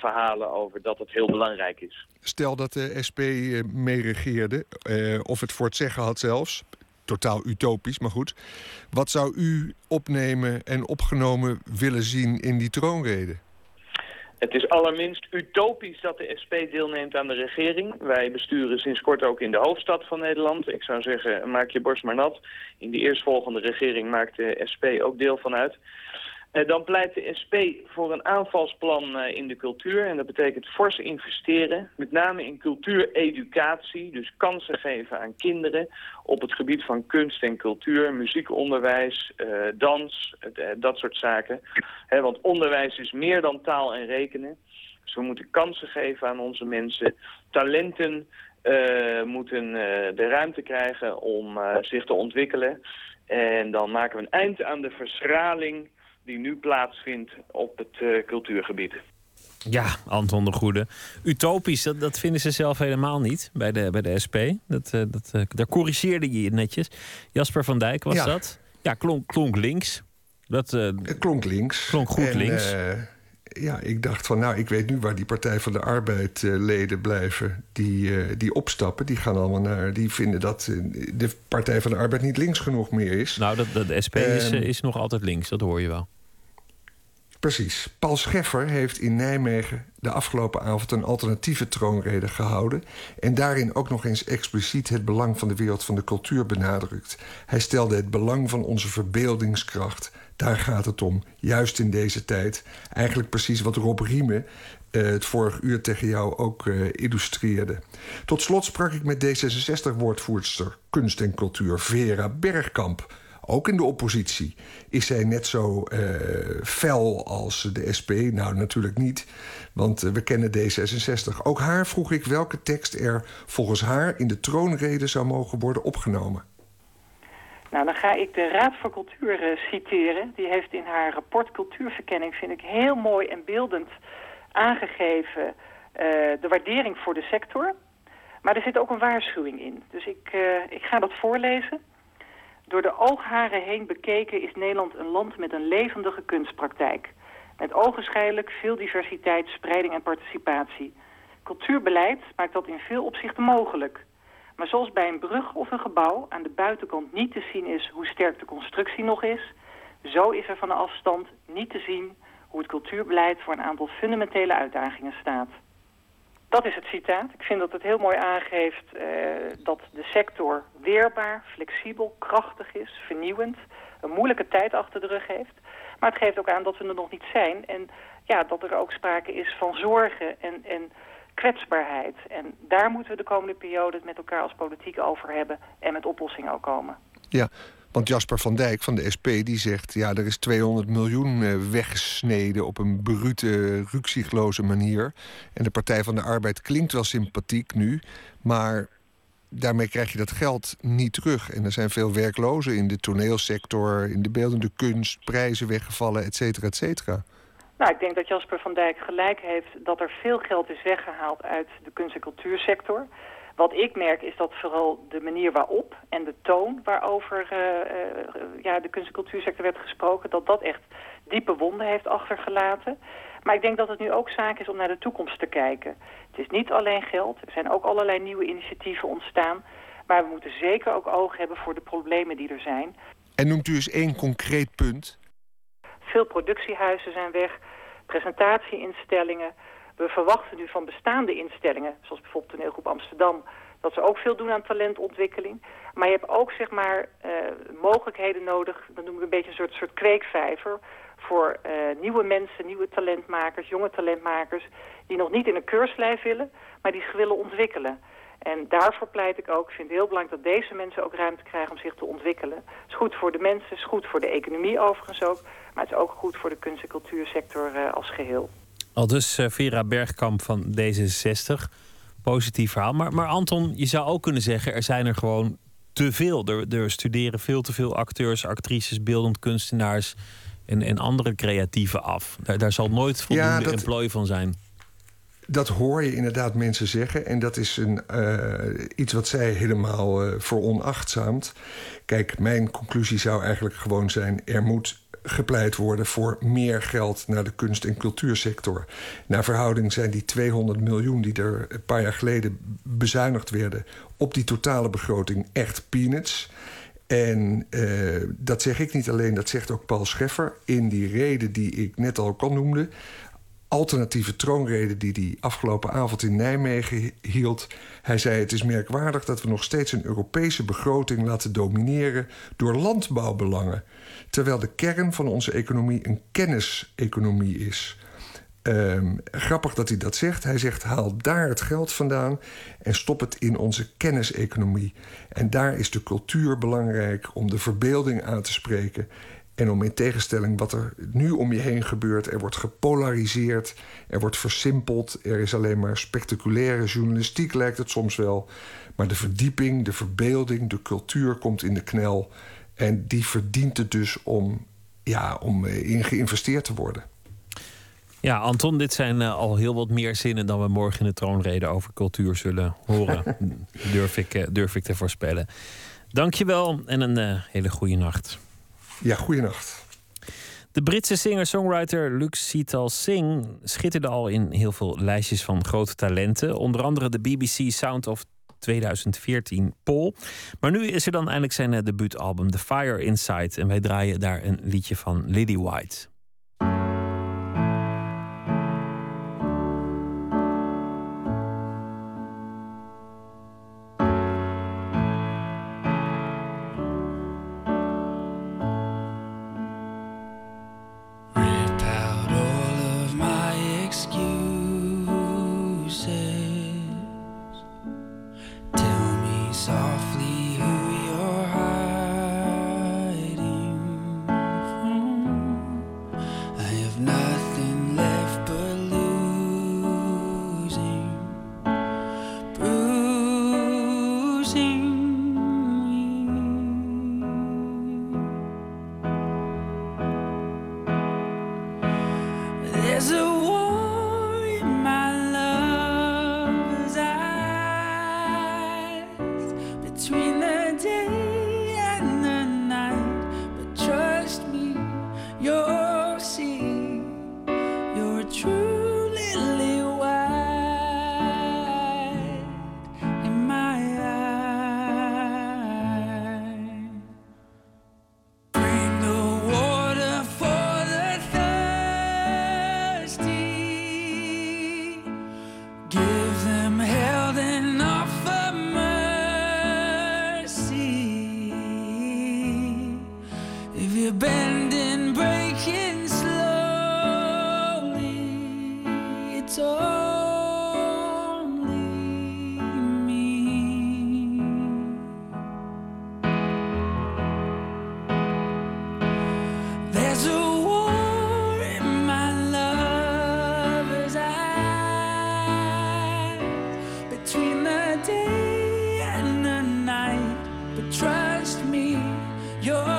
verhalen over dat het heel belangrijk is. Stel dat de S P uh, meeregeerde, uh, of het voor het zeggen had zelfs, totaal utopisch, maar goed. Wat zou u opnemen en opgenomen willen zien in die troonrede? Het is allerminst utopisch dat de S P deelneemt aan de regering. Wij besturen sinds kort ook in de hoofdstad van Nederland. Ik zou zeggen, maak je borst maar nat. In de eerstvolgende regering maakt de S P ook deel van uit. Dan pleit de S P voor een aanvalsplan in de cultuur. En dat betekent fors investeren, met name in cultuureducatie. Dus kansen geven aan kinderen op het gebied van kunst en cultuur, muziekonderwijs, eh, dans, eh, dat soort zaken. He, want onderwijs is meer dan taal en rekenen. Dus we moeten kansen geven aan onze mensen, talenten eh, moeten eh, de ruimte krijgen om eh, zich te ontwikkelen. En dan maken we een eind aan de verschraling die nu plaatsvindt op het uh, cultuurgebied. Ja, Anton de Goede. Utopisch, dat, dat vinden ze zelf helemaal niet bij de, bij de S P. Dat, uh, dat, uh, daar corrigeerde je je netjes. Jasper van Dijk was ja. dat. Ja, klonk, klonk links. Dat, uh, klonk links. Klonk goed en, links. Uh, ja, ik dacht van, nou, ik weet nu waar die Partij van de Arbeid uh, leden blijven. Die, uh, die opstappen, die gaan allemaal naar... die vinden dat uh, de Partij van de Arbeid niet links genoeg meer is. Nou, dat, dat de S P um, is, uh, is nog altijd links, dat hoor je wel. Precies. Paul Scheffer heeft in Nijmegen de afgelopen avond een alternatieve troonrede gehouden en daarin ook nog eens expliciet het belang van de wereld van de cultuur benadrukt. Hij stelde het belang van onze verbeeldingskracht. Daar gaat het om, juist in deze tijd. Eigenlijk precies wat Rob Riemen uh, het vorige uur tegen jou ook uh, illustreerde. Tot slot sprak ik met D zesenzestig-woordvoerster kunst en cultuur Vera Bergkamp Ook in de oppositie is hij net zo uh, fel als de S P. Nou, natuurlijk niet, want uh, we kennen D zesenzestig. Ook haar vroeg ik welke tekst er volgens haar in de troonrede zou mogen worden opgenomen. Nou, dan ga ik de Raad voor Cultuur uh, citeren. Die heeft in haar rapport Cultuurverkenning, vind ik heel mooi en beeldend aangegeven, uh, de waardering voor de sector. Maar er zit ook een waarschuwing in. Dus ik, uh, ik ga dat voorlezen. Door de oogharen heen bekeken is Nederland een land met een levendige kunstpraktijk. Met ogenschijnlijk veel diversiteit, spreiding en participatie. Cultuurbeleid maakt dat in veel opzichten mogelijk. Maar zoals bij een brug of een gebouw aan de buitenkant niet te zien is hoe sterk de constructie nog is, zo is er van de afstand niet te zien hoe het cultuurbeleid voor een aantal fundamentele uitdagingen staat. Dat is het citaat. Ik vind dat het heel mooi aangeeft uh, dat de sector weerbaar, flexibel, krachtig is, vernieuwend, een moeilijke tijd achter de rug heeft. Maar het geeft ook aan dat we er nog niet zijn en ja, dat er ook sprake is van zorgen en, en kwetsbaarheid. En daar moeten we de komende periode het met elkaar als politiek over hebben en met oplossingen ook komen. Ja, want Jasper van Dijk van de S P die zegt, ja, er is tweehonderd miljoen weggesneden op een brute, rukzichtloze manier. En de Partij van de Arbeid klinkt wel sympathiek nu, maar daarmee krijg je dat geld niet terug. En er zijn veel werklozen in de toneelsector, in de beeldende kunst, prijzen weggevallen, et cetera, et cetera. Nou, ik denk dat Jasper van Dijk gelijk heeft dat er veel geld is weggehaald uit de kunst- en cultuursector. Wat ik merk is dat vooral de manier waarop en de toon waarover uh, uh, ja, de kunst- en cultuursector werd gesproken, dat dat echt diepe wonden heeft achtergelaten. Maar ik denk dat het nu ook zaak is om naar de toekomst te kijken. Het is niet alleen geld, er zijn ook allerlei nieuwe initiatieven ontstaan. Maar we moeten zeker ook oog hebben voor de problemen die er zijn. En noemt u eens één concreet punt? Veel productiehuizen zijn weg, presentatieinstellingen. We verwachten nu van bestaande instellingen, zoals bijvoorbeeld toneelgroep Amsterdam, dat ze ook veel doen aan talentontwikkeling. Maar je hebt ook zeg maar uh, mogelijkheden nodig, dat noem ik een beetje een soort, soort kweekvijver, voor uh, nieuwe mensen, nieuwe talentmakers, jonge talentmakers, die nog niet in een keurslijf willen, maar die zich willen ontwikkelen. En daarvoor pleit ik ook, ik vind het heel belangrijk dat deze mensen ook ruimte krijgen om zich te ontwikkelen. Het is goed voor de mensen, het is goed voor de economie overigens ook, maar het is ook goed voor de kunst- en cultuursector uh, als geheel. Aldus Vera Bergkamp van D zesenzestig. Positief verhaal. Maar, maar Anton, je zou ook kunnen zeggen, er zijn er gewoon te veel. Er, er studeren veel te veel acteurs, actrices, beeldend kunstenaars en, en andere creatieven af. Daar, daar zal nooit voldoende ja, dat... employ van zijn. Dat hoor je inderdaad mensen zeggen. En dat is een, uh, iets wat zij helemaal uh, veronachtzaamt. Kijk, mijn conclusie zou eigenlijk gewoon zijn, er moet gepleit worden voor meer geld naar de kunst- en cultuursector. Naar verhouding zijn die tweehonderd miljoen die er een paar jaar geleden bezuinigd werden op die totale begroting echt peanuts. En uh, dat zeg ik niet alleen, dat zegt ook Paul Scheffer in die reden die ik net al kan noemde. Alternatieve troonrede die hij afgelopen avond in Nijmegen hield. Hij zei, het is merkwaardig dat we nog steeds een Europese begroting laten domineren door landbouwbelangen, terwijl de kern van onze economie een kenniseconomie is. Um, grappig dat hij dat zegt. Hij zegt, haal daar het geld vandaan en stop het in onze kenniseconomie. En daar is de cultuur belangrijk om de verbeelding aan te spreken en om in tegenstelling wat er nu om je heen gebeurt, er wordt gepolariseerd, er wordt versimpeld, er is alleen maar spectaculaire journalistiek lijkt het soms wel. Maar de verdieping, de verbeelding, de cultuur komt in de knel. En die verdient het dus om, ja, om in geïnvesteerd te worden. Ja, Anton, dit zijn uh, al heel wat meer zinnen dan we morgen in de troonrede over cultuur zullen horen. durf, ik, uh, durf ik te voorspellen. Dank je wel en een uh, hele goede nacht. Ja, goeienacht. De Britse singer-songwriter Luxital Singh schitterde al in heel veel lijstjes van grote talenten. Onder andere de B B C Sound of tweeduizend veertien poll. Maar nu is er dan eindelijk zijn debuutalbum The Fire Inside. En wij draaien daar een liedje van Lily White. Softly who you're hiding. We're bending, breaking slowly. It's only me. There's a war in my lover's eyes between the day and the night. But trust me, you're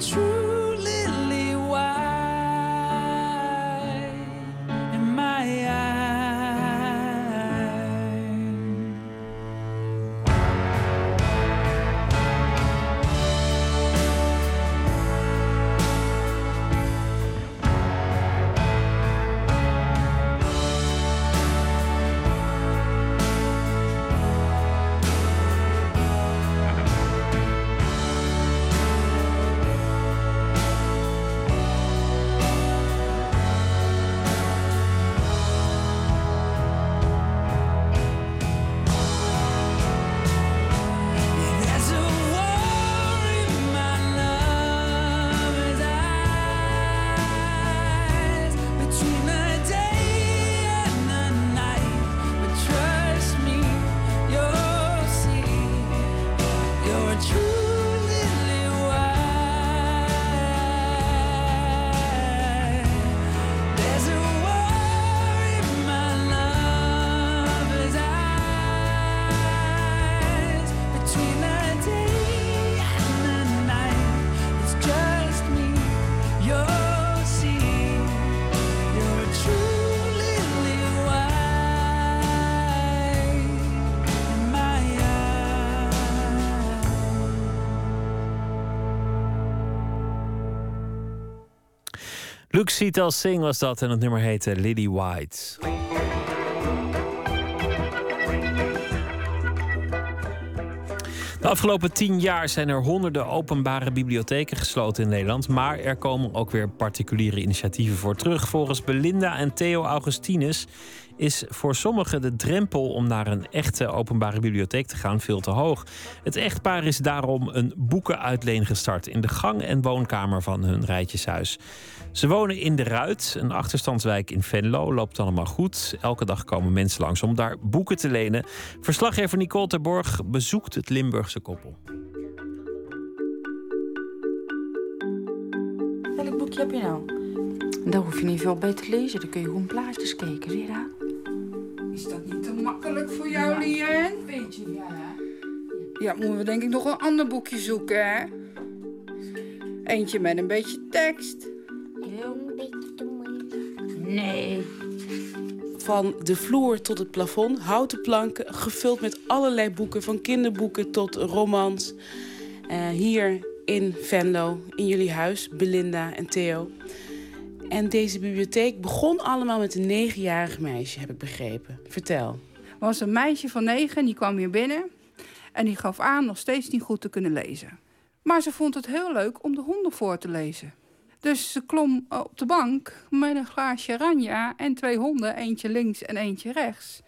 true, lily white in my Luxital Singh was dat en het nummer heette Lily White. De afgelopen tien jaar zijn er honderden openbare bibliotheken gesloten in Nederland. Maar er komen ook weer particuliere initiatieven voor terug. Volgens Belinda en Theo Augustinus is voor sommigen de drempel om naar een echte openbare bibliotheek te gaan veel te hoog. Het echtpaar is daarom een boekenuitleen gestart in de gang en woonkamer van hun rijtjeshuis. Ze wonen in De Ruit, een achterstandswijk in Venlo. Loopt allemaal goed. Elke dag komen mensen langs om daar boeken te lenen. Verslaggever Nicole ter Borg bezoekt het Limburgse koppel. Welk boekje heb je nou? Daar hoef je niet veel bij te lezen. Dan kun je gewoon plaatjes kijken, zie je dat? Is dat niet te makkelijk voor jou, ja. Lien? Weet je, ja. Ja, moeten we denk ik nog een ander boekje zoeken, hè? Eentje met een beetje tekst. Een beetje te moeilijk. Nee. Van de vloer tot het plafond, houten planken, gevuld met allerlei boeken. Van kinderboeken tot romans. Uh, hier in Venlo, in jullie huis, Belinda en Theo. En deze bibliotheek begon allemaal met een negenjarig meisje, heb ik begrepen. Vertel. Er was een meisje van negen en die kwam hier binnen. En die gaf aan nog steeds niet goed te kunnen lezen. Maar ze vond het heel leuk om de honden voor te lezen. Dus ze klom op de bank met een glaasje ranja en twee honden. Eentje links en eentje rechts.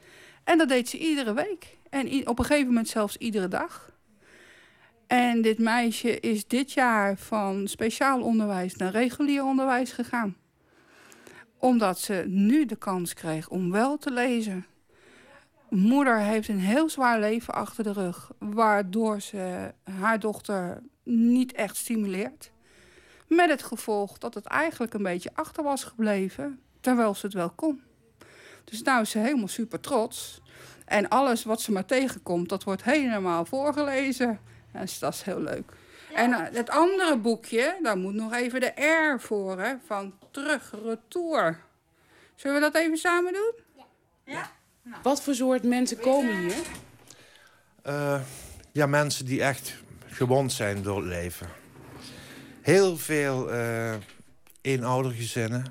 En dat deed ze iedere week. En op een gegeven moment zelfs iedere dag. En dit meisje is dit jaar van speciaal onderwijs naar regulier onderwijs gegaan. Omdat ze nu de kans kreeg om wel te lezen. Moeder heeft een heel zwaar leven achter de rug. Waardoor ze haar dochter niet echt stimuleert. Met het gevolg dat het eigenlijk een beetje achter was gebleven. Terwijl ze het wel kon. Dus nou is ze helemaal super trots. En alles wat ze maar tegenkomt, dat wordt helemaal voorgelezen. Dus dat is heel leuk. En het andere boekje, daar moet nog even de R voor, hè, van terug, retour. Zullen we dat even samen doen? Ja. Ja. Nou. Wat voor soort mensen komen hier? Uh, ja, mensen die echt gewond zijn door het leven. Heel veel uh, eenoudergezinnen.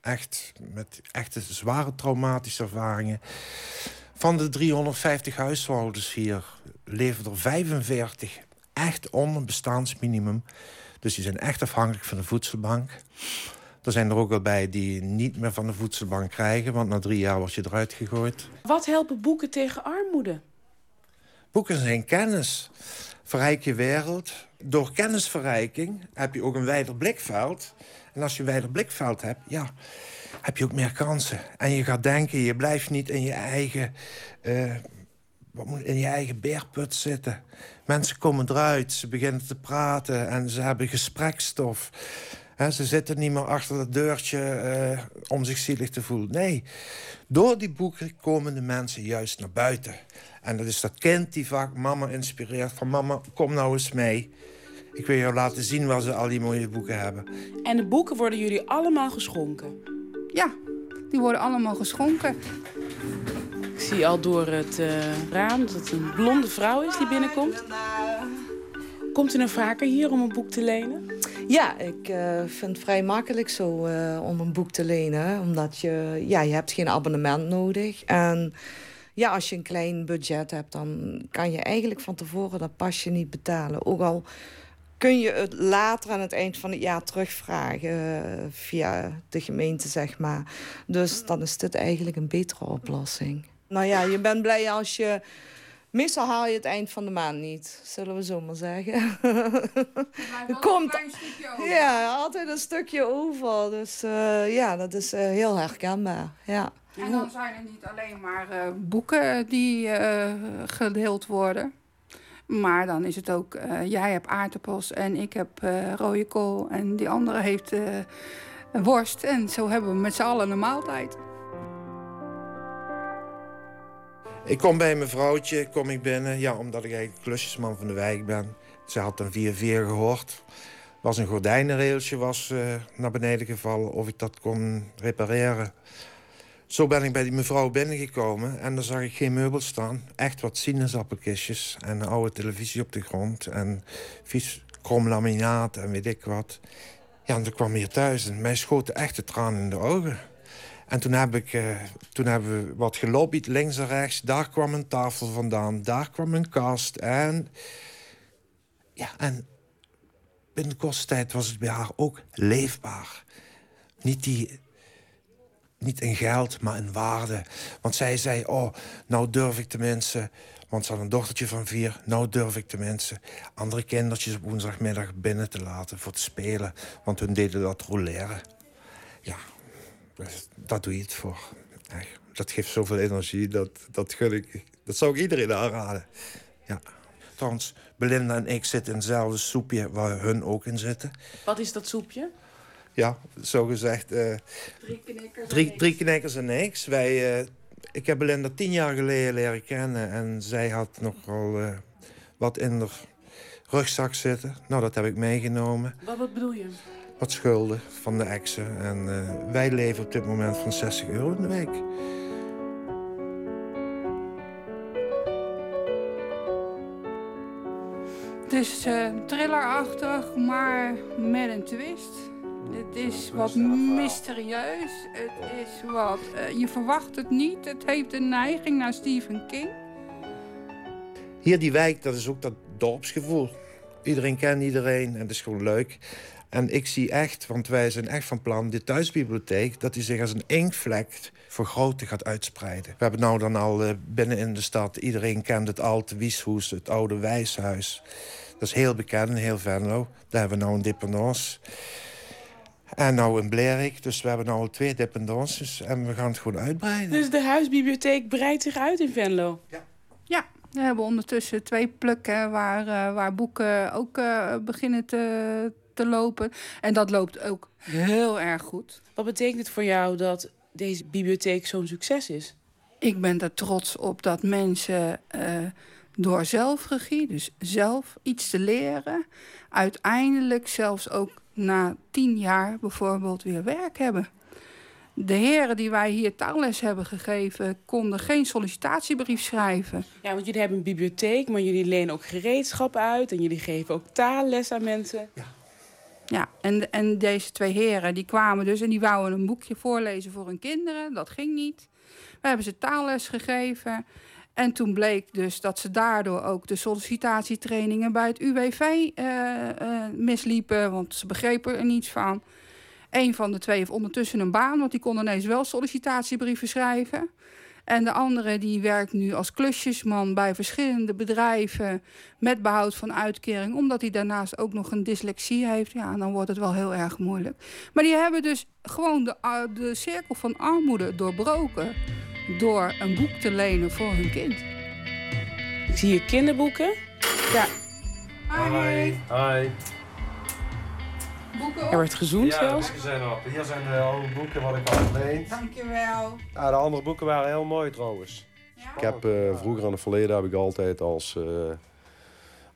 Echt met echte zware traumatische ervaringen. Van de driehonderdvijftig huishoudens hier leven er vijfenveertig echt onder bestaansminimum. Dus die zijn echt afhankelijk van de voedselbank. Er zijn er ook wel bij die niet meer van de voedselbank krijgen, want na drie jaar word je eruit gegooid. Wat helpen boeken tegen armoede? Boeken zijn kennis. verrijk je wereld. Door kennisverrijking heb je ook een wijder blikveld. En als je een wijder blikveld hebt, ja, heb je ook meer kansen. En je gaat denken, je blijft niet in je eigen, uh, wat moet, in je eigen beerput zitten. Mensen komen eruit, ze beginnen te praten en ze hebben gesprekstof. He, ze zitten niet meer achter dat deurtje uh, om zich zielig te voelen. Nee, door die boeken komen de mensen juist naar buiten. En dat is dat kind die vaak mama inspireert. Van mama, kom nou eens mee. Ik wil jou laten zien waar ze al die mooie boeken hebben. En de boeken worden jullie allemaal geschonken? Ja, die worden allemaal geschonken. Ik zie al door het uh, raam dat het een blonde vrouw is die binnenkomt. Komt u nou vaker hier om een boek te lenen? Ja, ik uh, vind het vrij makkelijk zo uh, om een boek te lenen. Omdat je, ja, je hebt geen abonnement nodig. En ja, als je een klein budget hebt, dan kan je eigenlijk van tevoren dat pasje niet betalen. Ook al kun je het later aan het eind van het jaar terugvragen uh, via de gemeente, zeg maar. Dus dan is dit eigenlijk een betere oplossing. Nou ja, je bent blij als je... Meestal haal je het eind van de maand niet, zullen we zo maar zeggen. Er komt een stukje over. Ja, altijd een stukje over. Dus uh, ja, dat is uh, heel herkenbaar. Ja. En dan zijn er niet alleen maar uh, boeken die uh, gedeeld worden. Maar dan is het ook, uh, jij hebt aardappels en ik heb uh, rode kool. En die andere heeft uh, worst. En zo hebben we met z'n allen een maaltijd. Ik kom bij mijn vrouwtje, kom ik binnen, ja, omdat ik eigenlijk klusjesman van de wijk ben. Ze had een vier vier gehoord. Was een gordijnenrailtje was uh, naar beneden gevallen, of ik dat kon repareren. Zo ben ik bij die mevrouw binnengekomen en dan zag ik geen meubels staan. Echt wat sinaasappelkistjes en een oude televisie op de grond en vies krom laminaat en weet ik wat. Ja, en toen kwam ik hier thuis en mij schoten echt de tranen in de ogen. En toen, heb ik, uh, toen hebben we wat gelobbyd, links en rechts. Daar kwam een tafel vandaan, daar kwam een kast. En, ja, en binnen de kortste tijd was het bij haar ook leefbaar. Niet, die, niet in geld, maar in waarde. Want zij zei, oh, nou durf ik tenminste... Want ze had een dochtertje van vier. Nou durf ik tenminste andere kindertjes op woensdagmiddag binnen te laten voor te spelen. Want hun deden dat rouleren. Ja... Dat doe je het voor. Dat geeft zoveel energie, dat, dat gun ik. Dat zou ik iedereen aanraden. Ja. Trouwens, Belinda en ik zitten in hetzelfde soepje waar hun ook in zitten. Wat is dat soepje? Ja, zogezegd... Uh, drie knikkers drie, en niks. Drie knikkers en niks. Wij, uh, ik heb Belinda tien jaar geleden leren kennen. En zij had nogal uh, wat in haar rugzak zitten. Nou, dat heb ik meegenomen. Wat, wat bedoel je? Wat schulden van de exen. En uh, wij leven op dit moment van zestig euro in de week. Het is uh, thrillerachtig, maar met een twist. Het is wat mysterieus. Het is wat... Uh, je verwacht het niet. Het heeft een neiging naar Stephen King. Hier die wijk, dat is ook dat dorpsgevoel. Iedereen kent iedereen en het is gewoon leuk. En ik zie echt, want wij zijn echt van plan, de thuisbibliotheek... dat die zich als een inktvlek voor grootte gaat uitspreiden. We hebben nou dan al uh, binnen in de stad... iedereen kent het Alte Wieshoes, het oude Wijshuis. Dat is heel bekend in heel Venlo. Daar hebben we nou een dependance. En nou een Blerik, dus we hebben nou al twee dependances... en we gaan het gewoon uitbreiden. Dus de huisbibliotheek breidt zich uit in Venlo? Ja. Ja. We hebben ondertussen twee plukken waar, uh, waar boeken ook uh, beginnen te... te lopen. En dat loopt ook heel erg goed. Wat betekent het voor jou dat deze bibliotheek zo'n succes is? Ik ben er trots op dat mensen uh, door zelfregie, dus zelf iets te leren... uiteindelijk zelfs ook na tien jaar bijvoorbeeld weer werk hebben. De heren die wij hier taalles hebben gegeven... konden geen sollicitatiebrief schrijven. Ja, want jullie hebben een bibliotheek, maar jullie lenen ook gereedschap uit... en jullie geven ook taalles aan mensen... Ja. Ja, en, en deze twee heren die kwamen dus en die wouden een boekje voorlezen voor hun kinderen. Dat ging niet. We hebben ze taalles gegeven. En toen bleek dus dat ze daardoor ook de sollicitatietrainingen bij het U W V uh, uh, misliepen. Want ze begrepen er niets van. Eén van de twee heeft ondertussen een baan, want die kon ineens wel sollicitatiebrieven schrijven. En de andere die werkt nu als klusjesman bij verschillende bedrijven met behoud van uitkering. Omdat hij daarnaast ook nog een dyslexie heeft. Ja, dan wordt het wel heel erg moeilijk. Maar die hebben dus gewoon de, de cirkel van armoede doorbroken door een boek te lenen voor hun kind. Ik zie hier kinderboeken. Ja. Hi. Hi. Er werd gezoend ja, zelfs. Ja, boeken zijn op. Hier zijn de oude boeken wat ik al leend. Dankjewel. Ja, de andere boeken waren heel mooi trouwens. Ja? Ik heb uh, vroeger in het verleden heb ik altijd als, uh,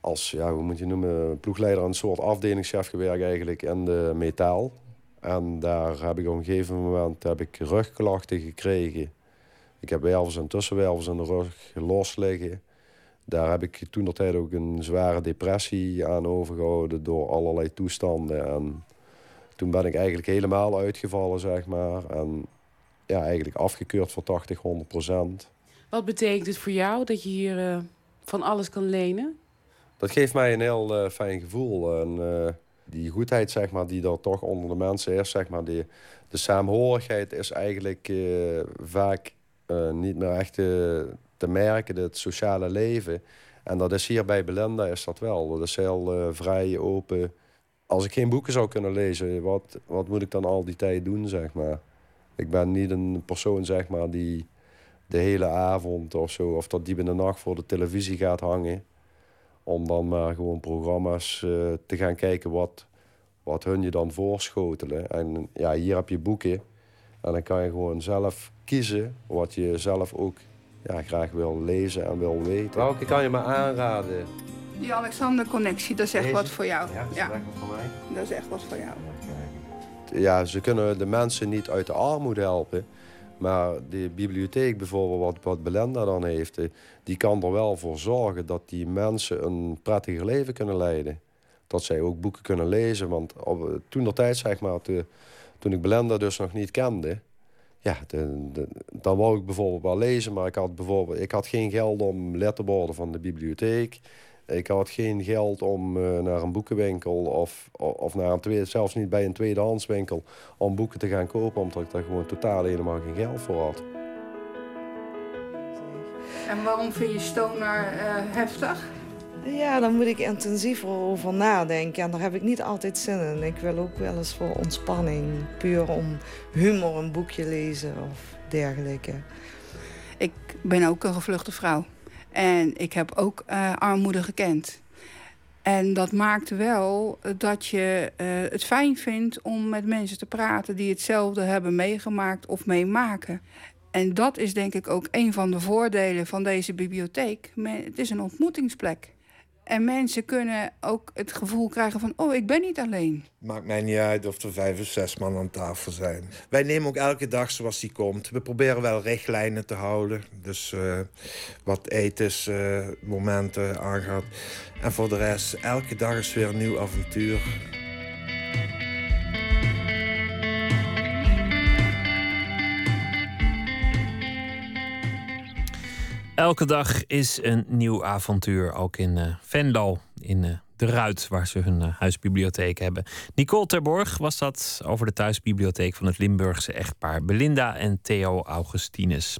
als ja, hoe moet je noemen, ploegleider aan een soort afdelingschef gewerkt eigenlijk in de metaal. En daar heb ik op een gegeven moment heb ik rugklachten gekregen. Ik heb wervels en tussenwervels in de rug los liggen. Daar heb ik toentertijd ook een zware depressie aan overgehouden door allerlei toestanden. En toen ben ik eigenlijk helemaal uitgevallen, zeg maar. En ja, eigenlijk afgekeurd voor tachtig, honderd procent. Wat betekent het voor jou dat je hier uh, van alles kan lenen? Dat geeft mij een heel uh, fijn gevoel. En uh, die goedheid, zeg maar, die er toch onder de mensen is, zeg maar, die, de saamhorigheid is eigenlijk uh, vaak uh, niet meer echt... Uh, te merken, het sociale leven. En dat is hier bij Belinda is dat wel. Dat is heel uh, vrij, open. Als ik geen boeken zou kunnen lezen, wat, wat moet ik dan al die tijd doen, zeg maar? Ik ben niet een persoon, zeg maar, die de hele avond of zo... of tot diep in de nacht voor de televisie gaat hangen... om dan maar gewoon programma's uh, te gaan kijken wat, wat hun je dan voorschotelen. En ja, hier heb je boeken. En dan kan je gewoon zelf kiezen wat je zelf ook... ja, graag wil lezen en wil weten. Welke kan je me aanraden? Die Alexander-connectie, dat is echt Deze? wat voor jou. Ja, dat is ja. echt wat voor mij. Dat is echt wat voor jou. Ja, ze kunnen de mensen niet uit de armoede helpen. Maar de bibliotheek bijvoorbeeld, wat, wat Belinda dan heeft... die kan er wel voor zorgen dat die mensen een prettiger leven kunnen leiden. Dat zij ook boeken kunnen lezen. Want toentertijd, zeg maar, toen ik Belinda dus nog niet kende... ja, de, de, dan wou ik bijvoorbeeld wel lezen, maar ik had, bijvoorbeeld, ik had geen geld om letterborden van de bibliotheek. Ik had geen geld om uh, naar een boekenwinkel of, of naar een tweede, zelfs niet bij een tweedehandswinkel om boeken te gaan kopen, omdat ik daar gewoon totaal helemaal geen geld voor had. En waarom vind je stoner uh, heftig? Ja, daar moet ik intensiever over nadenken. En daar heb ik niet altijd zin in. Ik wil ook wel eens voor ontspanning. Puur om humor een boekje lezen of dergelijke. Ik ben ook een gevluchte vrouw. En ik heb ook uh, armoede gekend. En dat maakt wel dat je uh, het fijn vindt om met mensen te praten... die hetzelfde hebben meegemaakt of meemaken. En dat is denk ik ook een van de voordelen van deze bibliotheek. Het is een ontmoetingsplek. En mensen kunnen ook het gevoel krijgen van... oh, ik ben niet alleen. Maakt mij niet uit of er vijf of zes man aan tafel zijn. Wij nemen ook elke dag zoals die komt. We proberen wel richtlijnen te houden. Dus uh, wat ethische uh, momenten aangaat. En voor de rest, elke dag is weer een nieuw avontuur. Elke dag is een nieuw avontuur, ook in uh, Venlo, in uh, De Ruit, waar ze hun uh, huisbibliotheek hebben. Nicole Terborg was dat over de thuisbibliotheek van het Limburgse echtpaar Belinda en Theo Augustinus.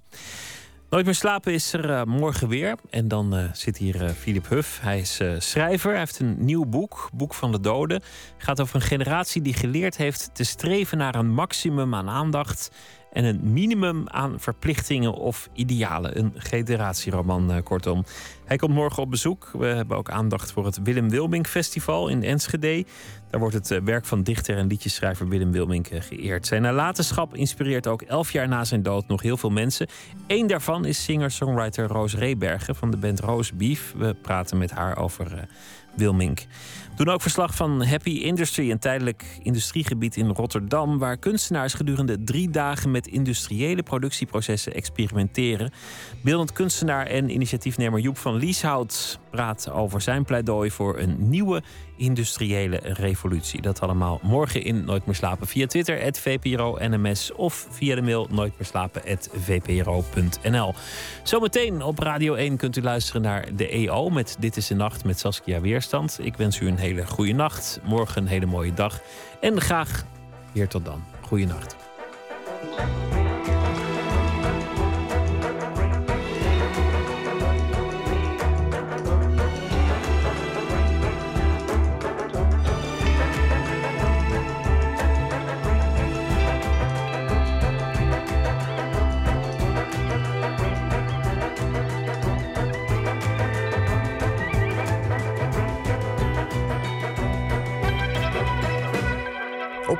Nooit meer slapen is er uh, morgen weer. En dan uh, zit hier uh, Philip Huff. Hij is uh, schrijver. Hij heeft een nieuw boek, Boek van de Doden. Het gaat over een generatie die geleerd heeft te streven naar een maximum aan aandacht... en een minimum aan verplichtingen of idealen. Een generatieroman, eh, kortom. Hij komt morgen op bezoek. We hebben ook aandacht voor het Willem Wilmink Festival in Enschede. Daar wordt het werk van dichter en liedjesschrijver Willem Wilmink geëerd. Zijn nalatenschap inspireert ook elf jaar na zijn dood nog heel veel mensen. Eén daarvan is singer-songwriter Roos Reebergen van de band Roos Beef. We praten met haar over eh, Wilmink. We doen ook verslag van Happy Industry, een tijdelijk industriegebied in Rotterdam... waar kunstenaars gedurende drie dagen met industriële productieprocessen experimenteren. Beeldend kunstenaar en initiatiefnemer Joep van Lieshout praat over zijn pleidooi... voor een nieuwe industriële revolutie. Dat allemaal morgen in Nooit meer slapen via Twitter, at V P R O N M S... of via de mail nooitmeerslapen at V P R O punt N L. Zometeen op Radio één kunt u luisteren naar de E O met Dit is de Nacht met Saskia Weerstand. Ik wens u een hele... Hele goede nacht, morgen een hele mooie dag. En graag weer tot dan. Goeienacht. Op